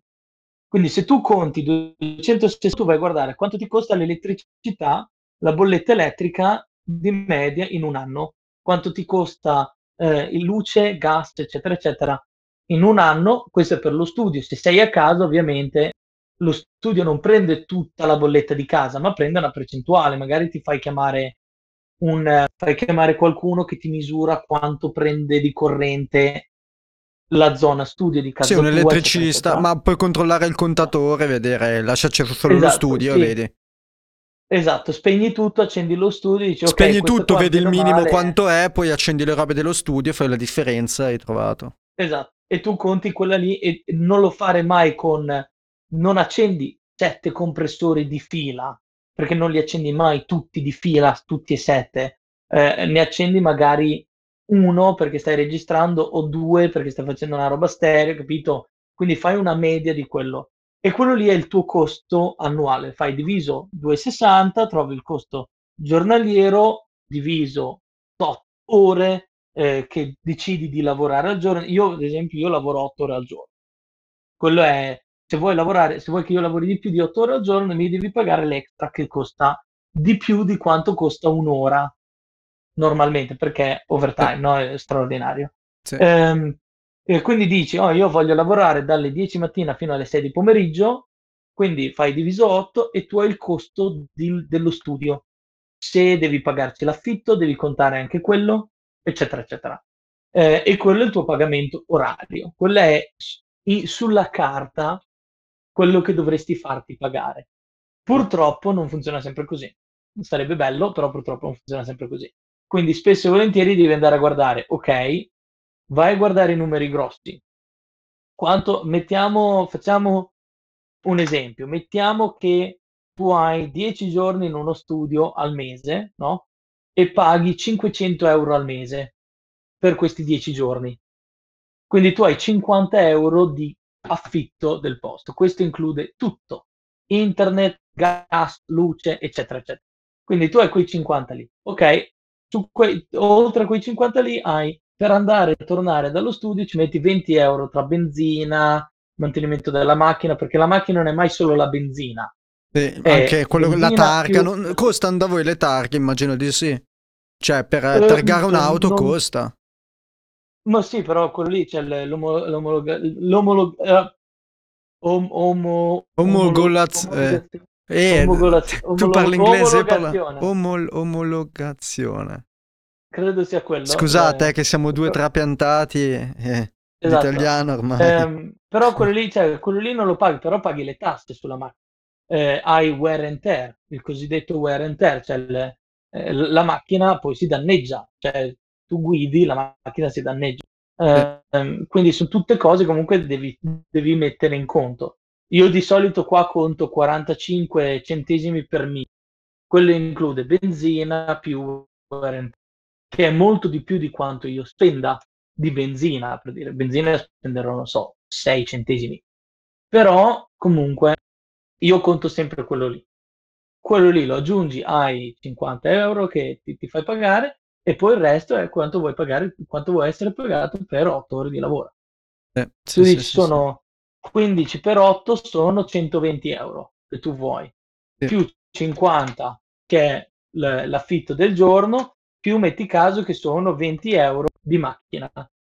quindi se tu conti duecentosessanta, tu vai a guardare quanto ti costa l'elettricità, la bolletta elettrica di media in un anno, quanto ti costa eh, luce, gas, eccetera, eccetera, in un anno. Questo è per lo studio. Se sei a casa, ovviamente, lo studio non prende tutta la bolletta di casa, ma prende una percentuale. Magari ti fai chiamare un eh, fai chiamare qualcuno che ti misura quanto prende di corrente la zona studio di casa. Sì, un elettricista, ma puoi controllare il contatore, vedere, lascia solo esatto, lo studio, sì. vedi. Esatto, spegni tutto, accendi lo studio, dici, spegni okay, tutto, vedi il minimo male. Quanto è, poi accendi le robe dello studio, fai la differenza e hai trovato. Esatto, e tu conti quella lì e non lo fare mai con, non accendi sette compressori di fila, perché non li accendi mai tutti di fila, tutti e sette, eh, ne accendi magari uno perché stai registrando o due perché stai facendo una roba stereo, capito? Quindi fai una media di quello e quello lì è il tuo costo annuale. Fai diviso duecentosessanta, trovi il costo giornaliero diviso tot ore eh, che decidi di lavorare al giorno. Io ad esempio io lavoro otto ore al giorno. Quello è, se vuoi lavorare, se vuoi che io lavori di più di otto ore al giorno mi devi pagare l'extra che costa di più di quanto costa un'ora normalmente, perché overtime, no? È straordinario. Sì. Ehm, e quindi dici, oh, io voglio lavorare dalle dieci mattina fino alle sei di pomeriggio, quindi fai diviso otto e tu hai il costo di, dello studio. Se devi pagarci l'affitto, devi contare anche quello, eccetera, eccetera. Eh, e quello è il tuo pagamento orario. Quello è i, sulla carta quello che dovresti farti pagare. Purtroppo non funziona sempre così. Sarebbe bello, però purtroppo non funziona sempre così. Quindi spesso e volentieri devi andare a guardare, ok, vai a guardare i numeri grossi. Quanto mettiamo, facciamo un esempio, mettiamo che tu hai dieci giorni in uno studio al mese, no? E paghi cinquecento euro al mese per questi dieci giorni. Quindi tu hai cinquanta euro di affitto del posto. Questo include tutto, internet, gas, luce, eccetera, eccetera. Quindi tu hai quei cinquanta lì, ok? Su que- oltre a quei cinquanta lì hai, per andare e tornare dallo studio ci metti venti euro tra benzina, mantenimento della macchina, perché la macchina non è mai solo la benzina. Sì, eh, anche quello, la targa, più... non, costano da voi le targhe, immagino di sì. Cioè, per eh, targare un'auto non... costa. Ma sì, però quello lì c'è cioè, l'omologa... l'omologa, l'omologa om, omo, Omologolaz... omologaz... eh, omologaz... eh, omologaz... tu parli inglese? Parla... Omol, omologazione. Credo sia quello. Scusate, eh, che siamo due trapiantati eh, esatto. L'italiano ormai. Eh, però quello lì, cioè, quello lì non lo paghi, però paghi le tasse sulla macchina. Eh, hai wear and tear, il cosiddetto wear and tear, cioè il, eh, la macchina poi si danneggia, cioè tu guidi, la macchina si danneggia. Eh, ehm, quindi sono tutte cose comunque devi, devi mettere in conto. Io di solito qua conto quarantacinque centesimi per mille, quello include benzina più wear and tear, che è molto di più di quanto io spenda di benzina, per dire, benzina spenderò, non so, sei centesimi, però comunque io conto sempre quello lì. Quello lì lo aggiungi ai cinquanta euro che ti, ti fai pagare e poi il resto è quanto vuoi pagare, quanto vuoi essere pagato per otto ore di lavoro. Eh, sì, tu sì, dici sì, sono sì. quindici per otto sono centoventi euro che tu vuoi, sì. Più cinquanta che è l'affitto del giorno, più metti caso che sono venti euro di macchina.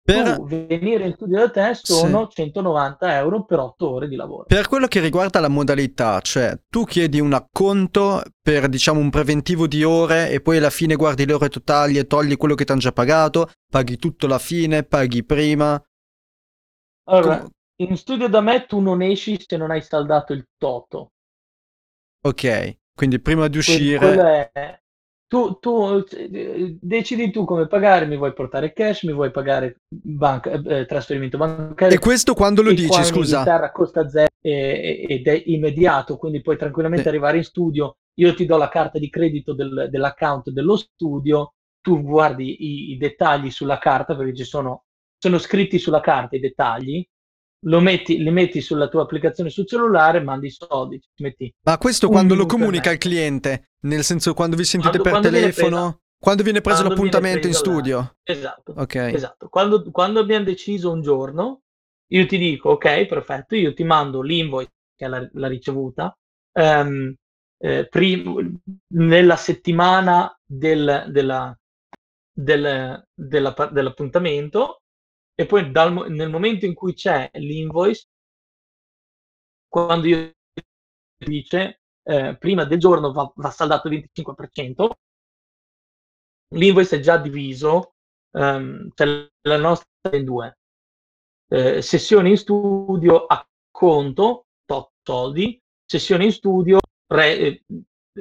Per tu venire in studio da te sono sì. centonovanta euro per otto ore di lavoro. Per quello che riguarda la modalità, cioè tu chiedi un acconto per, diciamo, un preventivo di ore e poi alla fine guardi le ore totali e togli quello che ti hanno già pagato, paghi tutto alla fine, paghi prima. Allora, Com- in studio da me tu non esci se non hai saldato il toto. Ok, quindi prima di uscire... È... Tu, tu decidi tu come pagare, mi vuoi portare cash, mi vuoi pagare banca, eh, trasferimento bancario. E questo quando lo dici, scusa? In costa zero ed è immediato, quindi puoi tranquillamente eh. arrivare in studio, io ti do la carta di credito del, dell'account dello studio, tu guardi i, i dettagli sulla carta, perché ci sono, sono scritti sulla carta i dettagli, lo metti, li metti sulla tua applicazione sul cellulare, mandi i soldi, metti. Ma questo quando lo comunica al cliente, nel senso quando vi sentite quando, per quando telefono, viene presa, quando viene preso quando l'appuntamento viene preso in studio? La... Esatto, okay. Esatto. Quando, quando abbiamo deciso un giorno, io ti dico, ok, perfetto, io ti mando l'invoice, che è la, la ricevuta, ehm, eh, prim- nella settimana del, della, del, della, dell'appuntamento, e poi dal, nel momento in cui c'è l'invoice, quando io dice eh, prima del giorno va, va saldato il venticinque per cento, l'invoice è già diviso, um, cioè la nostra in due eh, sessioni in studio a conto, tot soldi, sessioni in studio re, eh,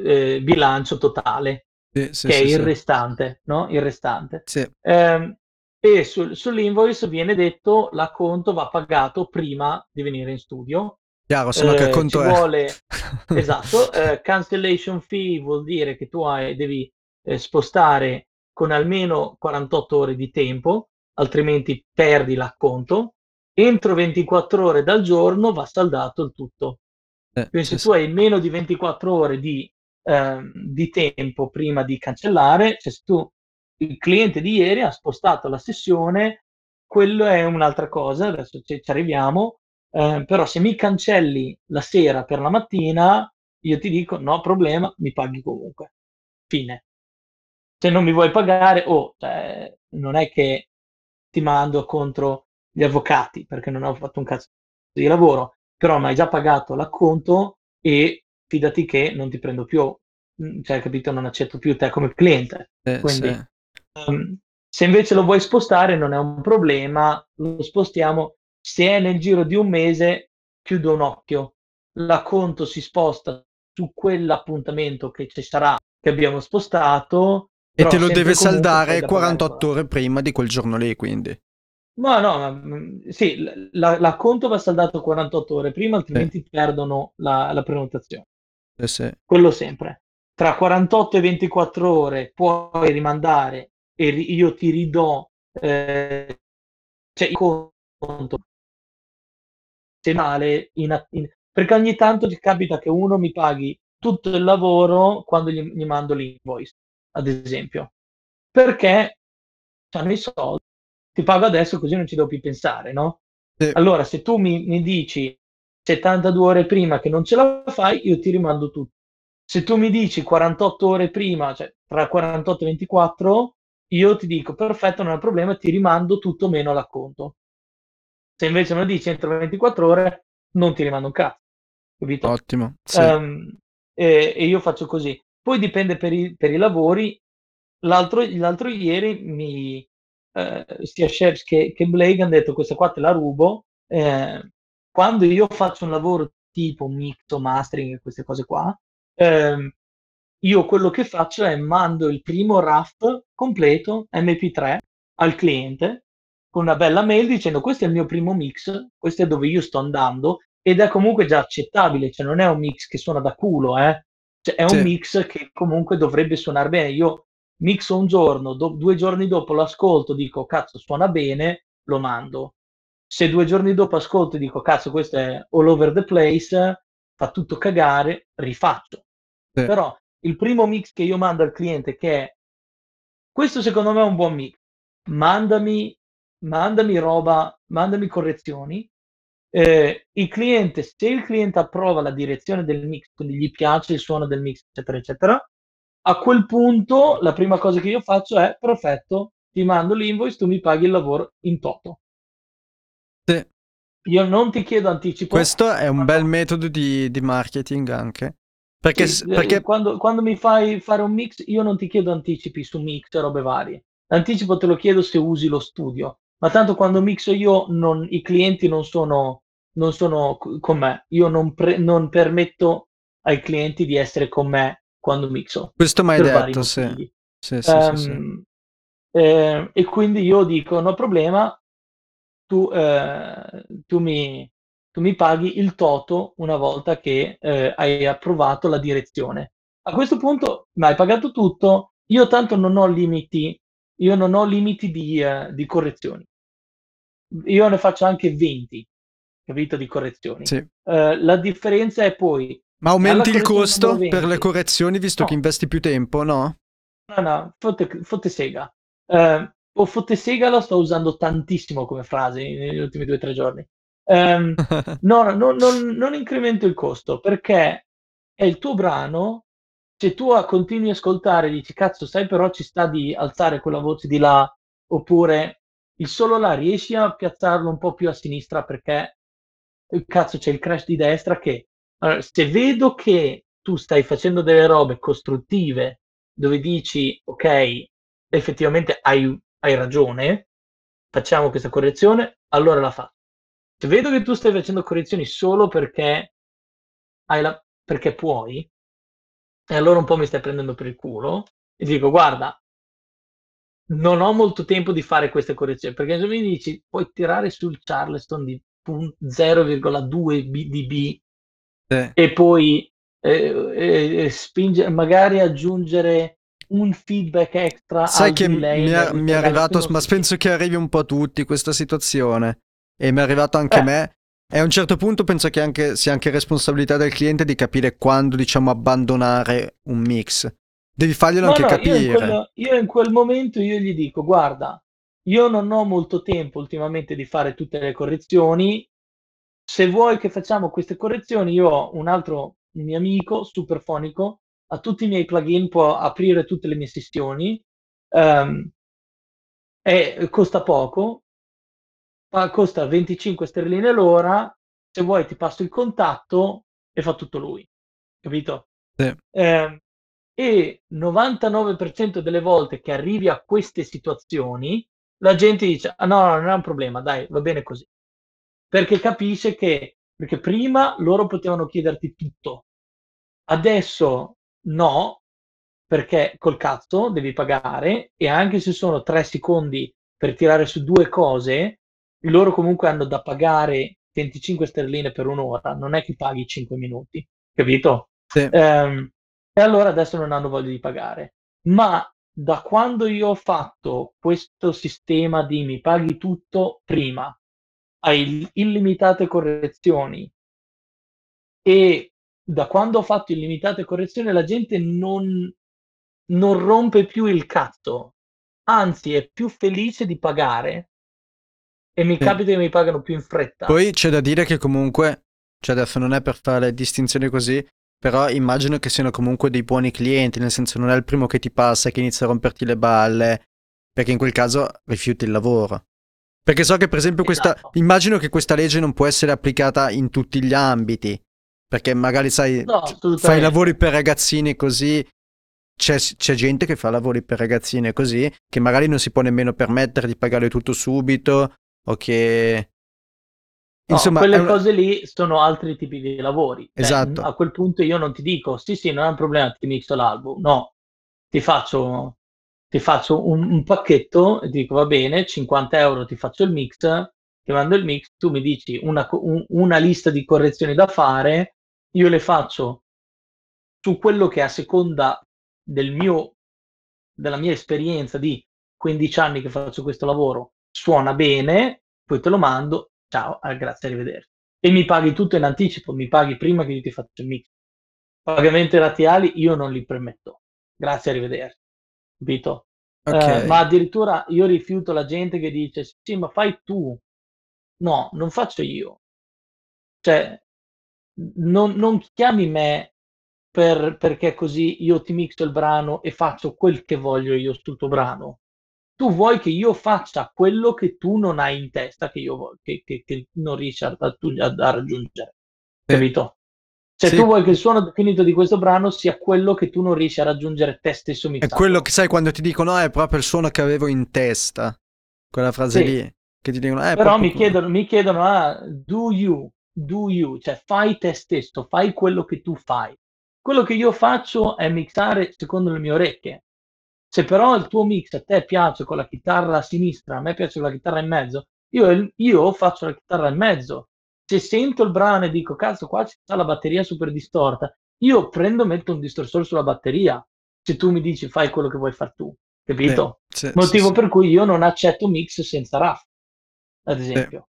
eh, bilancio totale, sì, sì, che sì, è il sì. restante, no? Il restante. Sì. Um, E sul, sull'invoice viene detto l'acconto va pagato prima di venire in studio. Chiaro, se no eh, che acconto è. Vuole... esatto, eh, cancellation fee vuol dire che tu hai, devi eh, spostare con almeno quarantotto ore di tempo, altrimenti perdi l'acconto. Entro ventiquattro ore dal giorno va saldato il tutto. Eh, Quindi se sì. tu hai meno di ventiquattro ore di, eh, di tempo prima di cancellare, cioè se tu il cliente di ieri ha spostato la sessione, quello è un'altra cosa, adesso ci, ci arriviamo, eh, però se mi cancelli la sera per la mattina, io ti dico no problema, mi paghi comunque. Fine. Se non mi vuoi pagare, oh, cioè, non è che ti mando contro gli avvocati, perché non ho fatto un cazzo di lavoro, però mi hai già pagato l'acconto e fidati che non ti prendo più, cioè capito, non accetto più te come cliente. Eh, Quindi... Sì. Um, se invece lo vuoi spostare non è un problema, lo spostiamo, se è nel giro di un mese chiudo un occhio, l'acconto si sposta su quell'appuntamento che ci sarà, che abbiamo spostato, e te lo deve saldare quarantotto ore prima di quel giorno lì, quindi. Ma no, ma, sì, la, l'acconto va saldato quarantotto ore prima, altrimenti sì, perdono la, la prenotazione. Eh sì. Quello sempre. Tra quarantotto e ventiquattro ore puoi rimandare e io ti ridò eh, cioè il conto male in, in, perché ogni tanto ti capita che uno mi paghi tutto il lavoro quando gli, gli mando l'invoice, ad esempio, perché hanno i soldi, ti pago adesso così non ci devo più pensare, no? Sì. Allora se tu mi, mi dici settantadue ore prima che non ce la fai, io ti rimando tutto. Se tu mi dici quarantotto ore prima, cioè tra quarantotto e ventiquattro, io ti dico perfetto, non è un problema, ti rimando tutto meno l'acconto. Se invece me lo dici entro ventiquattro ore, non ti rimando un cazzo, capito? Ottimo, sì. um, e, e io faccio così. Poi dipende per i, per i lavori. L'altro, l'altro ieri mi, eh, sia Chefs che, che Blake hanno detto questa qua te la rubo. Eh, quando io faccio un lavoro tipo mix o mastering, queste cose qua, Eh, io quello che faccio è mando il primo R A F completo M P tre al cliente con una bella mail dicendo questo è il mio primo mix, questo è dove io sto andando, ed è comunque già accettabile, cioè non è un mix che suona da culo, eh? Cioè, è un sì, mix che comunque dovrebbe suonare bene. Io mixo un giorno, do- due giorni dopo l'ascolto, dico cazzo suona bene, lo mando. Se due giorni dopo ascolto dico cazzo questo è all over the place, fa tutto cagare, rifaccio. Sì. Però il primo mix che io mando al cliente, che è questo secondo me è un buon mix, mandami mandami roba, mandami correzioni, eh, il cliente, se il cliente approva la direzione del mix, quindi gli piace il suono del mix eccetera eccetera, a quel punto la prima cosa che io faccio è perfetto, ti mando l'invoice, tu mi paghi il lavoro in toto. Sì. Io non ti chiedo anticipo. Questo è un bel metodo di, di marketing anche. Perché, sì, perché... Quando, quando mi fai fare un mix, io non ti chiedo anticipi su mix e robe varie. L'anticipo te lo chiedo se usi lo studio, ma tanto quando mixo io non, i clienti non sono, non sono con me. Io non, pre, non permetto ai clienti di essere con me quando mixo. Questo mai detto, sì. Sì, sì, um, sì, sì. Eh, e quindi io dico, no problema, tu, eh, tu mi... tu mi paghi il toto una volta che eh, hai approvato la direzione. A questo punto mi hai pagato tutto, io tanto non ho limiti, io non ho limiti di, eh, di correzioni. Io ne faccio anche venti, capito, di correzioni. Sì. Eh, la differenza è poi... Ma aumenti il costo per le correzioni visto no, che investi più tempo, no? No, no, fotte, fotte sega. Eh, o fotte sega la sto usando tantissimo come frase negli ultimi due o tre giorni. Um, no, no, no, non incremento il costo perché è il tuo brano. Se tu continui a ascoltare e dici cazzo sai però ci sta di alzare quella voce di là, oppure il solo là riesci a piazzarlo un po' più a sinistra perché cazzo c'è il crash di destra, che allora, se vedo che tu stai facendo delle robe costruttive dove dici ok effettivamente hai, hai ragione, facciamo questa correzione, allora la faccio. Se vedo che tu stai facendo correzioni solo perché hai la... perché puoi, e allora un po' mi stai prendendo per il culo, e ti dico guarda non ho molto tempo di fare queste correzioni, perché se mi dici puoi tirare sul Charleston di zero virgola due decibel eh. e poi eh, eh, spingere, magari aggiungere un feedback extra, sai che mi è, mi è arrivato, ma penso che arrivi un po' a tutti questa situazione. E mi è arrivato anche a eh. me, e a un certo punto penso che anche, sia anche responsabilità del cliente di capire quando, diciamo, abbandonare un mix. Devi farglielo no, anche no, capire. Io in, quel, io in quel momento io gli dico, guarda, io non ho molto tempo ultimamente di fare tutte le correzioni, se vuoi che facciamo queste correzioni, io ho un altro mio amico, Superfonico, ha tutti i miei plugin, può aprire tutte le mie sessioni, um, e costa poco, costa venticinque sterline l'ora, se vuoi ti passo il contatto e fa tutto lui, capito? Sì. Eh, e novantanove percento delle volte che arrivi a queste situazioni la gente dice ah, no, no, non è un problema, dai, va bene così, perché capisce che perché prima loro potevano chiederti tutto, adesso no, perché col cazzo devi pagare, e anche se sono tre secondi per tirare su due cose, loro comunque hanno da pagare venticinque sterline per un'ora, non è che paghi cinque minuti, capito? Sì. Um, e allora adesso non hanno voglia di pagare. Ma da quando io ho fatto questo sistema di mi paghi tutto prima, hai illimitate correzioni, e da quando ho fatto illimitate correzioni la gente non, non rompe più il cazzo, anzi è più felice di pagare, e mi capita che mi pagano più in fretta. Poi c'è da dire che comunque, cioè adesso non è per fare distinzioni così, però immagino che siano comunque dei buoni clienti, nel senso non è il primo che ti passa che inizia a romperti le balle, perché in quel caso rifiuti il lavoro. Perché so che per esempio questa, esatto, immagino che questa legge non può essere applicata in tutti gli ambiti, perché magari sai, no, fai lavori per ragazzini così, c'è, c'è gente che fa lavori per ragazzine così, che magari non si può nemmeno permettere di pagare tutto subito, o che... No, insomma, quelle un... cose lì sono altri tipi di lavori. Esatto. Beh, a quel punto io non ti dico, sì sì, non è un problema, ti mixo l'album, no, ti faccio, ti faccio un, un pacchetto e ti dico va bene, cinquanta euro ti faccio il mix, ti mando il mix, tu mi dici una, un, una lista di correzioni da fare, io le faccio su quello che a seconda del mio, della mia esperienza di quindici anni che faccio questo lavoro, suona bene, poi te lo mando, ciao, grazie, arrivederci. E mi paghi tutto in anticipo, mi paghi prima che io ti faccio il mix. Pagamenti razziali io non li permetto. Grazie, arrivederci. Capito? Okay. Eh, ma addirittura io rifiuto la gente che dice sì, ma fai tu. No, non faccio io. Cioè, non, non chiami me per, perché così io ti mixo il brano e faccio quel che voglio io sul tuo brano. Tu vuoi che io faccia quello che tu non hai in testa, che io voglio, che, che, che non riesci a, a, a raggiungere, sì, capito? Cioè sì, tu vuoi che il suono finito di questo brano sia quello che tu non riesci a raggiungere te stesso mixato. È quello che sai quando ti dicono è proprio il suono che avevo in testa, quella frase sì, lì, che ti dicono è però mi chiedono, mi chiedono ah, do you, do you, cioè fai te stesso, fai quello che tu fai. Quello che io faccio è mixare secondo le mie orecchie. Se però il tuo mix a te piace con la chitarra a sinistra, a me piace con la chitarra in mezzo, io, io faccio la chitarra in mezzo. Se sento il brano e dico, cazzo, qua ci sta la batteria super distorta, io prendo, metto un distorsore sulla batteria. Se tu mi dici, fai quello che vuoi far tu, capito? Eh, sì, motivo sì, per sì, cui io non accetto mix senza raff, ad esempio.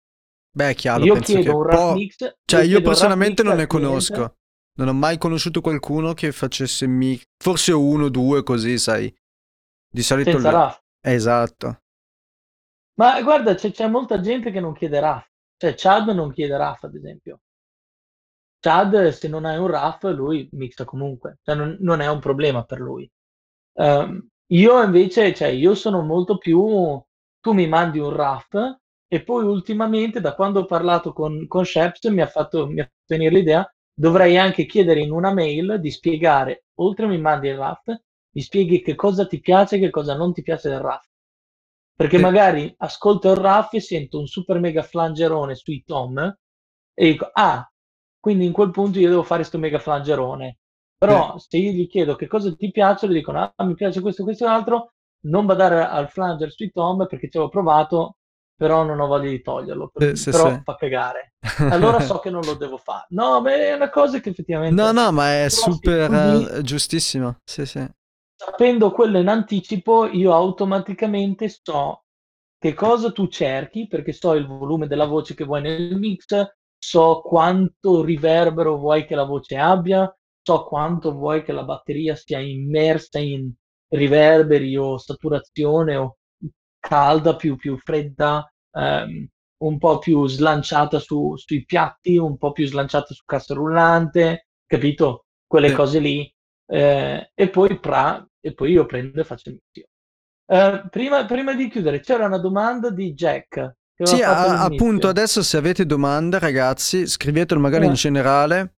Beh, è chiaro. Io penso chiedo che un raff po'... mix... Cioè, io, io personalmente non ne conosco. Cliente. Non ho mai conosciuto qualcuno che facesse mix. Forse uno, due, così, sai. Di solito senza raff. Esatto. Ma guarda, c'è, c'è molta gente che non chiede raff. Cioè Chad non chiede raff, ad esempio. Chad, se non hai un raff, lui mixa comunque. Cioè non, non è un problema per lui. Um, io invece, cioè io sono molto più... Tu mi mandi un raff e poi ultimamente, da quando ho parlato con, con Sheps, mi ha fatto, mi ha fatto venire l'idea, dovrei anche chiedere in una mail di spiegare, oltre mi mandi il raff, mi spieghi che cosa ti piace e che cosa non ti piace del raff, perché sì, magari ascolto il raff e sento un super mega flangerone sui tom e dico ah, quindi in quel punto io devo fare sto mega flangerone, però sì, se io gli chiedo che cosa ti piace, gli dicono ah, mi piace questo, questo e l'altro, non badare al flanger sui tom perché ci avevo provato, però non ho voglia di toglierlo, per, sì, però sì, fa cagare, allora so che non lo devo fare. No, ma è una cosa che effettivamente no no ma è super quindi... giustissimo, sì sì. Sapendo quello in anticipo, io automaticamente so che cosa tu cerchi, perché so il volume della voce che vuoi nel mix, so quanto riverbero vuoi che la voce abbia, so quanto vuoi che la batteria sia immersa in riverberi o saturazione o calda, più, più fredda, um, un po' più slanciata su, sui piatti, un po' più slanciata su cassa rullante, capito? Quelle cose lì. Eh, e poi pra, e poi io prendo e faccio il mio. Eh, prima, prima di chiudere c'era una domanda di Jack che sì, a, appunto adesso se avete domande ragazzi scrivetelo magari eh. in generale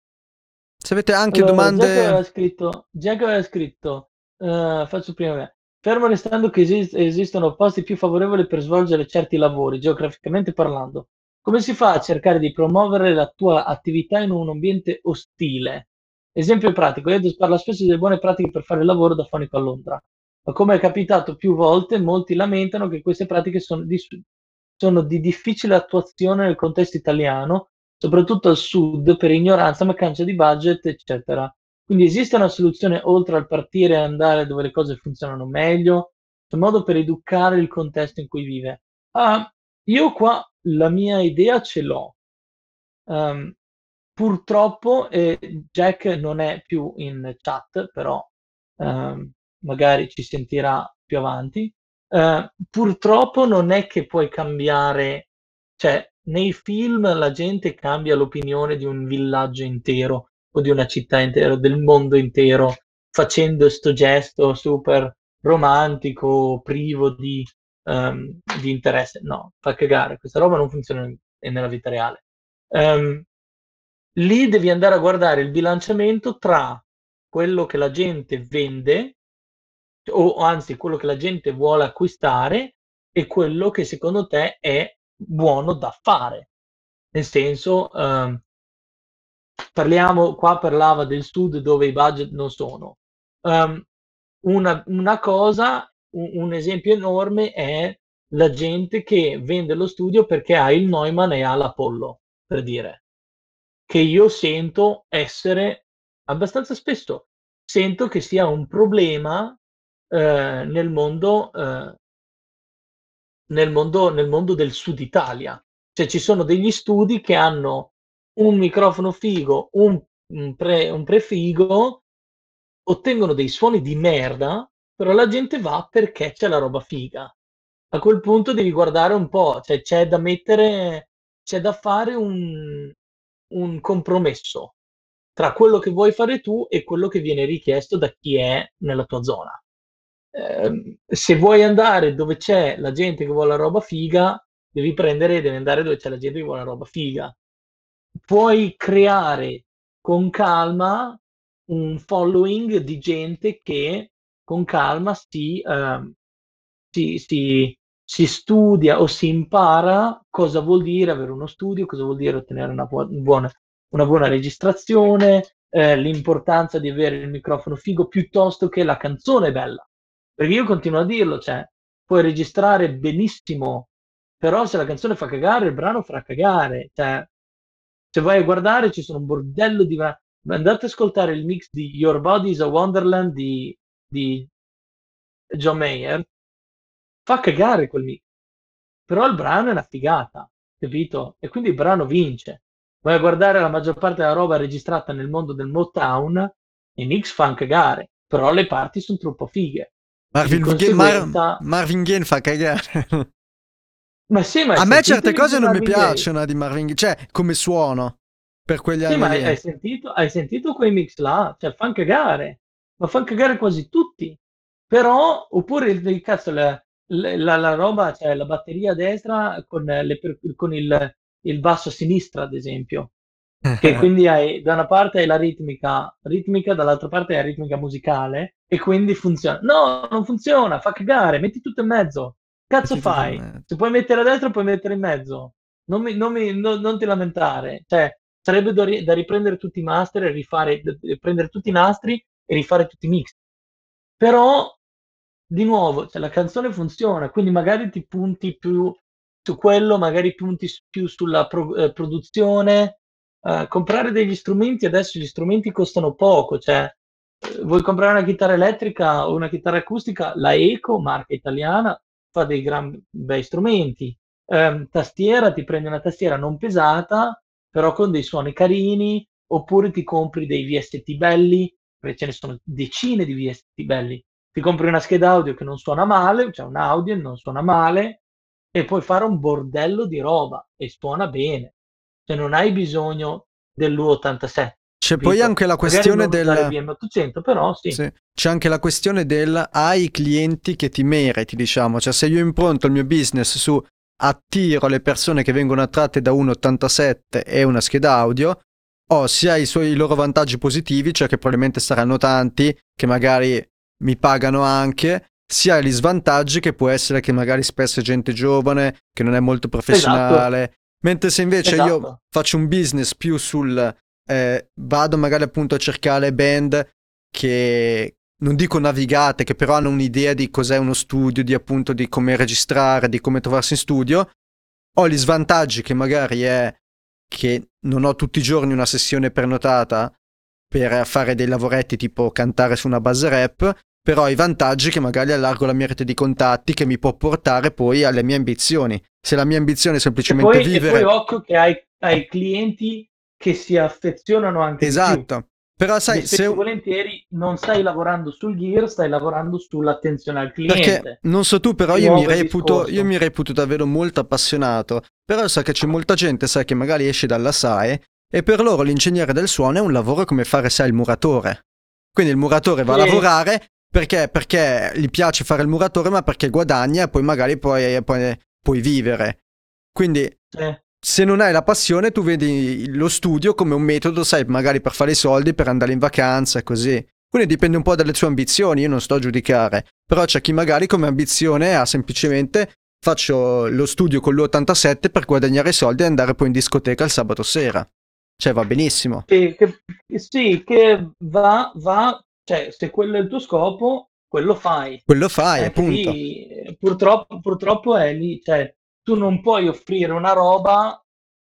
se avete anche allora, domande. Jack aveva scritto, Jack aveva scritto uh, faccio prima me. Fermo restando che esist- esistono posti più favorevoli per svolgere certi lavori geograficamente parlando, Come si fa a cercare di promuovere la tua attività in un ambiente ostile? Esempio pratico, Edo parla spesso delle buone pratiche per fare il lavoro da fonico a Londra, ma come è capitato più volte, molti lamentano che queste pratiche sono di, sono di difficile attuazione nel contesto italiano, soprattutto al sud, per ignoranza, mancanza di budget, eccetera. Quindi esiste una soluzione oltre al partire e andare dove le cose funzionano meglio? C'è modo per educare il contesto in cui vive? Ah, io qua la mia idea ce l'ho. Um, purtroppo eh, Jack non è più in chat, però um, magari ci sentirà più avanti. Uh, purtroppo non è che puoi cambiare, cioè nei film la gente cambia l'opinione di un villaggio intero o di una città intera, del mondo intero, facendo sto gesto super romantico, privo di, um, di interesse. No, fa cagare, questa roba non funziona in, nella vita reale. Um, lì devi andare a guardare il bilanciamento tra quello che la gente vende, o, o anzi quello che la gente vuole acquistare, e quello che secondo te è buono da fare. Nel senso... Um, Parliamo, qua parlava del sud dove i budget non sono. Um, una, una cosa, un, un esempio enorme è la gente che vende lo studio perché ha il Neumann e ha l'Apollo, per dire. Che io sento essere, abbastanza spesso, sento che sia un problema eh, nel mondo, eh, nel mondo, nel mondo del sud Italia. Cioè ci sono degli studi che hanno un microfono figo, un, un, pre, un prefigo, ottengono dei suoni di merda, però la gente va perché c'è la roba figa. A quel punto devi guardare un po', cioè c'è da mettere, c'è da fare un, un compromesso tra quello che vuoi fare tu e quello che viene richiesto da chi è nella tua zona. Eh, se vuoi andare dove c'è la gente che vuole la roba figa, devi prendere, devi andare dove c'è la gente che vuole la roba figa. Puoi creare con calma un following di gente che con calma si, eh, si, si, si studia o si impara cosa vuol dire avere uno studio, cosa vuol dire ottenere una buona, una buona registrazione, eh, l'importanza di avere il microfono figo piuttosto che la canzone bella. Perché io continuo a dirlo, cioè puoi registrare benissimo, però se la canzone fa cagare, il brano farà cagare, cioè... Se vai a guardare ci sono un bordello di... Andate a ascoltare il mix di Your Body is a Wonderland di, di John Mayer. Fa cagare quel mix. Però il brano è una figata, capito? E quindi il brano vince. Vai a guardare la maggior parte della roba registrata nel mondo del Motown, i mix fanno cagare, però le parti sono troppo fighe. Marvin, conseguenza... Mar- Marvin Gaye fa cagare. Ma sì, ma a me certe cose non mi piacciono di Marvin Gaye, cioè come suono per quegli anni. Sì, ma hai, hai, sentito, hai sentito quei mix là? Cioè fan cagare, ma fan cagare quasi tutti. Però, oppure il cazzo, la, la, la roba, cioè la batteria a destra con, le, con il, il basso a sinistra, ad esempio. Che quindi hai, da una parte hai la ritmica, ritmica, dall'altra parte hai la ritmica musicale, e quindi funziona. No, non funziona, fa cagare, metti tutto in mezzo. Cazzo fai? Se puoi mettere a destra puoi mettere in mezzo, non, mi, non, mi, no, non ti lamentare, cioè sarebbe da, ri- da riprendere tutti i master e rifare, prendere tutti i nastri e rifare tutti i mix. Però di nuovo, cioè, la canzone funziona, quindi magari ti punti più su quello, magari punti su, più sulla pro- eh, produzione, eh, comprare degli strumenti. Adesso gli strumenti costano poco, cioè eh, vuoi comprare una chitarra elettrica o una chitarra acustica, la Eco, marca italiana, fa dei gran bei strumenti. Um, tastiera, ti prendi una tastiera non pesata, però con dei suoni carini, oppure ti compri dei V S T belli, perché ce ne sono decine di V S T belli. Ti compri una scheda audio che non suona male, cioè un audio non suona male, e puoi fare un bordello di roba, e suona bene. Cioè non hai bisogno dell'U ottantasette. C'è capito? Poi anche la questione del B M ottocento, però sì. Sì. C'è anche la questione del hai clienti che ti meriti, diciamo, cioè se io impronto il mio business su attiro le persone che vengono attratte da un ottantasette e una scheda audio, ho sia i suoi i loro vantaggi positivi, cioè che probabilmente saranno tanti che magari mi pagano anche, sia gli svantaggi che può essere che magari spesso è gente giovane che non è molto professionale. Esatto. Mentre se invece esatto. io faccio un business più sul eh, vado magari appunto a cercare band che non dico navigate, che però hanno un'idea di cos'è uno studio, di appunto di come registrare, di come trovarsi in studio, ho gli svantaggi che magari è che non ho tutti i giorni una sessione prenotata per fare dei lavoretti tipo cantare su una base rap, però i vantaggi che magari allargo la mia rete di contatti che mi può portare poi alle mie ambizioni. Se la mia ambizione è semplicemente e poi, vivere... E poi occhio che hai, hai clienti che si affezionano anche esatto. più. Però sai, se volentieri non stai lavorando sul gear, stai lavorando sull'attenzione al cliente. Perché non so tu, però io mi, reputo, io mi reputo davvero molto appassionato. Però so che c'è molta gente, sai, che magari esce dalla S A E e per loro l'ingegnere del suono è un lavoro come fare, sai, il muratore. Quindi il muratore va e... a lavorare perché, perché gli piace fare il muratore, ma perché guadagna e poi magari puoi, puoi, puoi vivere. Quindi... Eh. Se non hai la passione, tu vedi lo studio come un metodo, sai, magari per fare i soldi, per andare in vacanza e così. Quindi dipende un po' dalle tue ambizioni, io non sto a giudicare. Però c'è chi magari come ambizione ha semplicemente faccio lo studio con l'ottantasette per guadagnare i soldi e andare poi in discoteca il sabato sera. Cioè va benissimo. Che, che, sì, che va, va, cioè se quello è il tuo scopo, quello fai. Quello fai, eh, appunto. Lì, purtroppo, purtroppo è lì, cioè... tu non puoi offrire una roba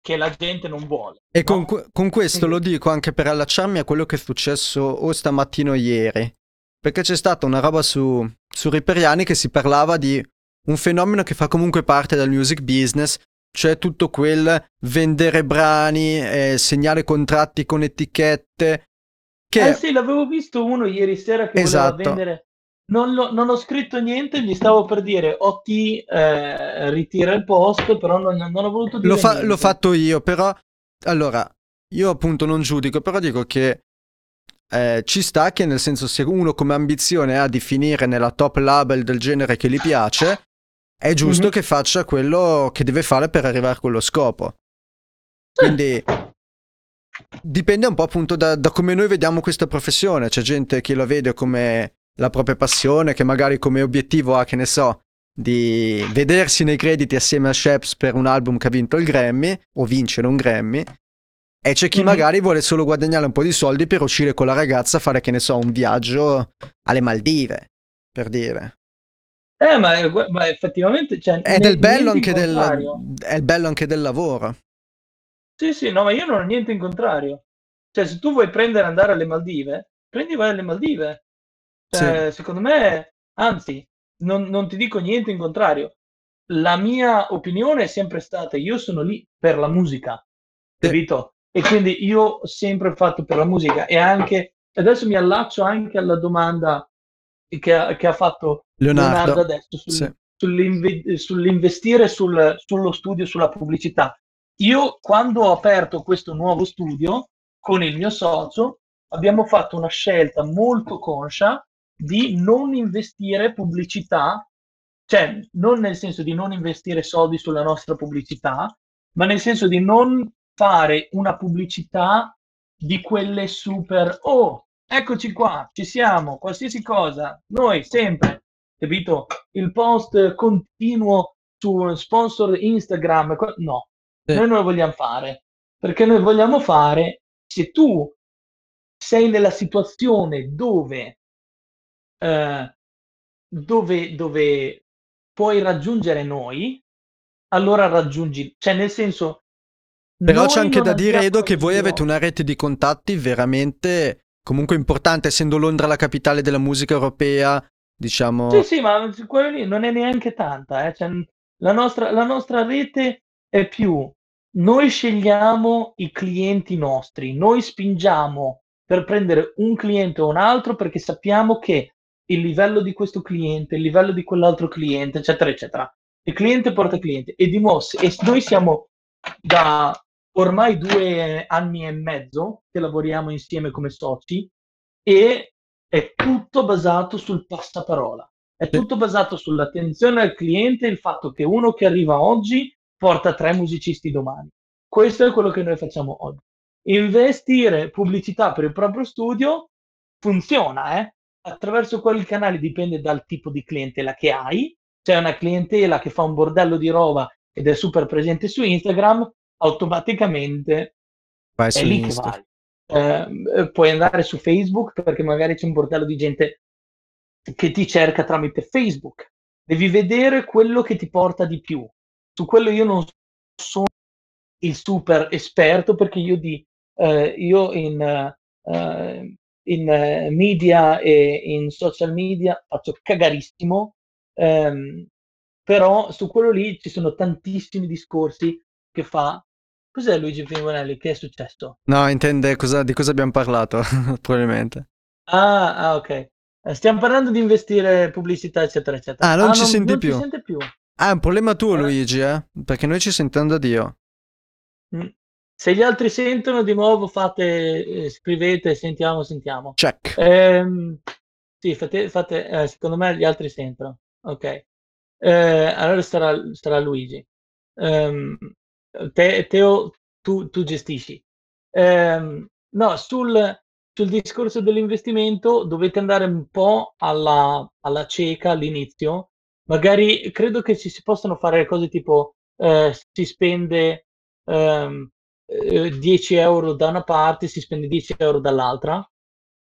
che la gente non vuole. E no? con, que- con questo lo dico anche per allacciarmi a quello che è successo o stamattina o ieri, perché c'è stata una roba su, su Riperiani che si parlava di un fenomeno che fa comunque parte del music business, cioè tutto quel vendere brani, eh, segnare contratti con etichette. Che... Eh sì, l'avevo visto uno ieri sera che esatto. voleva vendere... Non, lo, non ho scritto niente, gli stavo per dire o ti eh, ritira il post, però non, non ho voluto dire lo fa, niente. L'ho fatto io, però allora, io appunto non giudico, però dico che eh, ci sta che nel senso se uno come ambizione ha di finire nella top label del genere che gli piace, è giusto mm-hmm. che faccia quello che deve fare per arrivare a quello scopo. Quindi... dipende un po' appunto da, da come noi vediamo questa professione, c'è gente che la vede come... la propria passione, che magari come obiettivo ha, che ne so, di vedersi nei crediti assieme a Sheps per un album che ha vinto il Grammy, o vincere un Grammy, e c'è chi mm-hmm. magari vuole solo guadagnare un po' di soldi per uscire con la ragazza a fare, che ne so, un viaggio alle Maldive, per dire. Eh, ma, ma effettivamente... Cioè, è, del bello anche del, è bello anche del lavoro. Sì, sì, no, ma io non ho niente in contrario. Cioè, se tu vuoi prendere andare alle Maldive, prendi vai alle Maldive. Cioè, sì. Secondo me, anzi, non, non ti dico niente in contrario. La mia opinione è sempre stata: io sono lì per la musica, sì. capito? E quindi io ho sempre fatto per la musica. E anche adesso mi allaccio anche alla domanda che ha, che ha fatto Leonardo, Leonardo adesso sul, sì. sull'inve, sull'investire sul, sullo studio, sulla pubblicità. Io, quando ho aperto questo nuovo studio con il mio socio, abbiamo fatto una scelta molto conscia di non investire pubblicità, cioè non nel senso di non investire soldi sulla nostra pubblicità, ma nel senso di non fare una pubblicità di quelle super, oh, eccoci qua, ci siamo, qualsiasi cosa, noi sempre, capito? Il post continuo su sponsor Instagram, no, eh. noi non lo vogliamo fare, perché noi vogliamo fare, se tu sei nella situazione dove Uh, dove, dove puoi raggiungere noi, allora raggiungi, cioè nel senso però c'è anche da dire, Edo, che voi avete una rete di contatti veramente comunque importante, essendo Londra la capitale della musica europea, diciamo. Sì sì, ma quello lì non è neanche tanta, eh. Cioè, la nostra, la nostra rete è più noi scegliamo i clienti nostri, noi spingiamo per prendere un cliente o un altro perché sappiamo che il livello di questo cliente, il livello di quell'altro cliente, eccetera, eccetera. Il cliente porta cliente. E di nuovo, e noi siamo da ormai due anni e mezzo che lavoriamo insieme come soci e è tutto basato sul passaparola. È tutto basato sull'attenzione al cliente, il fatto che uno che arriva oggi porta tre musicisti domani. Questo è quello che noi facciamo oggi. Investire pubblicità per il proprio studio funziona, eh? Attraverso quali canali dipende dal tipo di clientela che hai. C'è una clientela che fa un bordello di roba ed è super presente su Instagram, automaticamente vai, è lì Insta. Che vai. Eh, puoi andare su Facebook, perché magari c'è un bordello di gente che ti cerca tramite Facebook. Devi vedere quello che ti porta di più. Su quello io non sono il super esperto, perché io di eh, io in eh, in eh, media e in social media faccio cagarissimo, ehm, però su quello lì ci sono tantissimi discorsi che fa. Cos'è Luigi Pimonelli? Che è successo? No, intende cosa, di cosa abbiamo parlato, probabilmente. Ah, ah, ok. Stiamo parlando di investire, pubblicità, eccetera, eccetera. Ah, non ah, ci non, senti non più. Non ci sente più. Ah, è un problema tuo, eh. Luigi, eh? Perché noi ci sentiamo da Dio. Mm. Se gli altri sentono, di nuovo fate, eh, scrivete, sentiamo, sentiamo. Check. Ehm, sì, fate, fate eh, secondo me gli altri sentono. Ok. Eh, allora sarà, sarà Luigi. Ehm, te, Teo, tu, tu gestisci. Ehm, no, sul, sul discorso dell'investimento dovete andare un po' alla, alla cieca all'inizio. Magari credo che ci si possano fare cose tipo eh, si spende... Ehm, dieci euro da una parte, si spende dieci euro dall'altra,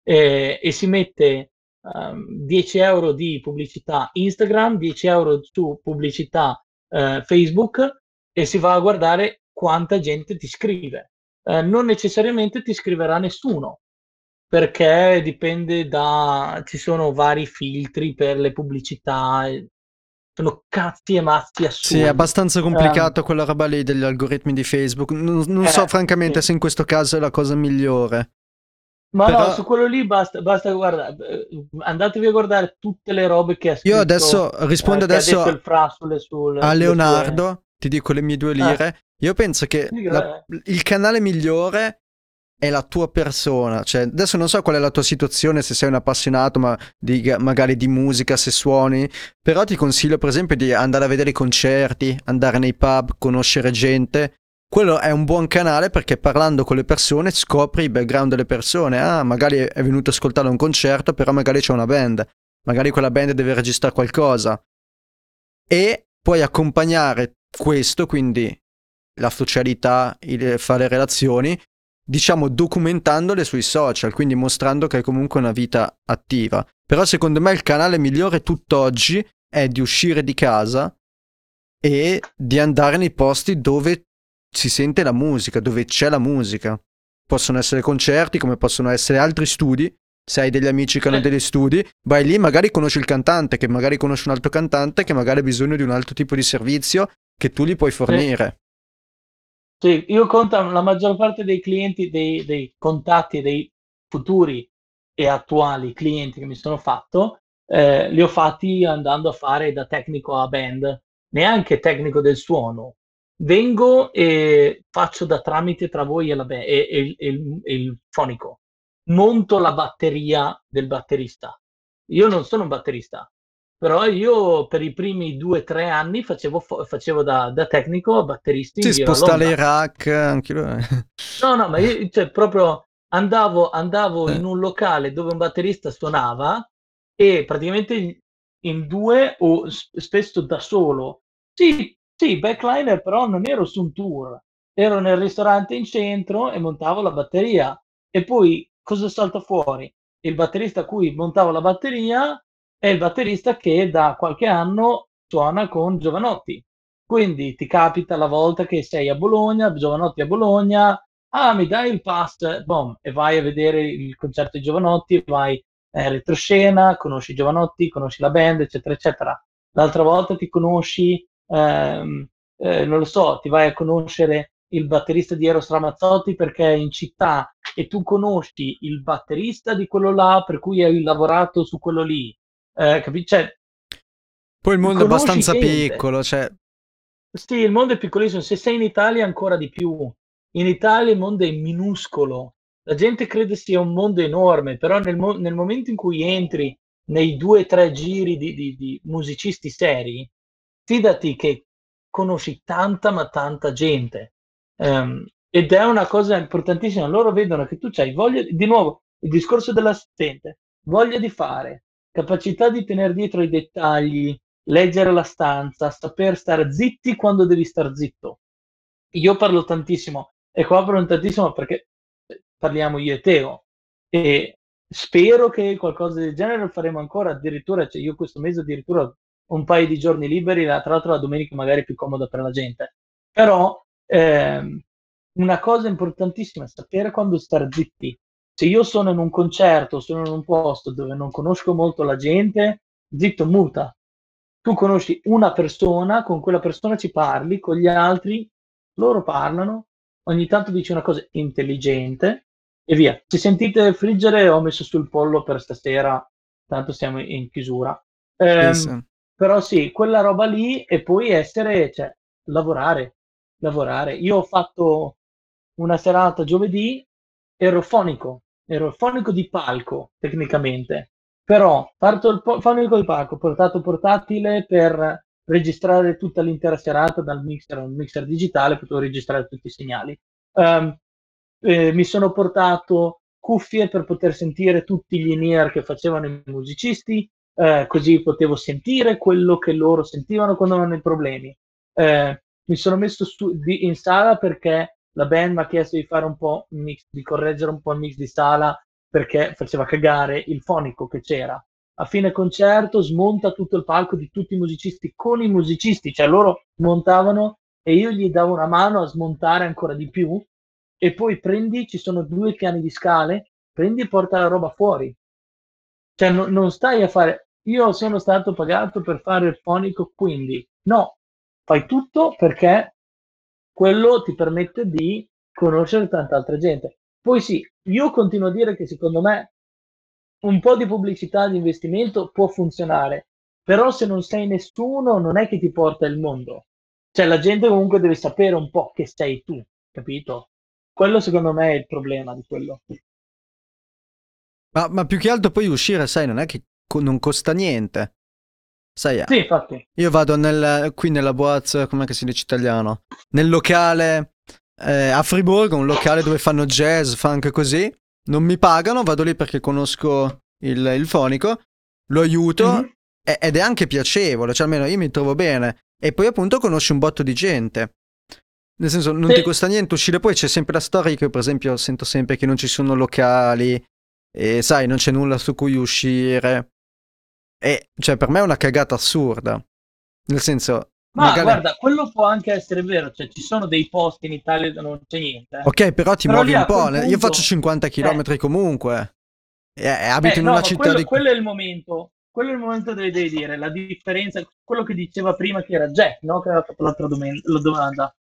eh, e si mette um, dieci euro di pubblicità Instagram, dieci euro su pubblicità eh, Facebook, e si va a guardare quanta gente ti scrive. Eh, non necessariamente ti scriverà nessuno, perché dipende da... ci sono vari filtri per le pubblicità, sono cazzi e mazzi assurdi. Sì, è abbastanza complicato um, quella roba lì degli algoritmi di Facebook. Non, non eh, so francamente sì. se in questo caso è la cosa migliore. Ma però... no, su quello lì basta, basta guardare, andatevi a guardare tutte le robe che ha scritto. Io adesso rispondo eh, adesso il frasole sul, a Leonardo, sue... ti dico le mie due lire. Ah. Io penso che sì, la, il canale migliore è la tua persona, cioè adesso non so qual è la tua situazione, se sei un appassionato ma di, magari di musica, se suoni, però ti consiglio per esempio di andare a vedere i concerti, andare nei pub, conoscere gente. Quello è un buon canale, perché parlando con le persone scopri il background delle persone. Ah, magari è venuto a ascoltare un concerto, però magari c'è una band, magari quella band deve registrare qualcosa, e puoi accompagnare questo, quindi la socialità, il fare relazioni, diciamo documentandole sui social, quindi mostrando che hai comunque una vita attiva. Però secondo me il canale migliore tutt'oggi è di uscire di casa e di andare nei posti dove si sente la musica, dove c'è la musica. Possono essere concerti, come possono essere altri studi. Se hai degli amici che hanno degli studi, vai lì, magari conosci il cantante, che magari conosci un altro cantante, che magari ha bisogno di un altro tipo di servizio che tu gli puoi fornire. Sì, io conto la maggior parte dei clienti, dei, dei contatti, dei futuri e attuali clienti che mi sono fatto, eh, li ho fatti andando a fare da tecnico a band, neanche tecnico del suono. Vengo e faccio da tramite tra voi e, la be- e, e, e, il, e il fonico. Monto la batteria del batterista. Io non sono un batterista, però io per i primi due o tre anni facevo, fo- facevo da, da tecnico a batteristi. Ti spostare i rack, anche lui. No, no, ma io cioè, proprio andavo, andavo eh. in un locale dove un batterista suonava e praticamente in due o spesso da solo. Sì, sì, backliner, però non ero su un tour. Ero nel ristorante in centro e montavo la batteria. E poi cosa salta fuori? Il batterista a cui montavo la batteria è il batterista che da qualche anno suona con Giovanotti. Quindi ti capita la volta che sei a Bologna, Giovanotti a Bologna, ah, mi dai il pass, boom, e vai a vedere il concerto di Giovanotti, vai in retroscena, conosci Giovanotti, conosci la band, eccetera, eccetera. L'altra volta ti conosci, ehm, eh, non lo so, ti vai a conoscere il batterista di Eros Ramazzotti perché è in città e tu conosci il batterista di quello là per cui hai lavorato su quello lì. Eh, capi- cioè, poi il mondo è abbastanza gente. piccolo cioè... sì, il mondo è piccolissimo. Se sei in Italia ancora di più. In Italia il mondo è minuscolo, la gente crede sia un mondo enorme, però nel, mo- nel momento in cui entri nei due o tre giri di, di, di musicisti seri, fidati che conosci tanta ma tanta gente, um, ed è una cosa importantissima. Loro vedono che tu c'hai voglia di, di nuovo il discorso dell'assistente, voglia di fare, capacità di tenere dietro i dettagli, leggere la stanza, saper stare zitti quando devi star zitto. Io parlo tantissimo, e qua parlo tantissimo perché parliamo io e Teo, e spero che qualcosa del genere lo faremo ancora, addirittura, cioè io questo mese addirittura un paio di giorni liberi, tra l'altro la domenica magari è più comoda per la gente, però ehm, una cosa importantissima è sapere quando star zitti. Se io sono in un concerto, sono in un posto dove non conosco molto la gente, zitto, muta. Tu conosci una persona, con quella persona ci parli, con gli altri loro parlano, ogni tanto dici una cosa intelligente e via. Se sentite friggere, ho messo sul pollo per stasera, tanto siamo in chiusura. Ehm, sì, sì. Però sì, quella roba lì, e poi essere, cioè, lavorare, lavorare. Io ho fatto una serata giovedì, ero fonico, ero fonico di palco tecnicamente, però parto il po- fonico di palco, portato portatile per registrare tutta l'intera serata dal mixer a un mixer digitale, potevo registrare tutti i segnali. Um, eh, mi sono portato cuffie per poter sentire tutti gli in-ear che facevano i musicisti, eh, così potevo sentire quello che loro sentivano quando avevano i problemi. Eh, mi sono messo su- di- in sala perché la band mi ha chiesto di fare un po' un mix, di correggere un po' il mix di sala perché faceva cagare il fonico che c'era. A fine concerto smonta tutto il palco di tutti i musicisti con i musicisti, cioè loro montavano e io gli davo una mano a smontare ancora di più, e poi prendi, ci sono due piani di scale, prendi e porta la roba fuori. Cioè no, non stai a fare, io sono stato pagato per fare il fonico, quindi no, fai tutto perché quello ti permette di conoscere tanta altra gente. Poi sì, io continuo a dire che secondo me un po' di pubblicità di investimento può funzionare, però se non sei nessuno non è che ti porta il mondo. Cioè la gente comunque deve sapere un po' che sei tu, capito? Quello secondo me è il problema di quello. Ma, ma più che altro poi uscire, sai, non è che co- non costa niente. Sai, sì, infatti. Io vado nel, qui nella boaz, com'è che si dice italiano? Nel locale eh, a Friburgo, un locale dove fanno jazz, funk così. Non mi pagano, vado lì perché conosco il, il fonico, lo aiuto, mm-hmm. e, ed è anche piacevole, cioè almeno io mi trovo bene. E poi appunto conosci un botto di gente. Nel senso, non sì. ti costa niente uscire, poi c'è sempre la storia che io, per esempio, sento sempre che non ci sono locali, e sai, non c'è nulla su cui uscire. E cioè per me è una cagata assurda. Nel senso... Ma magari... guarda, quello può anche essere vero, cioè ci sono dei posti in Italia dove non c'è niente. Eh. Ok, però ti però muovi un po', punto... io faccio cinquanta chilometri eh. comunque, e, e abito eh, in no, una città quello, di... quello è il momento, quello è il momento dove devi dire, la differenza, quello che diceva prima che era Jack, no? Che aveva fatto l'altra domen- la domanda,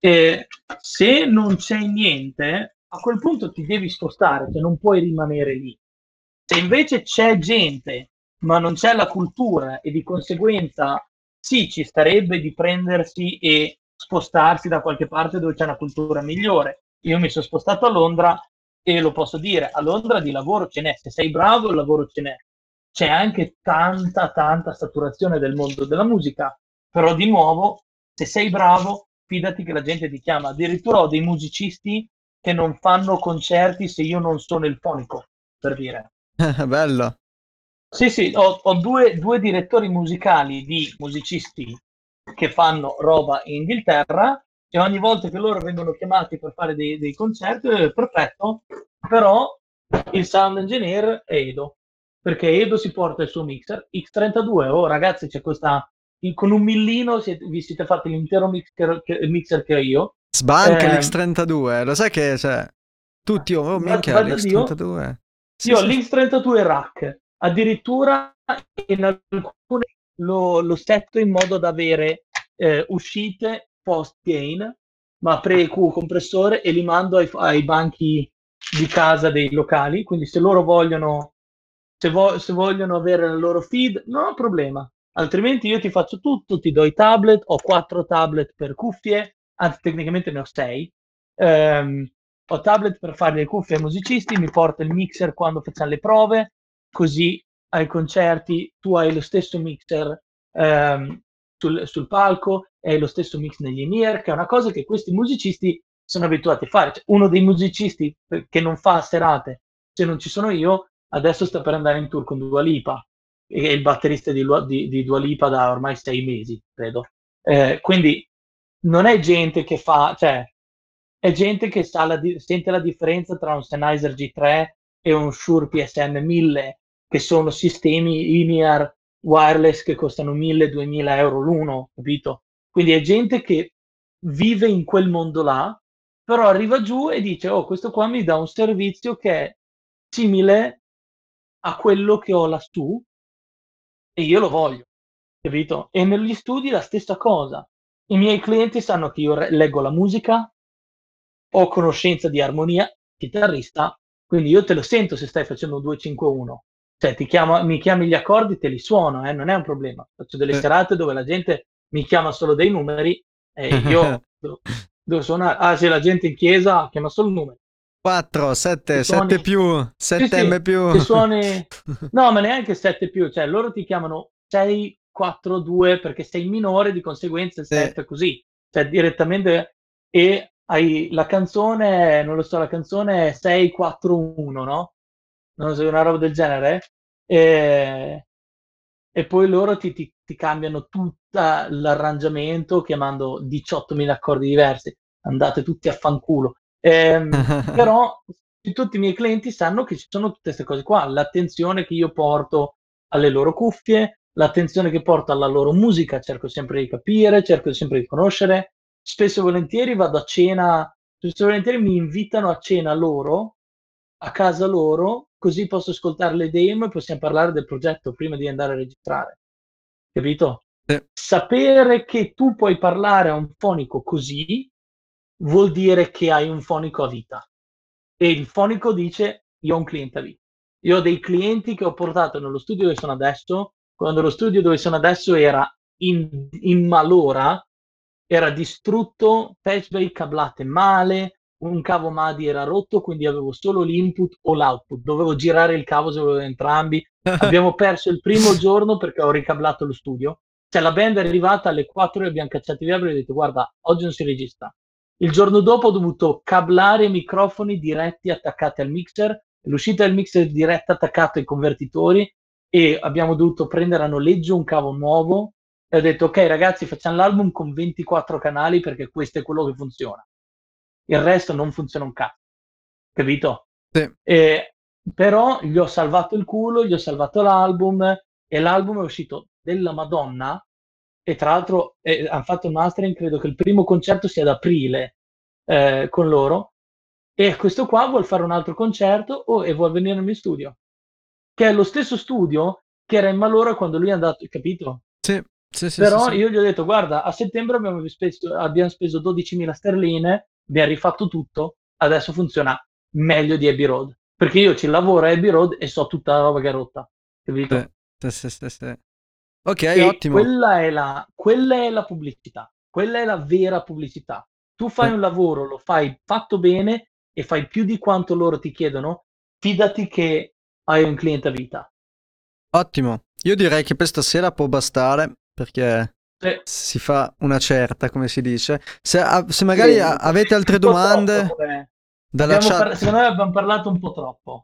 e se non c'è niente, a quel punto ti devi spostare, cioè non puoi rimanere lì. Se invece c'è gente, ma non c'è la cultura e di conseguenza... Sì, ci starebbe di prendersi e spostarsi da qualche parte dove c'è una cultura migliore. Io mi sono spostato a Londra e lo posso dire, a Londra di lavoro ce n'è, se sei bravo il lavoro ce n'è. C'è anche tanta, tanta saturazione del mondo della musica, però di nuovo, se sei bravo, fidati che la gente ti chiama. Addirittura ho dei musicisti che non fanno concerti se io non sono il fonico, per dire. Bello. Sì, sì, ho, ho due, due direttori musicali di musicisti che fanno roba in Inghilterra e ogni volta che loro vengono chiamati per fare dei, dei concerti, eh, perfetto, però il sound engineer è Edo, perché Edo si porta il suo mixer X trentadue, oh ragazzi c'è questa, con un millino siete, vi siete fatti l'intero mixer che, mixer che ho io. Sbanca eh, l'X trentadue, lo sai che cioè, tutti, oh minchia l'X trentadue. Sì, io sì, l'X trentadue rack. Addirittura in alcune lo, lo setto in modo da avere eh, uscite post-gain, ma pre-Q compressore, e li mando ai, ai banchi di casa dei locali, quindi se loro vogliono se, vo- se vogliono avere il loro feed non ho problema, altrimenti io ti faccio tutto, ti do i tablet, ho quattro tablet per cuffie, anzi tecnicamente ne ho sei, ehm, ho tablet per fare le cuffie ai musicisti, mi porto il mixer quando facciamo le prove, così ai concerti tu hai lo stesso mixer ehm, sul, sul palco, hai lo stesso mix negli in-ear, che è una cosa che questi musicisti sono abituati a fare. Cioè, uno dei musicisti che non fa serate, se non ci sono io, adesso sta per andare in tour con Dua Lipa, è il batterista di, di, di Dua Lipa da ormai sei mesi, credo. Eh, quindi non è gente che fa, cioè è gente che sa la, sente la differenza tra un Sennheiser G tre e un Shure P S N mille, che sono sistemi in-ear wireless che costano mille duemila euro l'uno, capito? Quindi è gente che vive in quel mondo là, però arriva giù e dice: oh, questo qua mi dà un servizio che è simile a quello che ho lassù e io lo voglio, capito? E negli studi la stessa cosa. I miei clienti sanno che io re- leggo la musica, ho conoscenza di armonia, chitarrista, quindi io te lo sento se stai facendo un due cinque uno. Cioè, ti chiamo, mi chiami gli accordi, te li suono, eh, non è un problema. Faccio delle eh. serate dove la gente mi chiama solo dei numeri e io devo, devo suonare. Ah, se la gente in chiesa chiama solo numeri. quattro, sette, sette più, sette M sì, più. Ti suoni... No, ma neanche sette più, cioè loro ti chiamano sei, quattro, due perché sei minore, di conseguenza il sette eh. così. Cioè direttamente... E hai la canzone, non lo so, la canzone è sei quattro uno, no? Non so, una roba del genere. E, e poi loro ti, ti, ti cambiano tutto l'arrangiamento chiamando diciottomila accordi diversi. Andate tutti a fanculo. E, però tutti i miei clienti sanno che ci sono tutte queste cose qua. L'attenzione che io porto alle loro cuffie, l'attenzione che porto alla loro musica, cerco sempre di capire, cerco sempre di conoscere. Spesso e volentieri vado a cena, spesso e volentieri mi invitano a cena loro, a casa loro, così posso ascoltare le demo e possiamo parlare del progetto prima di andare a registrare, capito? Sì. Sapere che tu puoi parlare a un fonico così vuol dire che hai un fonico a vita, e il fonico dice: io ho un cliente a vita. Io ho dei clienti che ho portato nello studio dove sono adesso, quando lo studio dove sono adesso era in, in malora, era distrutto, patchway cablate male, un cavo M A D I era rotto, quindi avevo solo l'input o l'output, dovevo girare il cavo se volevo entrambi. Abbiamo perso il primo giorno perché ho ricablato lo studio, cioè la band è arrivata alle quattro e abbiamo cacciato via perché ho detto: guarda, oggi non si registra. Il giorno dopo ho dovuto cablare microfoni diretti attaccati al mixer, l'uscita del mixer diretta attaccata ai convertitori, e abbiamo dovuto prendere a noleggio un cavo nuovo, e ho detto: ok ragazzi, facciamo l'album con ventiquattro canali perché questo è quello che funziona, il resto non funziona un cazzo, capito? Sì. E, però gli ho salvato il culo, gli ho salvato l'album, e l'album è uscito della Madonna, e tra l'altro eh, hanno fatto il mastering, credo che il primo concerto sia ad aprile eh, con loro, e questo qua vuol fare un altro concerto oh, e vuol venire nel mio studio, che è lo stesso studio che era in malora quando lui è andato, capito? Sì. Sì, sì, però sì, sì. Io gli ho detto: guarda, a settembre abbiamo speso, abbiamo speso dodicimila sterline, abbiamo rifatto tutto, adesso funziona meglio di Abbey Road, perché io ci lavoro a Abbey Road e so tutta la roba che è rotta, capito? Sì, sì, sì, sì. Ok, e ottimo, quella è, la, quella è la pubblicità, quella è la vera pubblicità. Tu fai sì. un lavoro, lo fai fatto bene e fai più di quanto loro ti chiedono, fidati che hai un cliente a vita. Ottimo, io direi che per stasera può bastare, perché sì. si fa una certa, come si dice. Se, a, se magari sì. a, avete altre domande troppo, eh. dalla chat... par- secondo me abbiamo parlato un po' troppo.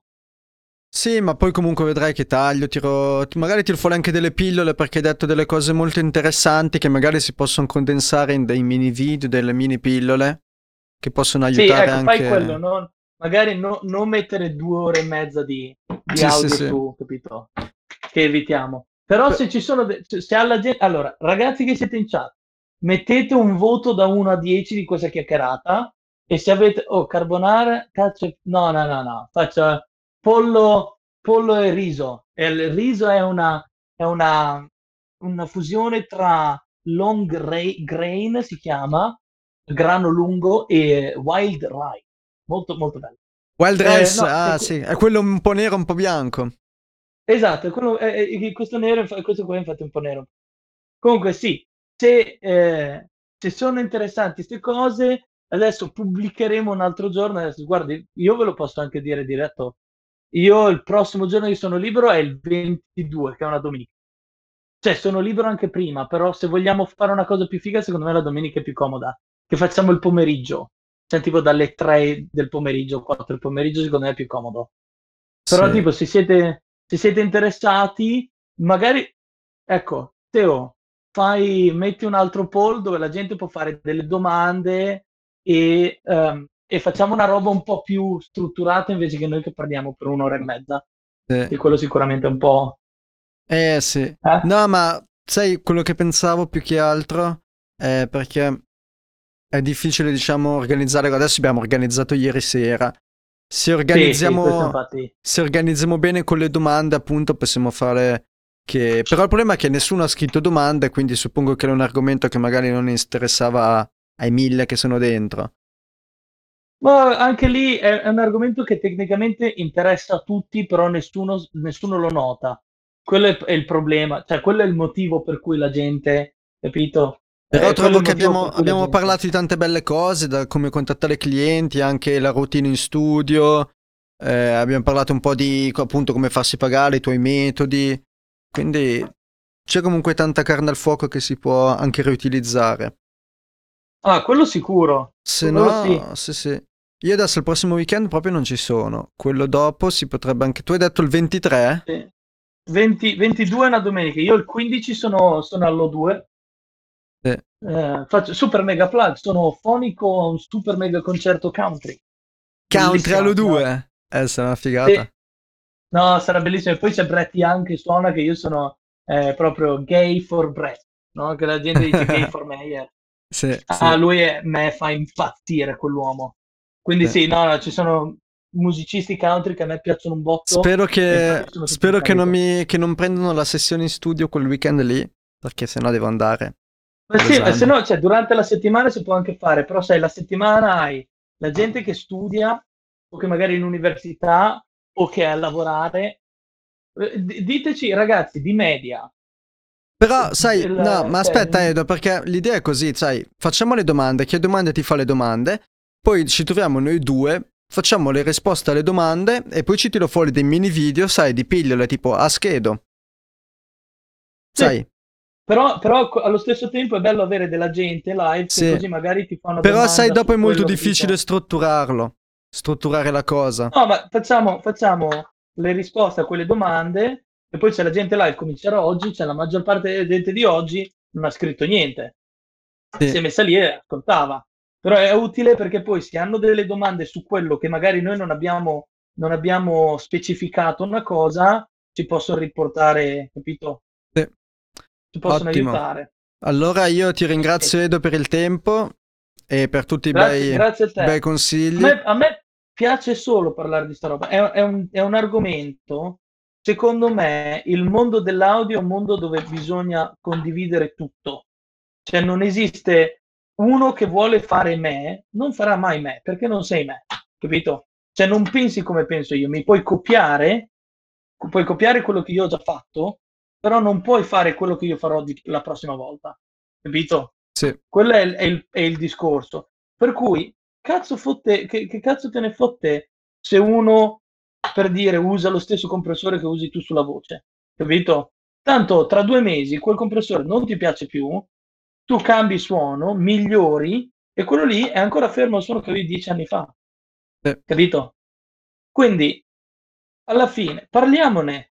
Sì, ma poi comunque vedrai che taglio, tiro, magari tiro fuori anche delle pillole, perché hai detto delle cose molto interessanti che magari si possono condensare in dei mini video, delle mini pillole che possono aiutare. Sì, ecco, anche... fai quello, non, magari no, non mettere due ore e mezza di, di sì, audio sì, tu, sì. capito? Che evitiamo. Però se ci sono de- se alla gente, allora ragazzi che siete in chat, mettete un voto da uno a dieci di questa chiacchierata, e se avete oh carbonara caccia no no no no faccia pollo pollo e riso, e il riso è una è una una fusione tra long gra- grain, si chiama grano lungo, e wild rice, molto molto bello. Wild rice, eh, no, ah è que- sì, è quello un po' nero un po' bianco. Esatto, quello, eh, questo nero, questo qua infatti è un po' nero. Comunque sì, se, eh, se sono interessanti queste cose, adesso pubblicheremo un altro giorno. Adesso, guardi, io ve lo posso anche dire diretto. Io il prossimo giorno che sono libero è il ventidue, che è una domenica. Cioè sono libero anche prima, però se vogliamo fare una cosa più figa, secondo me la domenica è più comoda. Che facciamo il pomeriggio, cioè tipo dalle tre del pomeriggio, quattro del pomeriggio, secondo me è più comodo. Però sì. tipo se siete... Se siete interessati, magari, ecco, Teo, fai, metti un altro poll dove la gente può fare delle domande e, um, e facciamo una roba un po' più strutturata invece che noi che parliamo per un'ora e mezza. Sì. E quello sicuramente è un po'... Eh sì, eh? No, ma sai quello che pensavo più che altro è perché è difficile, diciamo, organizzare. Adesso abbiamo organizzato ieri sera. Se organizziamo, sì, sì, infatti... se organizziamo bene con le domande, appunto, possiamo fare che... Però il problema è che nessuno ha scritto domande, quindi suppongo che era un argomento che magari non interessava ai mille che sono dentro. Ma anche lì è un argomento che tecnicamente interessa a tutti, però nessuno, nessuno lo nota. Quello è il problema, cioè quello è il motivo per cui la gente, capito? Però eh, trovo che abbiamo, abbiamo parlato di tante belle cose, da come contattare i clienti, anche la routine in studio, eh, abbiamo parlato un po' di appunto come farsi pagare, i tuoi metodi, quindi c'è comunque tanta carne al fuoco che si può anche riutilizzare. Ah, quello sicuro. Se quello no, sì. sì, sì. Io adesso il prossimo weekend proprio non ci sono, quello dopo si potrebbe anche... Tu hai detto il ventitré? Sì. venti, ventidue è una domenica, io il quindici sono, sono allo due. Eh. Eh, faccio super mega plug, sono fonico a un super mega concerto country country allo due, eh, sarà una figata. Sì. No, sarà bellissimo. E poi c'è Brett Young che suona, che io sono eh, proprio gay for Brett, no? Che la gente dice gay for Meyer. Sì, ah, sì. Lui è, me fa impazzire quell'uomo, quindi eh. sì, no, no, ci sono musicisti country che a me piacciono un botto. Spero che, spero che non mi che non prendano la sessione in studio quel weekend lì, perché sennò devo andare. Ma sì, se no, cioè, durante la settimana si può anche fare, però sai, la settimana hai la gente che studia o che magari è in università o che è a lavorare. D- diteci, ragazzi, di media. Però, sai, il, no, ma aspetta il... Edo, perché l'idea è così, sai, facciamo le domande, chi ha domande ti fa le domande, poi ci troviamo noi due, facciamo le risposte alle domande e poi ci tiro fuori dei mini video, sai, di pillole tipo a schedo. Sai. Sì. Però, però allo stesso tempo è bello avere della gente live, sì. Che così magari ti fanno. Però sai, dopo è molto difficile che... strutturarlo, strutturare la cosa. No, ma facciamo, facciamo le risposte a quelle domande e poi c'è la gente live, come c'era oggi, c'è la maggior parte della gente di oggi non ha scritto niente, sì. Si è messa lì e ascoltava. Però è utile perché poi se hanno delle domande su quello che magari noi non abbiamo, non abbiamo specificato una cosa, ci possono riportare, capito? Sì. Possono Ottimo. Aiutare. Allora io ti ringrazio Edo per il tempo e per tutti i grazie, bei, grazie bei consigli. A me, a me piace solo parlare di sta roba, è, è, un, è un argomento, secondo me il mondo dell'audio è un mondo dove bisogna condividere tutto, cioè non esiste uno che vuole fare me, non farà mai me, perché non sei me, capito? Cioè non pensi come penso io, mi puoi copiare, puoi copiare quello che io ho già fatto, però non puoi fare quello che io farò di, la prossima volta, capito? Sì. Quello è, è, il, è il discorso. Per cui, cazzo fotte, che, che cazzo te ne fotte se uno, per dire, usa lo stesso compressore che usi tu sulla voce, capito? Tanto tra due mesi quel compressore non ti piace più, tu cambi suono, migliori, e quello lì è ancora fermo al suono che avevi dieci anni fa, sì. Capito? Quindi, alla fine, parliamone.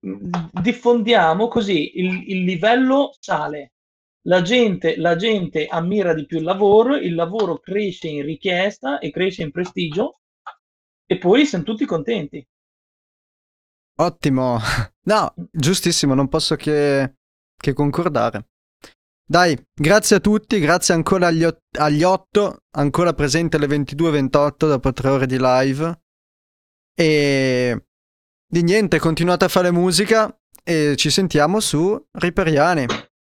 Diffondiamo così il, il livello sale, la gente, la gente ammira di più il lavoro, il lavoro cresce in richiesta e cresce in prestigio e poi siamo tutti contenti. Ottimo, no, giustissimo, non posso che, che concordare. Dai, grazie a tutti, grazie ancora agli, agli otto, ancora presente alle ventidue e ventotto dopo tre ore di live e... Di niente, continuate a fare musica e ci sentiamo su Riperiani.